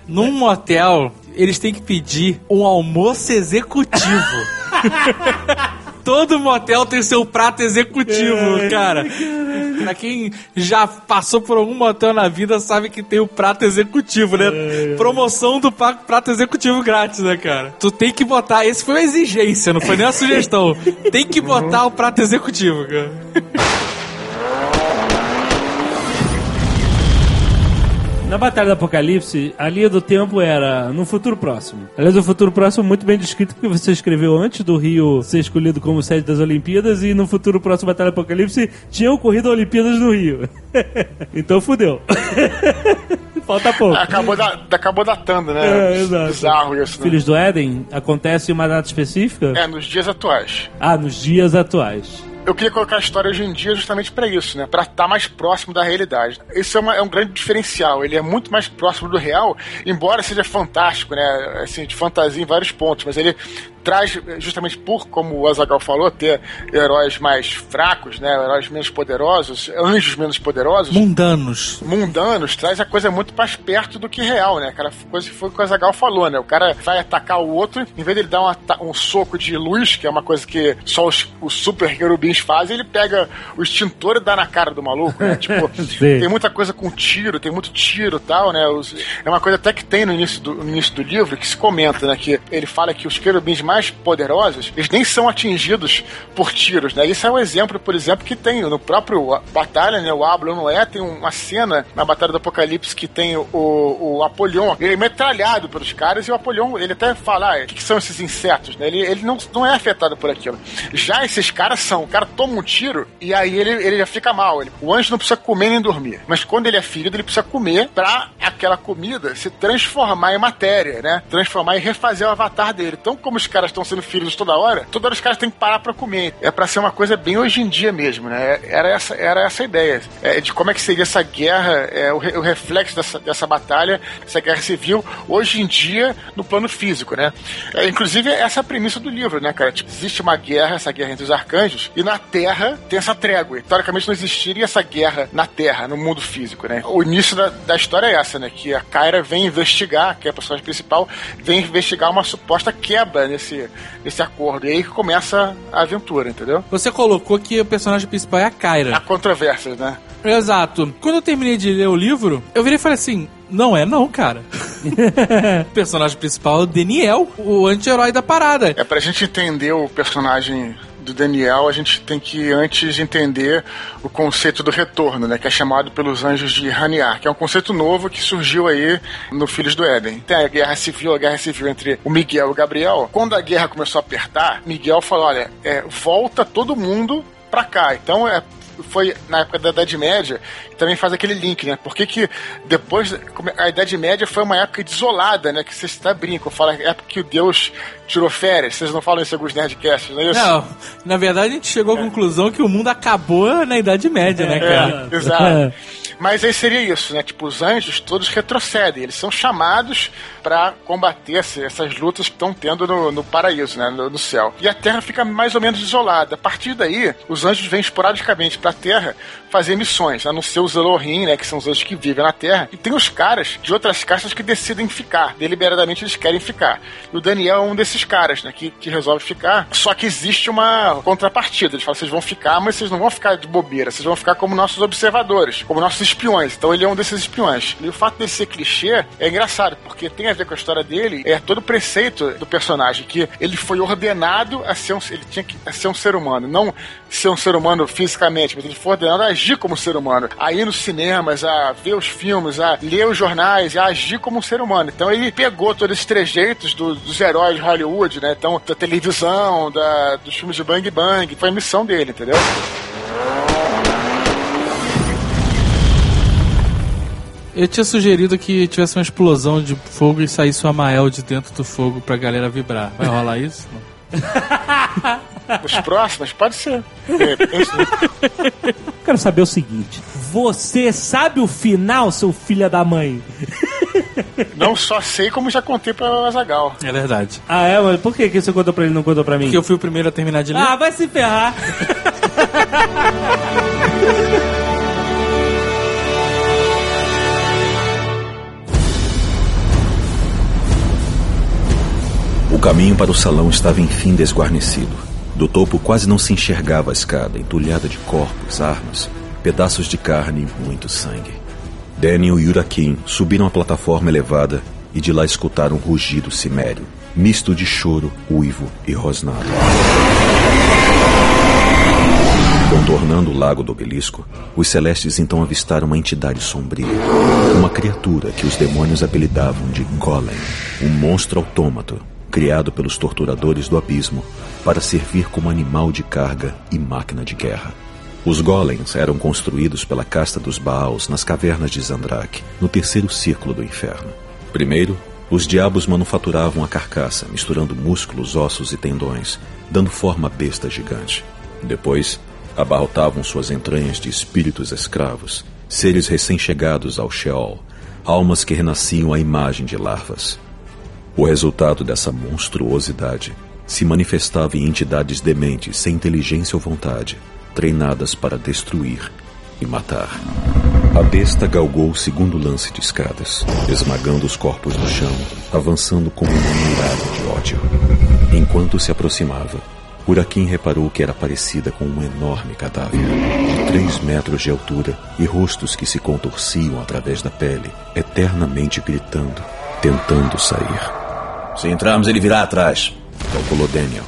Num motel, eles têm que pedir um almoço executivo. Todo motel tem seu prato executivo, é, cara. Caralho. Pra quem já passou por algum motel na vida, sabe que tem o prato executivo, né? É. Promoção do prato executivo grátis, né, cara? Tu tem que botar... Esse foi uma exigência, não foi nem uma sugestão. Tem que botar o prato executivo, cara. Na Batalha do Apocalipse, a linha do tempo era no futuro próximo. Aliás, o futuro próximo muito bem descrito, porque você escreveu antes do Rio ser escolhido como sede das Olimpíadas, e no futuro próximo Batalha do Apocalipse tinha ocorrido Olimpíadas no Rio. Então fudeu. Falta pouco. Acabou, da, acabou datando, né? É, exato. Bizarro isso, né? Filhos do Éden acontece em uma data específica? É, nos dias atuais. Ah, nos dias atuais. Eu queria colocar a história hoje em dia justamente pra isso, né? Pra estar mais próximo da realidade. Isso é, uma, é um grande diferencial. Ele é muito mais próximo do real, embora seja fantástico, né? Assim, de fantasia em vários pontos, mas ele traz justamente por, como o Azaghal falou, ter heróis mais fracos, né, heróis menos poderosos, anjos menos poderosos. Mundanos. Mundanos, traz a coisa muito mais perto do que real, né, aquela coisa que foi o que o Azaghal falou, né, o cara vai atacar o outro, em vez de ele dar uma, um soco de luz, que é uma coisa que só os, os super querubins fazem, ele pega o extintor e dá na cara do maluco, né, tipo, tem muita coisa com tiro, tem muito tiro e tal, né, os, é uma coisa até que tem no início do, no início do livro, que se comenta, né, que ele fala que os querubins mais poderosos, eles nem são atingidos por tiros, né? Isso é um exemplo, por exemplo, que tem no próprio Batalha, né? O Avalon não é, tem uma cena na Batalha do Apocalipse que tem o, o Apolion, ele é metralhado pelos caras e o Apolion, ele até fala, ah, o que são esses insetos, né? Ele, ele não, não é afetado por aquilo. Já esses caras são, o cara toma um tiro e aí ele, ele já fica mal. Ele, o anjo não precisa comer nem dormir, mas quando ele é ferido, ele precisa comer pra aquela comida se transformar em matéria, né? Transformar e refazer o avatar dele. Então, como os caras caras estão sendo feridos toda hora, toda hora os caras têm que parar pra comer. É pra ser uma coisa bem hoje em dia mesmo, né? Era essa, era essa ideia, é, de como é que seria essa guerra, é, o, re, o reflexo dessa, dessa batalha, essa guerra civil, hoje em dia, no plano físico, né? É, inclusive, essa é a premissa do livro, né, cara? Tipo, existe uma guerra, essa guerra entre os arcanjos, e na Terra tem essa trégua. E, teoricamente, não existiria essa guerra na Terra, no mundo físico, né? O início da, da história é essa, né? Que a Kyra vem investigar, que é a personagem principal, vem investigar uma suposta quebra nesse Esse acordo. E aí que começa a aventura, entendeu? Você colocou que o personagem principal é a Kyra. Há controvérsias, né? Exato. Quando eu terminei de ler o livro, eu virei e falei assim... Não é não, cara. O personagem principal é o Daniel, o anti-herói da parada. É, pra gente entender o personagem... do Daniel, a gente tem que antes entender o conceito do retorno, né, que é chamado pelos anjos de Raniá, que é um conceito novo que surgiu aí no Filhos do Éden. Tem a guerra civil, a guerra civil entre o Miguel e o Gabriel. Quando a guerra começou a apertar, Miguel falou, olha, é, volta todo mundo pra cá. Então é foi na época da Idade Média, também faz aquele link, né? Por que que depois a Idade Média foi uma época desolada, né? Que vocês até brincam, falam é época que o Deus tirou férias. Vocês não falam isso em alguns Nerdcasts, não é isso? Não, na verdade a gente chegou à é. conclusão que o mundo acabou na Idade Média, né, cara? É, exato. Mas aí seria isso, né? Tipo, os anjos todos retrocedem, eles são chamados pra combater essas lutas que estão tendo no, no paraíso, né? No, no céu. E a Terra fica mais ou menos isolada. A partir daí, os anjos vêm esporadicamente pra Terra fazer missões, a não ser os Elohim, né? Que são os anjos que vivem na Terra. E tem os caras de outras castas que decidem ficar. Deliberadamente eles querem ficar. E o Daniel é um desses caras, né? Que, que resolve ficar. Só que existe uma contrapartida. Eles falam, vocês vão ficar, mas vocês não vão ficar de bobeira. Vocês vão ficar como nossos observadores, como nossos espiões. Então ele é um desses espiões. E o fato dele ser clichê é engraçado, porque tem a ver com a história dele, é todo o preceito do personagem, que ele foi ordenado a ser um, ele tinha que ser um ser humano, não ser um ser humano fisicamente, mas ele foi ordenado a agir como ser humano, a ir nos cinemas, a ver os filmes, a ler os jornais, a agir como um ser humano. Então ele pegou todos esses trejeitos do, dos heróis de Hollywood, né? Então, da televisão, da, dos filmes de Bang Bang, foi a missão dele, entendeu? Eu tinha sugerido que tivesse uma explosão de fogo e saísse o Amael de dentro do fogo pra galera vibrar. Vai rolar isso? Os próximos? Pode ser. É, quero saber o seguinte. Você sabe o final, seu filho da mãe? Não só sei, como já contei pra Azaghal. É verdade. Ah, é? Mas por que você contou pra ele e não contou pra mim? Porque eu fui o primeiro a terminar de ler. Ah, vai se ferrar. O caminho para o salão estava enfim desguarnecido. Do topo quase não se enxergava a escada, entulhada de corpos, armas, pedaços de carne e muito sangue. Daniel e Urakin subiram a plataforma elevada e de lá escutaram um rugido cimério, misto de choro, uivo e rosnado. Contornando o lago do obelisco, os celestes então avistaram uma entidade sombria. Uma criatura que os demônios apelidavam de Golem, um monstro autômato, criado pelos torturadores do abismo para servir como animal de carga e máquina de guerra. Os golems eram construídos pela casta dos Baals nas cavernas de Zandrak, no terceiro círculo do inferno. Primeiro, os diabos manufaturavam a carcaça, misturando músculos, ossos e tendões, dando forma à besta gigante. Depois, abarrotavam suas entranhas de espíritos escravos, seres recém-chegados ao Sheol, almas que renasciam à imagem de larvas. O resultado dessa monstruosidade se manifestava em entidades dementes sem inteligência ou vontade, treinadas para destruir e matar. A besta galgou o segundo lance de escadas, esmagando os corpos no chão, avançando como uma mirada de ódio. Enquanto se aproximava, Huraquim reparou que era parecida com um enorme cadáver, de três metros de altura e rostos que se contorciam através da pele, eternamente gritando, tentando sair. Se entrarmos, ele virá atrás, calculou Daniel.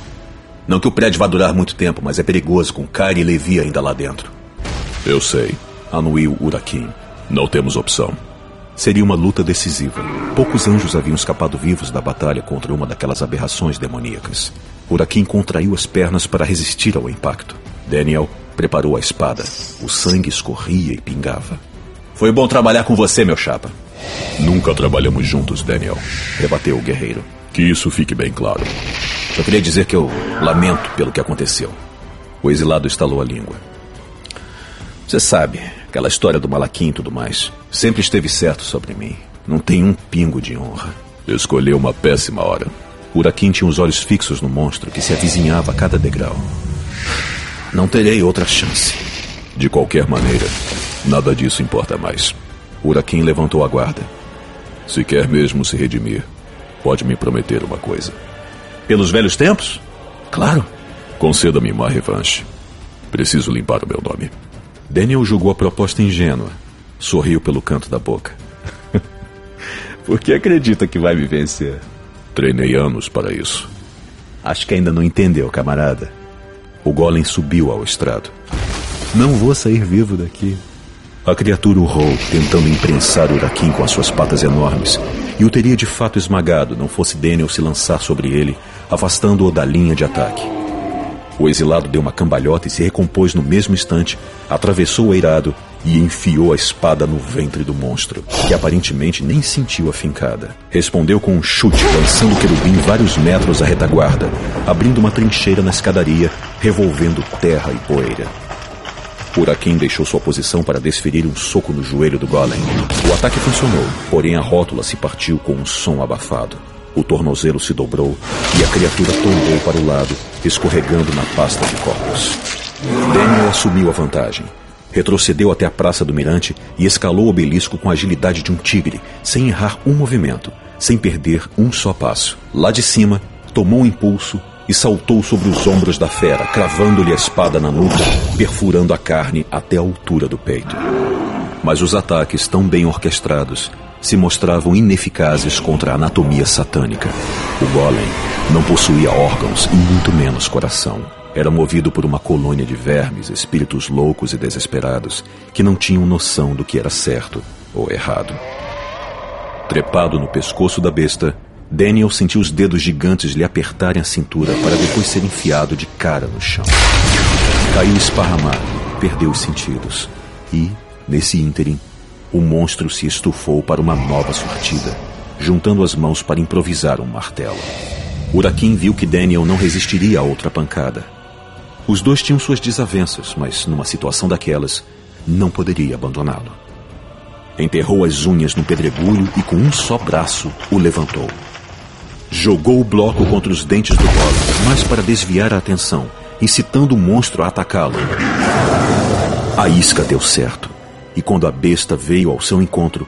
Não que o prédio vá durar muito tempo, mas é perigoso com Kyrie e Levi ainda lá dentro. Eu sei, anuiu Huraquim. Não temos opção. Seria uma luta decisiva. Poucos anjos haviam escapado vivos da batalha contra uma daquelas aberrações demoníacas. Huraquim contraiu as pernas para resistir ao impacto. Daniel preparou a espada. O sangue escorria e pingava. Foi bom trabalhar com você, meu chapa. Nunca trabalhamos juntos, Daniel, rebateu o guerreiro. Que isso fique bem claro. Só queria dizer que eu lamento pelo que aconteceu. O exilado estalou a língua. Você sabe, aquela história do Malaquim e tudo mais. Sempre esteve certo sobre mim. Não tem um pingo de honra. Escolheu uma péssima hora. Huraquim tinha os olhos fixos no monstro que se avizinhava a cada degrau. Não terei outra chance. De qualquer maneira, nada disso importa mais. Huraquim levantou a guarda. Se quer mesmo se redimir, pode me prometer uma coisa. Pelos velhos tempos? Claro. Conceda-me uma revanche. Preciso limpar o meu nome. Daniel julgou a proposta ingênua. Sorriu pelo canto da boca. Por que acredita que vai me vencer? Treinei anos para isso. Acho que ainda não entendeu, camarada. O golem subiu ao estrado. Não vou sair vivo daqui. A criatura urrou, tentando imprensar Huraquim com as suas patas enormes, e o teria de fato esmagado, não fosse Daniel se lançar sobre ele, afastando-o da linha de ataque. O exilado deu uma cambalhota e se recompôs no mesmo instante, atravessou o eirado e enfiou a espada no ventre do monstro, que aparentemente nem sentiu a fincada. Respondeu com um chute, lançando o querubim vários metros à retaguarda, abrindo uma trincheira na escadaria, revolvendo terra e poeira. Huraquim deixou sua posição para desferir um soco no joelho do golem. O ataque funcionou, porém a rótula se partiu com um som abafado. O tornozelo se dobrou e a criatura tombou para o lado, escorregando na pasta de corpos. Daniel assumiu a vantagem. Retrocedeu até a praça do mirante e escalou o obelisco com a agilidade de um tigre, sem errar um movimento, sem perder um só passo. Lá de cima, tomou um impulso e saltou sobre os ombros da fera, cravando-lhe a espada na nuca, perfurando a carne até a altura do peito. Mas os ataques, tão bem orquestrados, se mostravam ineficazes contra a anatomia satânica. O golem não possuía órgãos e muito menos coração. Era movido por uma colônia de vermes, espíritos loucos e desesperados, que não tinham noção do que era certo ou errado. Trepado no pescoço da besta, Daniel sentiu os dedos gigantes lhe apertarem a cintura para depois ser enfiado de cara no chão. Caiu esparramado, perdeu os sentidos. E, nesse ínterim, o monstro se estufou para uma nova surtida, juntando as mãos para improvisar um martelo. Huraquim viu que Daniel não resistiria a outra pancada. Os dois tinham suas desavenças, mas numa situação daquelas, não poderia abandoná-lo. Enterrou as unhas no pedregulho e com um só braço o levantou. Jogou o bloco contra os dentes do golem, mas para desviar a atenção, incitando o monstro a atacá-lo. A isca deu certo, e quando a besta veio ao seu encontro,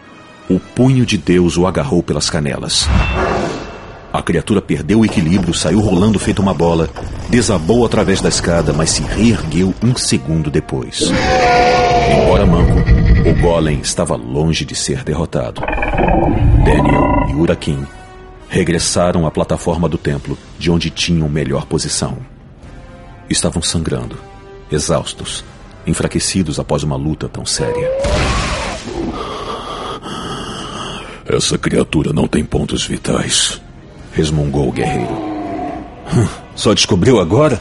o punho de Deus o agarrou pelas canelas. A criatura perdeu o equilíbrio, saiu rolando feito uma bola, desabou através da escada, mas se reergueu um segundo depois. Embora manco, o golem estava longe de ser derrotado. Daniel e Huraquim regressaram à plataforma do templo, de onde tinham melhor posição. Estavam sangrando, exaustos, enfraquecidos após uma luta tão séria. Essa criatura não tem pontos vitais, resmungou o guerreiro. Hum, só descobriu agora?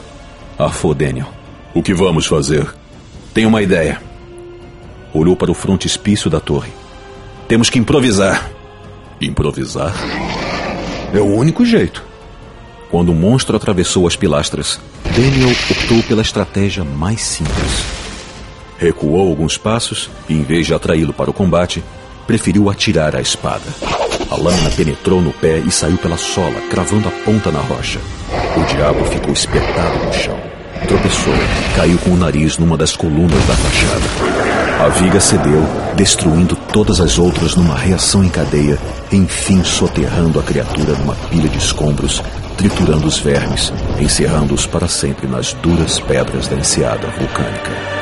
Arfou Daniel. O que vamos fazer? Tenho uma ideia. Olhou para o frontispício da torre. Temos que improvisar. Improvisar? É o único jeito. Quando o monstro atravessou as pilastras, Daniel optou pela estratégia mais simples. Recuou alguns passos e, em vez de atraí-lo para o combate, preferiu atirar a espada. A lâmina penetrou no pé e saiu pela sola, cravando a ponta na rocha. O diabo ficou espetado no chão. Tropeçou, caiu com o nariz numa das colunas da fachada. A viga cedeu, destruindo todas as outras numa reação em cadeia, enfim soterrando a criatura numa pilha de escombros, triturando os vermes, encerrando-os para sempre nas duras pedras da enseada vulcânica.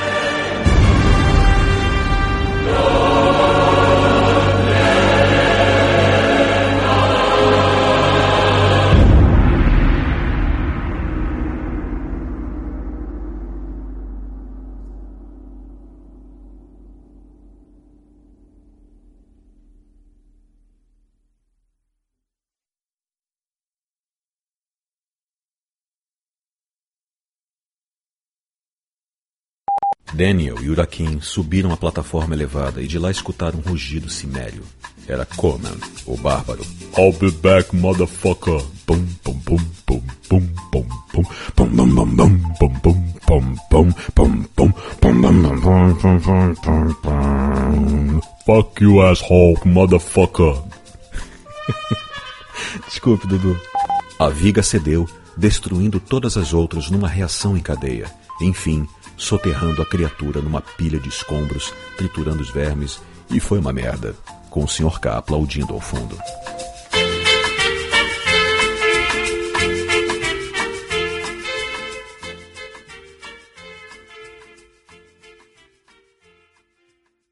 Daniel e Urakin subiram a plataforma elevada e de lá escutaram um rugido cimério. Era Conan, o bárbaro. I'll be back, motherfucker. Pum, pum, pum, pum, pum, pum, pum, pum, pum, pum, pum, pum, pum, pum, pum, pum, fuck you, asshole, motherfucker. Desculpe, Dudu. A viga cedeu, destruindo todas as outras numa reação em cadeia. Enfim, soterrando a criatura numa pilha de escombros, triturando os vermes, e foi uma merda, com o senhor K aplaudindo ao fundo.